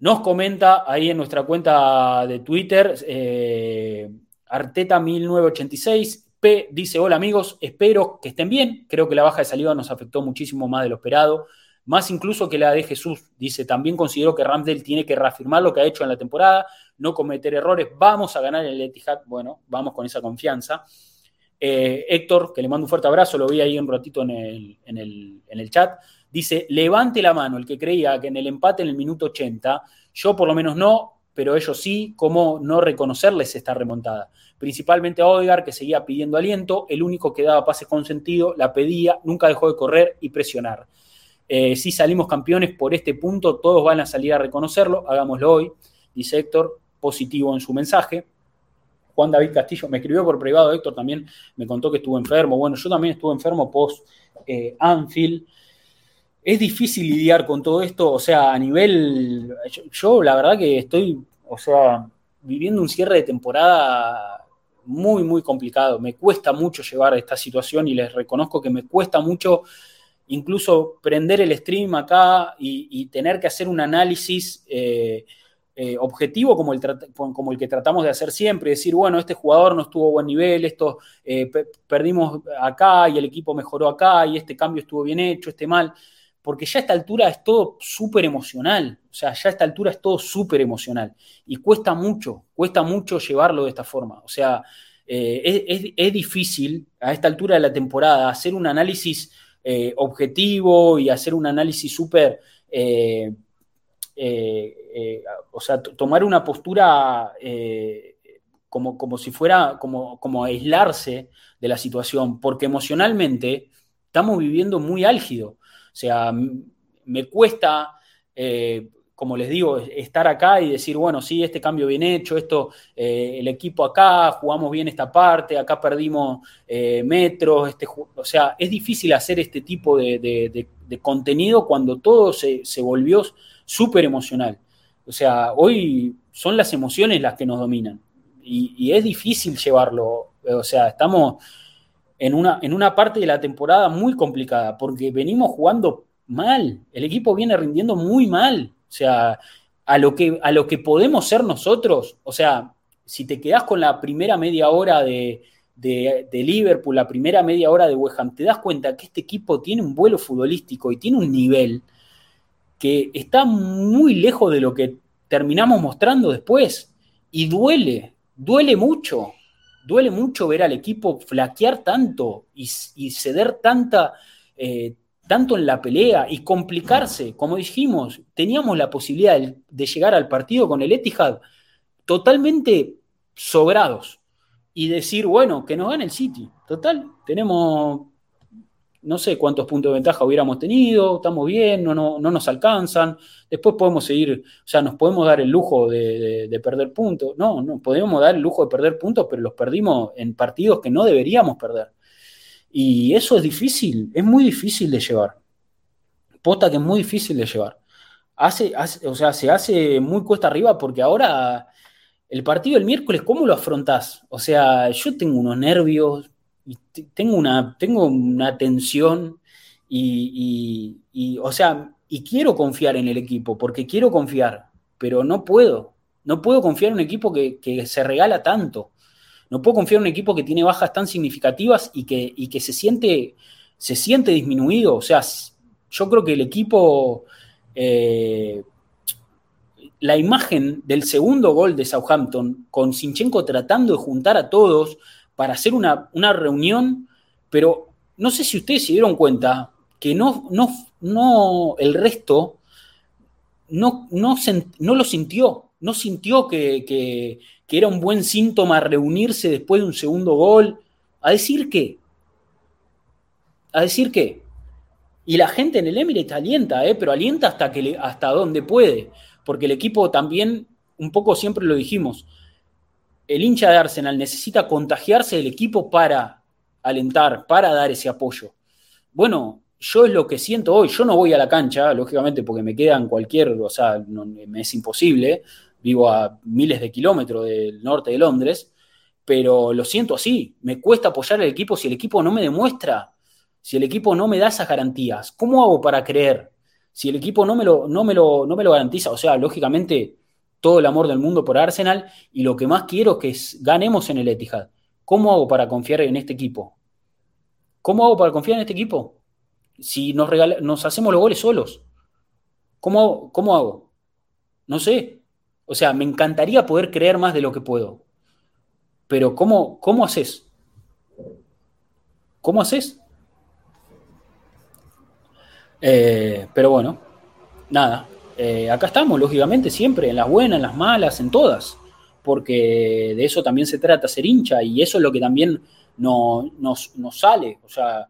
Nos comenta ahí en nuestra cuenta de Twitter, eh, Arteta mil novecientos ochenta y seis, P dice, hola amigos, espero que estén bien. Creo que la baja de Saliba nos afectó muchísimo más de lo esperado, más incluso que la de Jesús. Dice, también considero que Ramsdale tiene que reafirmar lo que ha hecho en la temporada, no cometer errores, vamos a ganar el Etihad. Bueno, vamos con esa confianza. Eh, Héctor, que le mando un fuerte abrazo, lo vi ahí un ratito en el, en el, en el chat. Dice, levante la mano el que creía que en el empate en el minuto ochenta, yo por lo menos no, pero ellos sí, cómo no reconocerles esta remontada. Principalmente a Odegaard, que seguía pidiendo aliento, el único que daba pases con sentido, la pedía, nunca dejó de correr y presionar. Eh, si salimos campeones por este punto, todos van a salir a reconocerlo, hagámoslo hoy, dice Héctor, positivo en su mensaje. Juan David Castillo me escribió por privado, Héctor también me contó que estuvo enfermo. Bueno, yo también estuve enfermo post eh, Anfield. Es difícil lidiar con todo esto, o sea, a nivel... Yo, yo la verdad que estoy, o sea, viviendo un cierre de temporada muy, muy complicado. Me cuesta mucho llevar esta situación y les reconozco que me cuesta mucho incluso prender el stream acá y, y tener que hacer un análisis eh, eh, objetivo como el, como el que tratamos de hacer siempre. Decir, bueno, este jugador no estuvo a buen nivel, esto eh, pe- perdimos acá y el equipo mejoró acá y este cambio estuvo bien hecho, este mal... Porque ya a esta altura es todo súper emocional. O sea, ya a esta altura es todo súper emocional. Y cuesta mucho, cuesta mucho llevarlo de esta forma. O sea, eh, es, es, es difícil a esta altura de la temporada hacer un análisis eh, objetivo y hacer un análisis súper... Eh, eh, eh, o sea, t- tomar una postura eh, como, como si fuera como, como aislarse de la situación, porque emocionalmente estamos viviendo muy álgido. O sea, me cuesta, eh, como les digo, estar acá y decir, bueno, sí, este cambio bien hecho, esto, eh, el equipo acá, jugamos bien esta parte, acá perdimos eh, metros. Este, o sea, es difícil hacer este tipo de, de, de, de contenido cuando todo se, se volvió súper emocional. O sea, hoy son las emociones las que nos dominan y, y es difícil llevarlo. O sea, estamos en una, en una parte de la temporada muy complicada porque venimos jugando mal. El equipo viene rindiendo muy mal. O sea, a lo que, a lo que podemos ser nosotros, o sea, si te quedás con la primera media hora de, de, de Liverpool, la primera media hora de West Ham, te das cuenta que este equipo tiene un vuelo futbolístico y tiene un nivel que está muy lejos de lo que terminamos mostrando después. Y duele, duele mucho, duele mucho ver al equipo flaquear tanto y, y ceder tanta... Eh, tanto en la pelea y complicarse. Como dijimos, teníamos la posibilidad de, de llegar al partido con el Etihad totalmente sobrados y decir, bueno, que nos gane el City. Total, tenemos no sé cuántos puntos de ventaja hubiéramos tenido, estamos bien, no, no, no nos alcanzan, después podemos seguir, o sea, nos podemos dar el lujo de, de, de perder puntos. No, no, podemos dar el lujo de perder puntos, pero los perdimos en partidos que no deberíamos perder. Y eso es difícil, es muy difícil de llevar. Posta que es muy difícil de llevar. Hace, hace, o sea, se hace muy cuesta arriba porque ahora el partido del miércoles, ¿cómo lo afrontás? O sea, yo tengo unos nervios, y t- tengo, una, tengo una tensión y, y, y, o sea, y quiero confiar en el equipo porque quiero confiar, pero no puedo. No puedo confiar en un equipo que, que se regala tanto. No puedo confiar en un equipo que tiene bajas tan significativas y que, y que se, siente, se siente disminuido. O sea, yo creo que el equipo... Eh, la imagen del segundo gol de Southampton, con Zinchenko tratando de juntar a todos para hacer una, una reunión, pero no sé si ustedes se dieron cuenta que no, no, no, el resto no, no, sent, no lo sintió. No sintió que, que, que era un buen síntoma reunirse después de un segundo gol. ¿A decir qué? ¿A decir qué? Y la gente en el Emirates alienta, ¿eh? Pero alienta hasta, que le, hasta donde puede. Porque el equipo también, un poco siempre lo dijimos, el hincha de Arsenal necesita contagiarse del equipo para alentar, para dar ese apoyo. Bueno, yo es lo que siento hoy. Yo no voy a la cancha, lógicamente, porque me quedan cualquier... O sea, no, me es imposible... Vivo a miles de kilómetros del norte de Londres, pero lo siento así. Me cuesta apoyar al equipo si el equipo no me demuestra, si el equipo no me da esas garantías. ¿Cómo hago para creer si el equipo no me lo, no me lo, no me lo garantiza? O sea, lógicamente, todo el amor del mundo por Arsenal y lo que más quiero es que ganemos en el Etihad. ¿Cómo hago para confiar en este equipo? ¿Cómo hago para confiar en este equipo? Si nos, regala, nos hacemos los goles solos. ¿Cómo, cómo hago? No sé. O sea, me encantaría poder creer más de lo que puedo. Pero ¿cómo, cómo haces? ¿Cómo haces? Eh, pero bueno, nada. Eh, acá estamos, lógicamente, siempre, en las buenas, en las malas, en todas. Porque de eso también se trata, ser hincha. Y eso es lo que también no, nos, nos sale. O sea,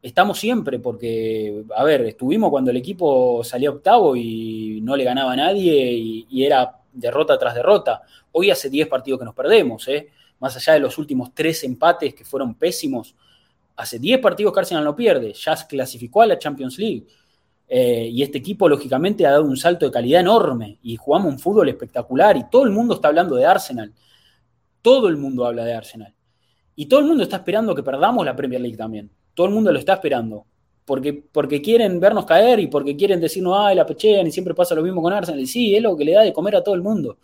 estamos siempre porque, a ver, estuvimos cuando el equipo salía octavo y no le ganaba a nadie y, y era derrota tras derrota. Hoy hace diez partidos que nos perdemos, ¿eh? Más allá de los últimos tres empates que fueron pésimos, hace diez partidos que Arsenal no pierde, ya se clasificó a la Champions League. Eh, y este equipo, lógicamente, ha dado un salto de calidad enorme y jugamos un fútbol espectacular y todo el mundo está hablando de Arsenal. Todo el mundo habla de Arsenal. Y todo el mundo está esperando que perdamos la Premier League también. Todo el mundo lo está esperando, porque, porque quieren vernos caer y porque quieren decirnos, ay, la pechean y siempre pasa lo mismo con Arsenal. Y sí, es lo que le da de comer a todo el mundo.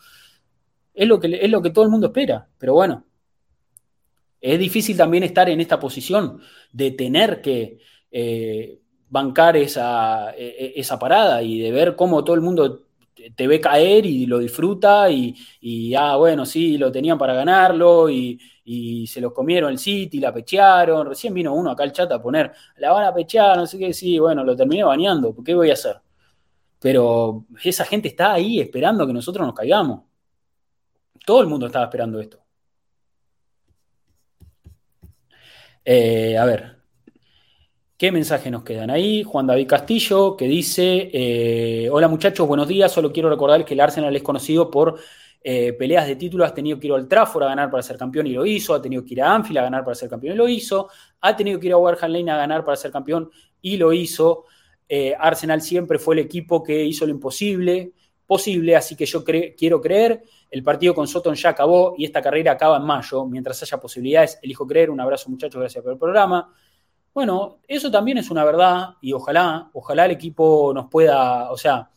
Es lo que, es lo que todo el mundo espera. Pero bueno, es difícil también estar en esta posición de tener que eh, bancar esa, esa parada y de ver cómo todo el mundo te ve caer y lo disfruta y, y ah, bueno, sí, lo tenían para ganarlo y, y se los comieron el City, la pechearon. Recién vino uno acá al chat a poner, la van a pechear, no sé qué. Sí, bueno, lo terminé bañando, ¿qué voy a hacer? Pero esa gente está ahí esperando que nosotros nos caigamos. Todo el mundo estaba esperando esto. Eh, a ver, ¿qué mensajes nos quedan ahí? Juan David Castillo, que dice, eh, hola muchachos, buenos días, solo quiero recordar que el Arsenal es conocido por eh, peleas de títulos, ha tenido que ir al Trafford a ganar para ser campeón y lo hizo, ha tenido que ir a Anfield a ganar para ser campeón y lo hizo, ha tenido que ir a Warham Lane a ganar para ser campeón y lo hizo. Eh, Arsenal siempre fue el equipo que hizo lo imposible posible, así que yo cre- quiero creer, el partido con Soton ya acabó y esta carrera acaba en mayo, mientras haya posibilidades, elijo creer, un abrazo muchachos, gracias por el programa. Bueno, eso también es una verdad y ojalá, ojalá el equipo nos pueda, o sea,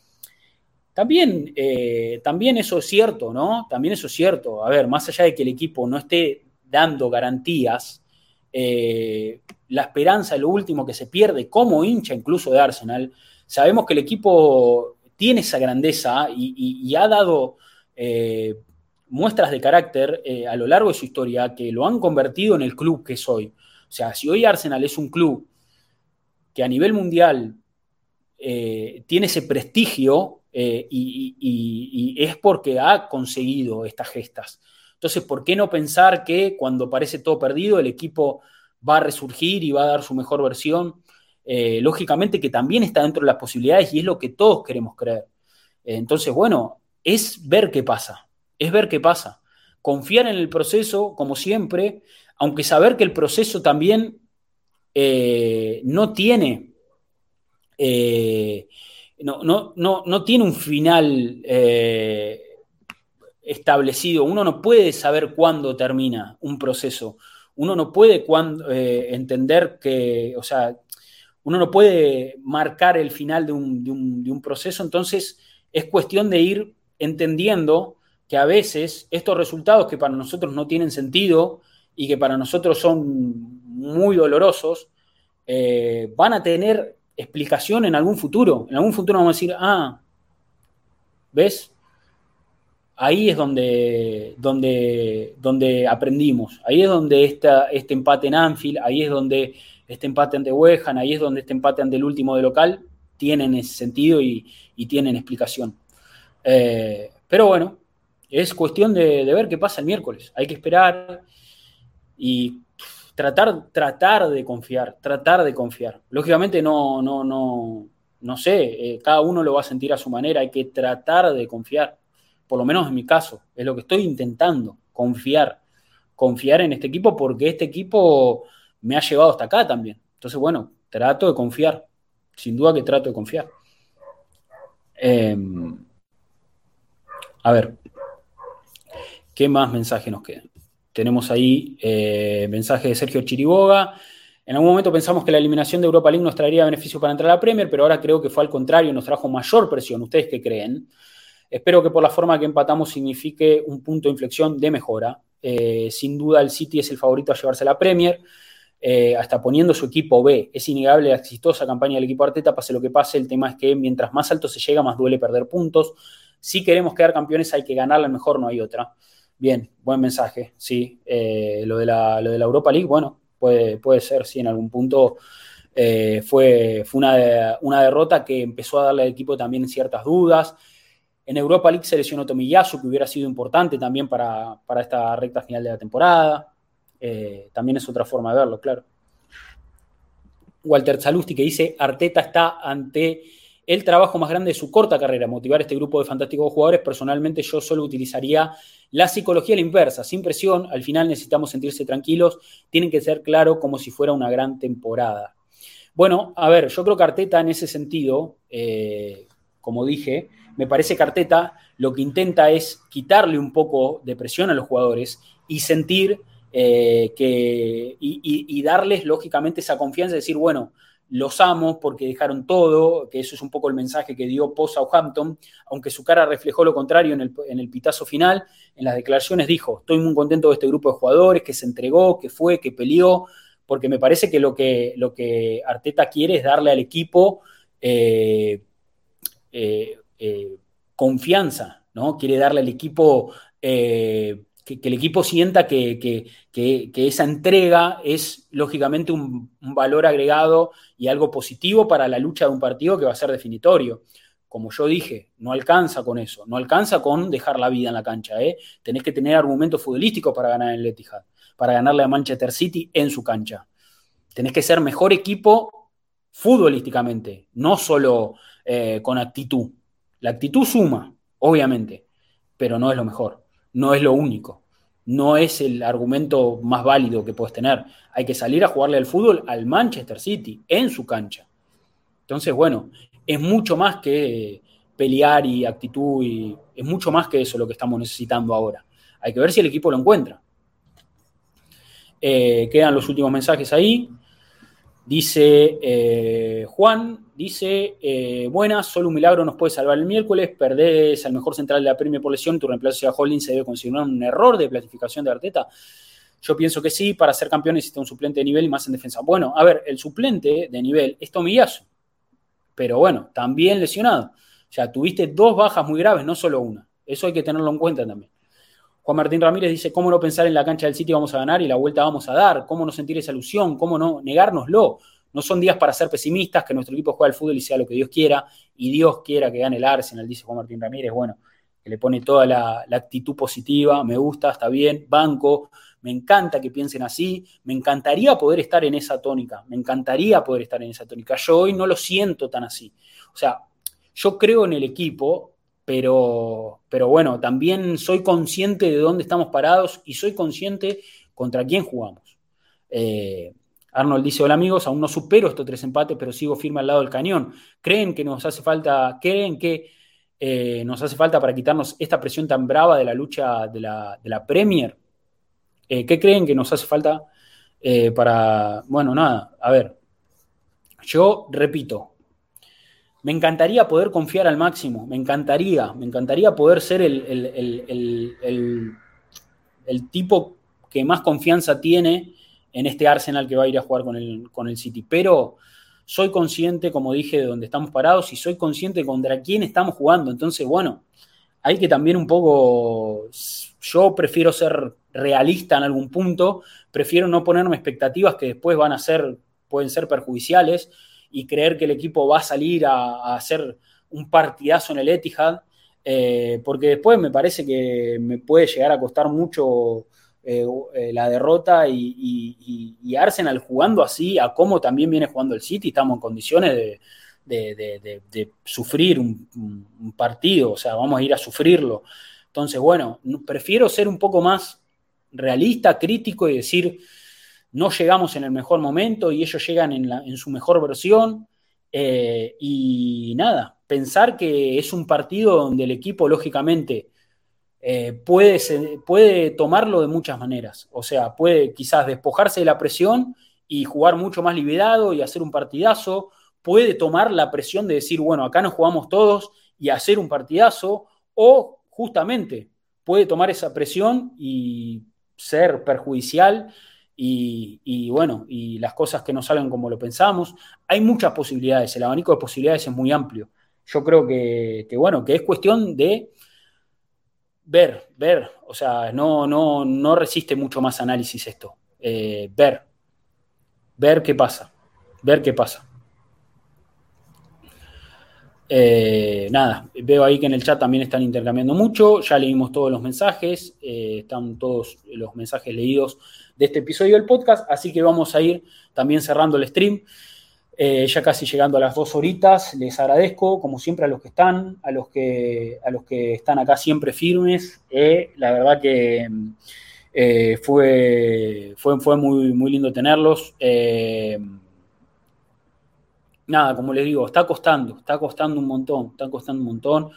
también, eh, también eso es cierto, ¿no? También eso es cierto. A ver, más allá de que el equipo no esté dando garantías, eh, la esperanza es lo último que se pierde como hincha incluso de Arsenal. Sabemos que el equipo tiene esa grandeza y, y, y ha dado eh, muestras de carácter eh, a lo largo de su historia que lo han convertido en el club que es hoy. O sea, si hoy Arsenal es un club que a nivel mundial eh, tiene ese prestigio eh, y, y, y es porque ha conseguido estas gestas. Entonces, ¿por qué no pensar que cuando parece todo perdido el equipo va a resurgir y va a dar su mejor versión? Eh, lógicamente que también está dentro de las posibilidades y es lo que todos queremos creer. Eh, entonces, bueno, es ver qué pasa, es ver qué pasa. Confiar en el proceso, como siempre, aunque saber que el proceso también eh, no tiene eh, no, no, no, no tiene un final eh, establecido. Uno no puede saber cuándo termina un proceso. Uno no puede cuándo, eh, entender que, o sea, uno no puede marcar el final de un, de un, de un proceso. Entonces, es cuestión de ir entendiendo que a veces estos resultados que para nosotros no tienen sentido y que para nosotros son muy dolorosos, eh, van a tener explicación en algún futuro. En algún futuro vamos a decir, ah, ¿ves? Ahí es donde, donde, donde aprendimos. Ahí es donde esta, este empate en Anfield, ahí es donde este empate ante West Ham, ahí es donde este empate ante el último de local, tienen ese sentido y, y tienen explicación. Eh, pero bueno, es cuestión de, de ver qué pasa el miércoles. Hay que esperar y tratar, tratar de confiar, tratar de confiar. Lógicamente no, no, no, no sé, eh, cada uno lo va a sentir a su manera, hay que tratar de confiar, por lo menos en mi caso, es lo que estoy intentando, confiar, confiar en este equipo porque este equipo me ha llevado hasta acá también. Entonces, bueno, trato de confiar, sin duda que trato de confiar. Eh, a ver, ¿qué más mensajes nos quedan? Tenemos ahí eh, mensaje de Sergio Chiriboga. En algún momento pensamos que la eliminación de Europa League nos traería beneficio para entrar a la Premier, pero ahora creo que fue al contrario, nos trajo mayor presión. ¿Ustedes qué creen? Espero que por la forma que empatamos signifique un punto de inflexión de mejora. Eh, sin duda el City es el favorito a llevarse la Premier, eh, hasta poniendo su equipo B. Es innegable la exitosa campaña del equipo Arteta, pase lo que pase. El tema es que mientras más alto se llega, más duele perder puntos. Si queremos quedar campeones hay que ganarla, mejor no hay otra. Bien, buen mensaje, sí. Eh, lo de la, lo de la Europa League, bueno, puede, puede ser, sí, en algún punto eh, fue, fue una, una derrota que empezó a darle al equipo también ciertas dudas. En Europa League se lesionó Tomiyasu, que hubiera sido importante también para, para esta recta final de la temporada. Eh, también es otra forma de verlo, claro. Walter Salusti, que dice, Arteta está ante el trabajo más grande de su corta carrera, motivar este grupo de fantásticos jugadores. Personalmente yo solo utilizaría la psicología a la inversa, sin presión, al final necesitamos sentirse tranquilos, tienen que ser claro como si fuera una gran temporada. Bueno, a ver, yo creo que Arteta en ese sentido, eh, como dije, me parece que Arteta lo que intenta es quitarle un poco de presión a los jugadores y sentir eh, que, y, y, y darles lógicamente esa confianza de decir, bueno, los amo porque dejaron todo, que eso es un poco el mensaje que dio post Southampton, aunque su cara reflejó lo contrario en el, en el pitazo final. En las declaraciones dijo, estoy muy contento de este grupo de jugadores, que se entregó, que fue, que peleó, porque me parece que lo que, lo que Arteta quiere es darle al equipo eh, eh, eh, confianza, ¿no? Quiere darle al equipo, eh, que, que el equipo sienta que, que, que, que esa entrega es lógicamente un, un valor agregado y algo positivo para la lucha de un partido que va a ser definitorio. Como yo dije, no alcanza con eso, no alcanza con dejar la vida en la cancha, ¿eh? Tenés que tener argumentos futbolísticos para ganar en el Etihad, para ganarle a Manchester City en su cancha. Tenés que ser mejor equipo futbolísticamente, no solo eh, con actitud. La actitud suma, obviamente, pero no es lo mejor, no es lo único, no es el argumento más válido que puedes tener. Hay que salir a jugarle al fútbol al Manchester City, en su cancha. Entonces, bueno, es mucho más que pelear y actitud, y es mucho más que eso lo que estamos necesitando ahora. Hay que ver si el equipo lo encuentra. Eh, quedan los últimos mensajes ahí. Dice eh, Juan, dice, eh, buenas, solo un milagro nos puede salvar el miércoles, perdés al mejor central de la Premier por lesión, tu reemplazo será Holding, ¿se debe considerar un error de planificación de Arteta? Yo pienso que sí, para ser campeón necesita un suplente de nivel y más en defensa. Bueno, a ver, el suplente de nivel es Tomiyasu, pero bueno, también lesionado. O sea, tuviste dos bajas muy graves, no solo una. Eso hay que tenerlo en cuenta también. Juan Martín Ramírez dice, ¿cómo no pensar en la cancha del City vamos a ganar y la vuelta vamos a dar? ¿Cómo no sentir esa ilusión? ¿Cómo no negárnoslo? No son días para ser pesimistas, que nuestro equipo juegue al fútbol y sea lo que Dios quiera, y Dios quiera que gane el Arsenal, dice Juan Martín Ramírez. Bueno, que le pone toda la, la actitud positiva, me gusta, está bien, banco, me encanta que piensen así, me encantaría poder estar en esa tónica, me encantaría poder estar en esa tónica. Yo hoy no lo siento tan así. O sea, yo creo en el equipo, Pero, pero bueno, también soy consciente de dónde estamos parados y soy consciente contra quién jugamos. Eh, Arnold dice, hola amigos, aún no supero estos tres empates, pero sigo firme al lado del cañón. ¿Creen que nos hace falta, creen que eh, nos hace falta para quitarnos esta presión tan brava de la lucha de la, de la Premier? Eh, ¿Qué creen que nos hace falta eh, para...? Bueno, nada, a ver, yo repito, me encantaría poder confiar al máximo, me encantaría, me encantaría poder ser el, el, el, el, el, el tipo que más confianza tiene en este Arsenal que va a ir a jugar con el, con el City. Pero soy consciente, como dije, de dónde estamos parados y soy consciente contra quién estamos jugando. Entonces, bueno, hay que también un poco... Yo prefiero ser realista en algún punto, prefiero no ponerme expectativas que después van a ser, pueden ser perjudiciales, y creer que el equipo va a salir a, a hacer un partidazo en el Etihad, eh, porque después me parece que me puede llegar a costar mucho eh, eh, la derrota, y, y, y Arsenal jugando así, a cómo también viene jugando el City, estamos en condiciones de, de, de, de, de sufrir un, un partido, o sea, vamos a ir a sufrirlo. Entonces, bueno, prefiero ser un poco más realista, crítico y decir... No llegamos en el mejor momento y ellos llegan en, la, en su mejor versión. Eh, y nada, pensar que es un partido donde el equipo, lógicamente, eh, puede, puede tomarlo de muchas maneras. O sea, puede quizás despojarse de la presión y jugar mucho más liberado y hacer un partidazo. Puede tomar la presión de decir, bueno, acá nos jugamos todos y hacer un partidazo. O, justamente, puede tomar esa presión y ser perjudicial. Y, y bueno, y las cosas que no salen como lo pensamos, hay muchas posibilidades, el abanico de posibilidades es muy amplio. Yo creo que, que bueno, que es cuestión de ver, ver, o sea, no, no, no resiste mucho más análisis esto, eh, ver, ver qué pasa, ver qué pasa. Eh, nada, veo ahí que en el chat también están intercambiando mucho, ya leímos todos los mensajes, eh, están todos los mensajes leídos de este episodio del podcast, así que vamos a ir también cerrando el stream, eh, ya casi llegando a las dos horitas. Les agradezco como siempre a los que están, a los que, a los que están acá siempre firmes, eh, la verdad que eh, fue, fue, fue muy, muy lindo tenerlos. eh, Nada, como les digo, está costando, está costando un montón, está costando un montón.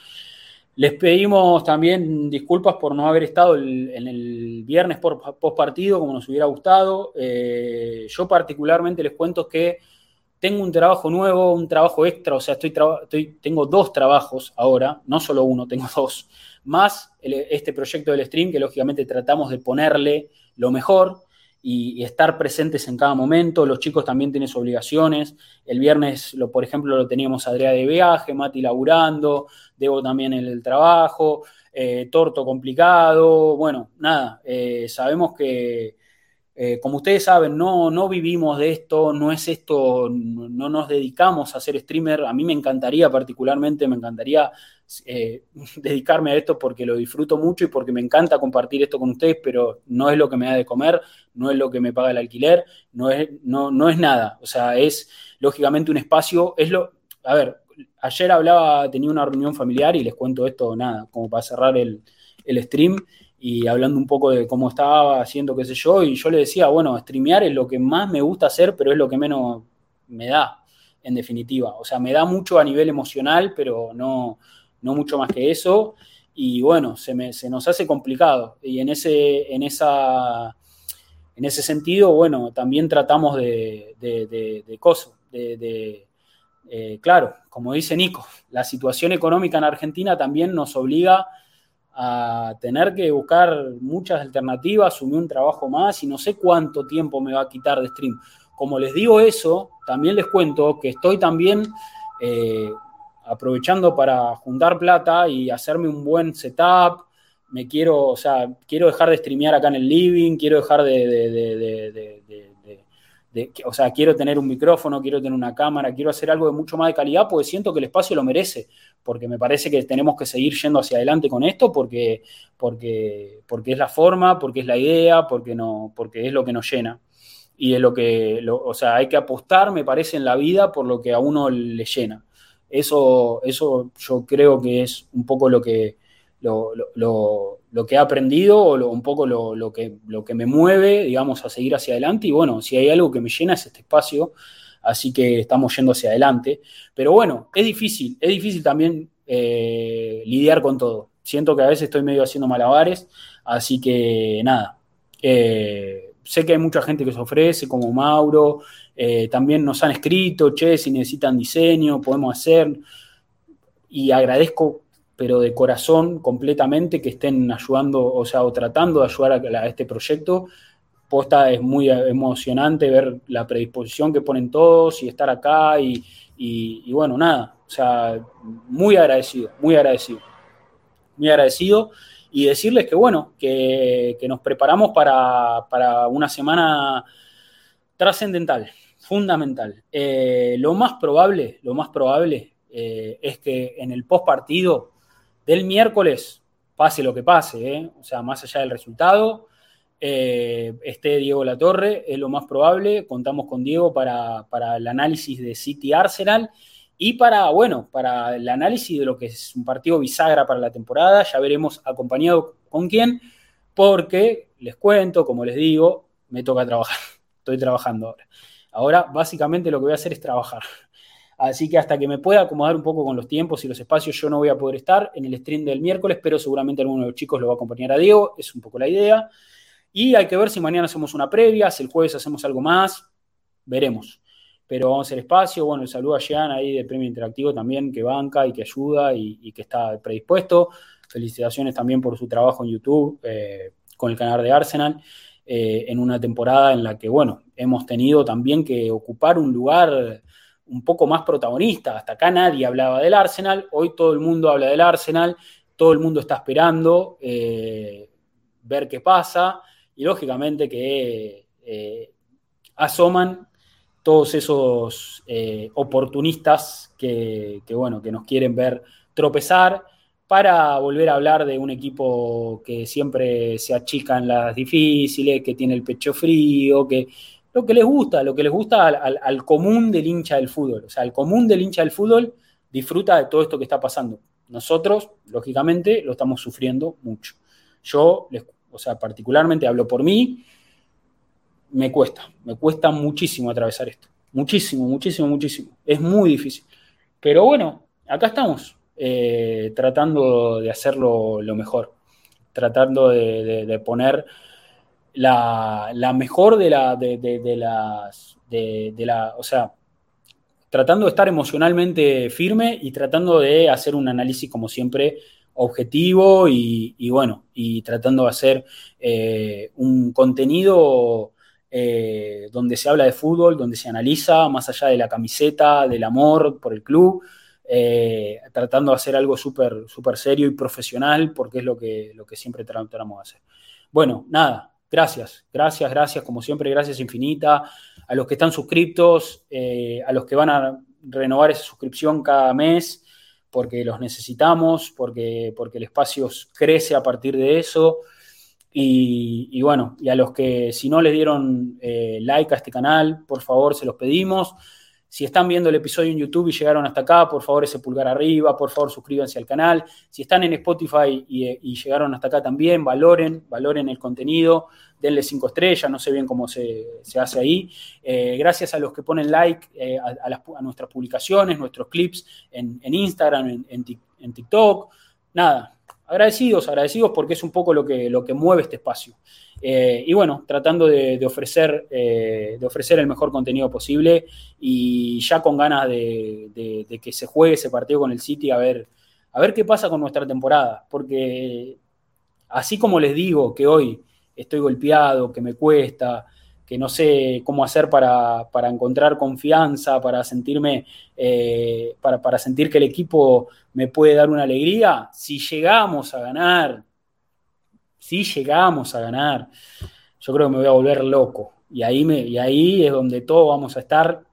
Les pedimos también disculpas por no haber estado el, en el viernes post partido como nos hubiera gustado. Eh, yo particularmente les cuento que tengo un trabajo nuevo, un trabajo extra, o sea, estoy, tra- estoy tengo dos trabajos ahora, no solo uno, tengo dos, más el, este proyecto del stream que lógicamente tratamos de ponerle lo mejor. Y estar presentes en cada momento. Los chicos también tienen sus obligaciones. El viernes, lo, por ejemplo, lo teníamos Adrián de viaje, Mati laburando, Debo también en el trabajo, eh, Torto complicado. Bueno, nada, eh, sabemos que Eh, como ustedes saben, no, no vivimos de esto, no es esto, no nos dedicamos a ser streamer. A mí me encantaría particularmente, me encantaría eh, dedicarme a esto porque lo disfruto mucho y porque me encanta compartir esto con ustedes, pero no es lo que me da de comer, no es lo que me paga el alquiler, no es, no, no es nada. O sea, es lógicamente un espacio, es lo, a ver, ayer hablaba, tenía una reunión familiar y les cuento esto, nada, como para cerrar el, el stream, y hablando un poco de cómo estaba haciendo, qué sé yo, y yo le decía, bueno, streamear es lo que más me gusta hacer, pero es lo que menos me da, en definitiva. O sea, me da mucho a nivel emocional, pero no, no mucho más que eso, y bueno, se, me, se nos hace complicado, y en ese, en esa, en ese sentido, bueno, también tratamos de, de, de, de cosas, de, de eh, claro, como dice Nico, la situación económica en Argentina también nos obliga a tener que buscar muchas alternativas, asumir un trabajo más y no sé cuánto tiempo me va a quitar de stream. Como les digo eso, también les cuento que estoy también eh, aprovechando para juntar plata y hacerme un buen setup. Me quiero, o sea, quiero dejar de streamear acá en el living, quiero dejar de, de, de, de, de, de, de, de o sea, quiero tener un micrófono, quiero tener una cámara, quiero hacer algo de mucho más de calidad porque siento que el espacio lo merece. Porque me parece que tenemos que seguir yendo hacia adelante con esto porque, porque, porque es la forma, porque es la idea, porque, no, porque es lo que nos llena. Y es lo que, lo, o sea, hay que apostar, me parece, en la vida por lo que a uno le llena. Eso, eso yo creo que es un poco lo que, lo, lo, lo, lo que he aprendido o lo, un poco lo, lo, que, lo que me mueve, digamos, a seguir hacia adelante. Y bueno, si hay algo que me llena es este espacio. Así que estamos yendo hacia adelante. Pero bueno, es difícil. Es difícil también eh, lidiar con todo. Siento que a veces estoy medio haciendo malabares. Así que nada. Eh, sé que hay mucha gente que se ofrece, como Mauro. Eh, también nos han escrito, che, si necesitan diseño, podemos hacer. Y agradezco, pero de corazón, completamente, que estén ayudando, o sea, o tratando de ayudar a, a este proyecto. Posta, es muy emocionante ver la predisposición que ponen todos y estar acá y, y, y bueno, nada, o sea, muy agradecido, muy agradecido, muy agradecido y decirles que bueno, que, que nos preparamos para, para una semana trascendental, fundamental. Eh, lo más probable, lo más probable eh, es que en el postpartido del miércoles, pase lo que pase, eh, o sea, más allá del resultado, Eh, esté Diego Latorre, es lo más probable. Contamos con Diego para, para el análisis de City Arsenal y para, bueno, para el análisis de lo que es un partido bisagra para la temporada. Ya veremos acompañado con quién, porque les cuento, como les digo, me toca trabajar. Estoy trabajando ahora. Ahora, básicamente, lo que voy a hacer es trabajar. Así que hasta que me pueda acomodar un poco con los tiempos y los espacios, yo no voy a poder estar en el stream del miércoles, pero seguramente alguno de los chicos lo va a acompañar a Diego. Es un poco la idea. Y hay que ver si mañana hacemos una previa, si el jueves hacemos algo más, veremos. Pero vamos a hacer espacio. Bueno, el saludo a Jean ahí de Premio Interactivo también, que banca y que ayuda y, y que está predispuesto. Felicitaciones también por su trabajo en YouTube eh, con el canal de Arsenal eh, en una temporada en la que, bueno, hemos tenido también que ocupar un lugar un poco más protagonista. Hasta acá nadie hablaba del Arsenal, hoy todo el mundo habla del Arsenal, todo el mundo está esperando eh, ver qué pasa. Y lógicamente que eh, asoman todos esos eh, oportunistas que, que, bueno, que nos quieren ver tropezar para volver a hablar de un equipo que siempre se achica en las difíciles, que tiene el pecho frío, que lo que les gusta, lo que les gusta al, al, al común del hincha del fútbol. O sea, el común del hincha del fútbol disfruta de todo esto que está pasando. Nosotros, lógicamente, lo estamos sufriendo mucho. Yo les O sea, particularmente hablo por mí, me cuesta, me cuesta muchísimo atravesar esto. Muchísimo, muchísimo, muchísimo. Es muy difícil. Pero bueno, acá estamos, eh, tratando de hacerlo lo mejor, tratando de, de, de poner la, la mejor de, la, de, de, de las... De, de la, o sea, tratando de estar emocionalmente firme y tratando de hacer un análisis, como siempre, objetivo y, y bueno, y tratando de hacer eh, un contenido eh, donde se habla de fútbol, donde se analiza, más allá de la camiseta, del amor por el club, eh, tratando de hacer algo súper súper serio y profesional, porque es lo que, lo que siempre tratamos de hacer. Bueno, nada, Gracias, gracias, gracias, como siempre, gracias infinita a los que están suscriptos, eh, a los que van a renovar esa suscripción cada mes, porque los necesitamos, porque, porque el espacio crece a partir de eso. Y, y bueno, y a los que si no les dieron eh, like a este canal, por favor, se los pedimos. Si están viendo el episodio en YouTube y llegaron hasta acá, por favor, ese pulgar arriba, por favor, suscríbanse al canal. Si están en Spotify y, y llegaron hasta acá también, valoren, valoren el contenido, denle cinco estrellas, no sé bien cómo se, se hace ahí. Eh, gracias a los que ponen like eh, a, a, las, a nuestras publicaciones, nuestros clips en, en Instagram, en, en, en TikTok, nada. Agradecidos, agradecidos porque es un poco lo que, lo que mueve este espacio. Eh, y bueno, tratando de, de, ofrecer, eh, de ofrecer el mejor contenido posible y ya con ganas de, de, de que se juegue ese partido con el City a ver, a ver qué pasa con nuestra temporada. Porque así como les digo que hoy estoy golpeado, que me cuesta, que no sé cómo hacer para, para encontrar confianza, para sentirme, eh, para, para sentir que el equipo me puede dar una alegría. Si llegamos a ganar, si llegamos a ganar, yo creo que me voy a volver loco. Y ahí, me, y ahí es donde todos vamos a estar,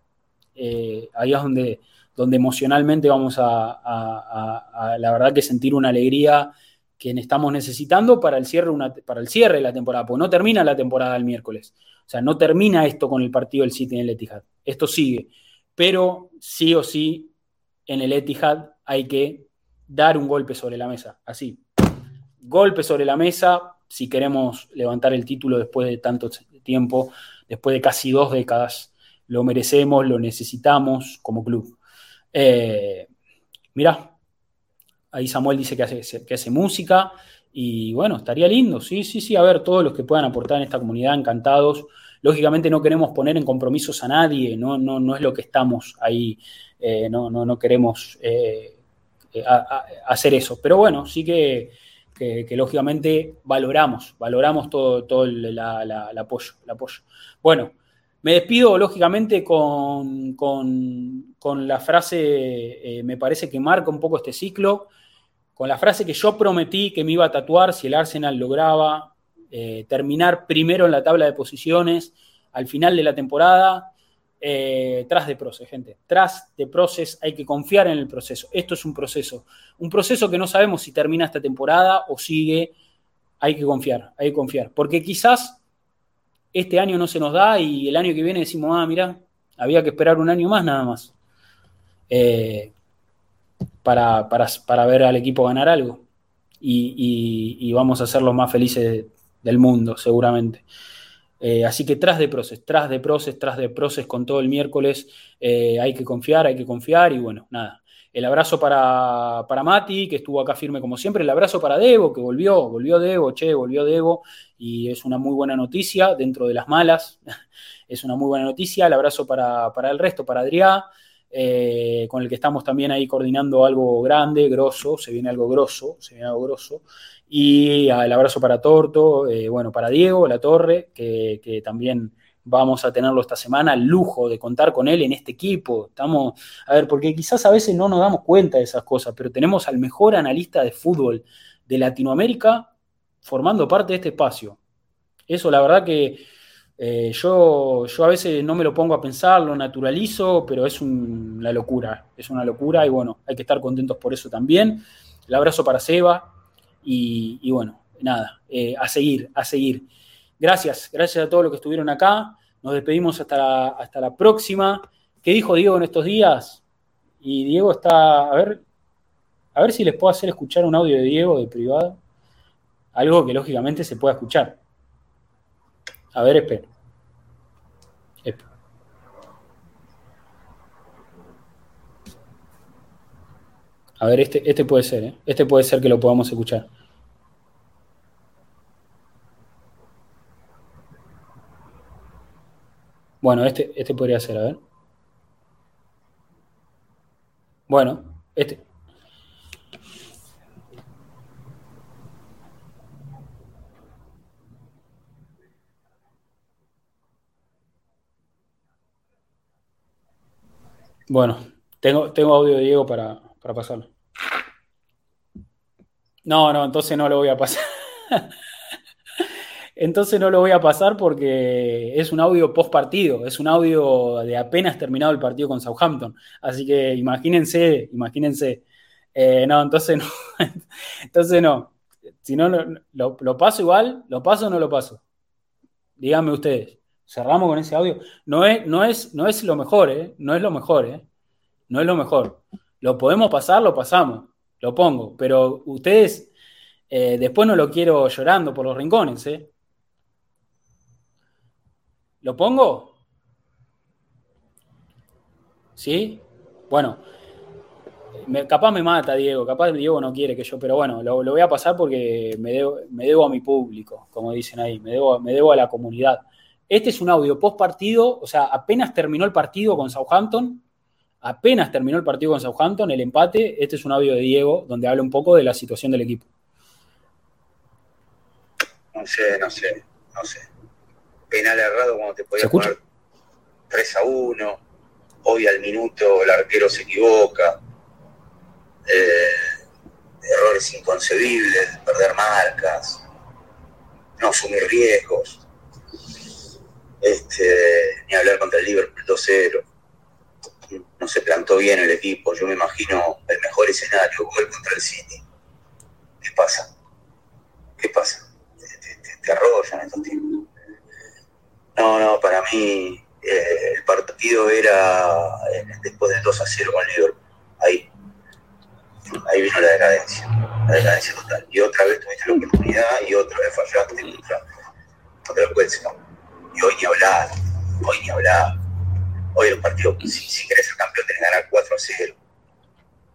eh, ahí es donde, donde emocionalmente vamos a, a, a, a, la verdad que sentir una alegría que estamos necesitando para el cierre, una, para el cierre de la temporada, porque no termina la temporada el miércoles. O sea, no termina esto con el partido del City en el Etihad. Esto sigue. Pero sí o sí, en el Etihad hay que dar un golpe sobre la mesa. Así. Golpe sobre la mesa si queremos levantar el título después de tanto tiempo, después de casi dos décadas. Lo merecemos, lo necesitamos como club. Eh, mirá. Ahí Samuel dice que hace, que hace música y bueno, estaría lindo, sí, sí, sí, a ver, todos los que puedan aportar en esta comunidad, encantados. Lógicamente no queremos poner en compromisos a nadie, no, no, no es lo que estamos ahí, eh, no, no, no queremos eh, a, a hacer eso. Pero bueno, sí que, que, que lógicamente valoramos, valoramos todo, todo el, la, la, el, apoyo, el apoyo. Bueno, me despido lógicamente con, con, con la frase, eh, me parece que marca un poco este ciclo, con la frase que yo prometí que me iba a tatuar si el Arsenal lograba eh, terminar primero en la tabla de posiciones al final de la temporada. Eh, tras de proceso, gente. Tras de proceso, hay que confiar en el proceso. Esto es un proceso. Un proceso que no sabemos si termina esta temporada o sigue. Hay que confiar, hay que confiar. Porque quizás este año no se nos da y el año que viene decimos, ah, mirá, había que esperar un año más nada más. Eh... Para, para, para ver al equipo ganar algo y, y, y vamos a ser los más felices de, del mundo seguramente, eh, así que tras de proces, tras de proces, tras de proces con todo el miércoles, eh, hay que confiar, hay que confiar y bueno, nada, el abrazo para, para Mati que estuvo acá firme como siempre, el abrazo para Devo que volvió, volvió Devo, che, volvió Devo y es una muy buena noticia dentro de las malas, es una muy buena noticia, el abrazo para, para el resto, para Adrián. Eh, con el que estamos también ahí coordinando algo grande, grosso, se viene algo grosso, se viene algo grosso, y el abrazo para Torto, eh, bueno, para Diego, La Torre, que, que también vamos a tenerlo esta semana, el lujo de contar con él en este equipo, estamos, a ver, porque quizás a veces no nos damos cuenta de esas cosas, pero tenemos al mejor analista de fútbol de Latinoamérica formando parte de este espacio, eso la verdad que Eh, yo, yo a veces no me lo pongo a pensar, lo naturalizo, pero es un, una locura, es una locura y bueno, hay que estar contentos por eso también. El abrazo para Seba y, y bueno, nada, eh, a seguir, a seguir. Gracias, gracias a todos los que estuvieron acá, nos despedimos hasta la, hasta la próxima. ¿Qué dijo Diego en estos días? Y Diego está, a ver, a ver si les puedo hacer escuchar un audio de Diego de privado, algo que lógicamente se pueda escuchar. A ver, espera. espera. A ver, este, este puede ser, ¿eh? Este puede ser que lo podamos escuchar. Bueno, este, este podría ser, a ver. Bueno, este. Bueno, tengo, tengo audio de Diego para, para pasarlo. No, no, entonces no lo voy a pasar. Entonces no lo voy a pasar porque es un audio post partido, es un audio de apenas terminado el partido con Southampton. Así que imagínense, imagínense. Eh, no, entonces no. Entonces no. Si no, lo, lo, lo paso igual, ¿lo paso o no lo paso? Díganme ustedes. Cerramos con ese audio. No es, no es, no es lo mejor, ¿eh? No es lo mejor, ¿eh? No es lo mejor. Lo podemos pasar, lo pasamos, lo pongo. Pero ustedes, eh, después no lo quiero llorando por los rincones, ¿eh? ¿Lo pongo? ¿Sí? Bueno, me, capaz me mata Diego, capaz Diego no quiere que yo, pero bueno, lo, lo voy a pasar porque me debo, me debo a mi público, como dicen ahí, me debo, me debo a la comunidad. Este es un audio post partido, o sea, apenas terminó el partido con Southampton, apenas terminó el partido con Southampton, el empate, este es un audio de Diego, donde habla un poco de la situación del equipo. No sé, no sé, no sé. Penal errado cuando te podías poner tres a uno, hoy al minuto el arquero se equivoca, eh, errores inconcebibles, perder marcas, no asumir riesgos, este, ni hablar contra el Liverpool dos cero. No se plantó bien el equipo, yo me imagino el mejor escenario, gol contra el City. ¿Qué pasa? ¿Qué pasa? Te, te, te arrollan estos tiempos. No, no, para mí eh, el partido era eh, después del dos a cero con Liverpool. Ahí. Ahí vino la decadencia. La decadencia total. Y otra vez tuviste la oportunidad y otra vez fallaste contra, contra el Chelsea, ¿no? Y hoy ni hablar, hoy ni hablar. Hoy el partido, si, si querés ser campeón, tenés que ganar cuatro a cero.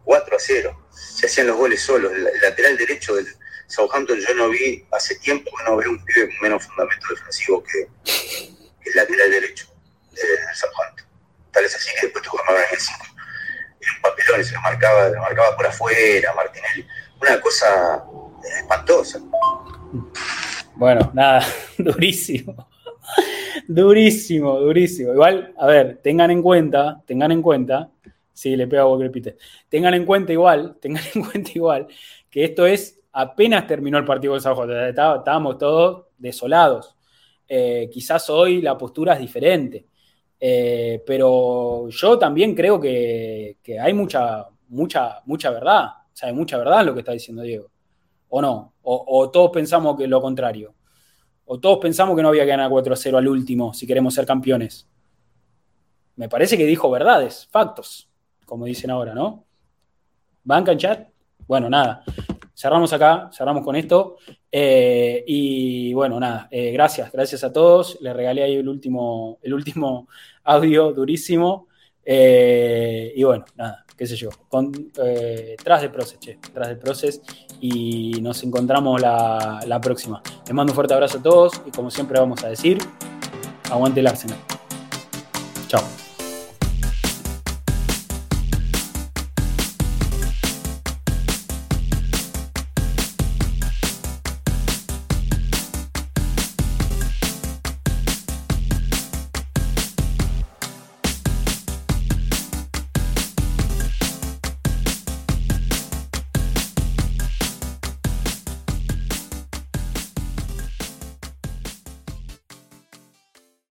cuatro a cero. Se hacían los goles solos. El, el lateral derecho del Southampton yo no vi, hace tiempo que no veo un pibe con menos fundamento defensivo que, que el lateral derecho del Southampton. Tal es así que después tuvo que marcar en el cinco. Era un papelón y se lo marcaba, lo marcaba por afuera, Martinelli. Una cosa espantosa. Bueno, nada, durísimo. Durísimo, durísimo. Igual, a ver, tengan en cuenta, tengan en cuenta, sí, le pego a Walker Pite. Tengan en cuenta igual, tengan en cuenta igual, que esto es apenas terminó el partido de San Juan. Estábamos todos desolados. Eh, quizás hoy la postura es diferente. Eh, pero yo también creo que, que hay mucha, mucha, mucha verdad. O sea, hay mucha verdad en lo que está diciendo Diego. ¿O no? O, o todos pensamos que lo contrario. O todos pensamos que no había que ganar cuatro a cero al último si queremos ser campeones. Me parece que dijo verdades, factos, como dicen ahora, ¿no? ¿Banca en chat? Bueno, nada. Cerramos acá, cerramos con esto. Eh, y bueno, nada. Eh, gracias, gracias a todos. Les regalé ahí el último, el último audio durísimo. Eh, y bueno, nada, qué sé yo. Con, eh, tras del proceso, che, tras del proceso. Y nos encontramos la, la próxima. Les mando un fuerte abrazo a todos y como siempre vamos a decir, aguante el Arsenal. Chao.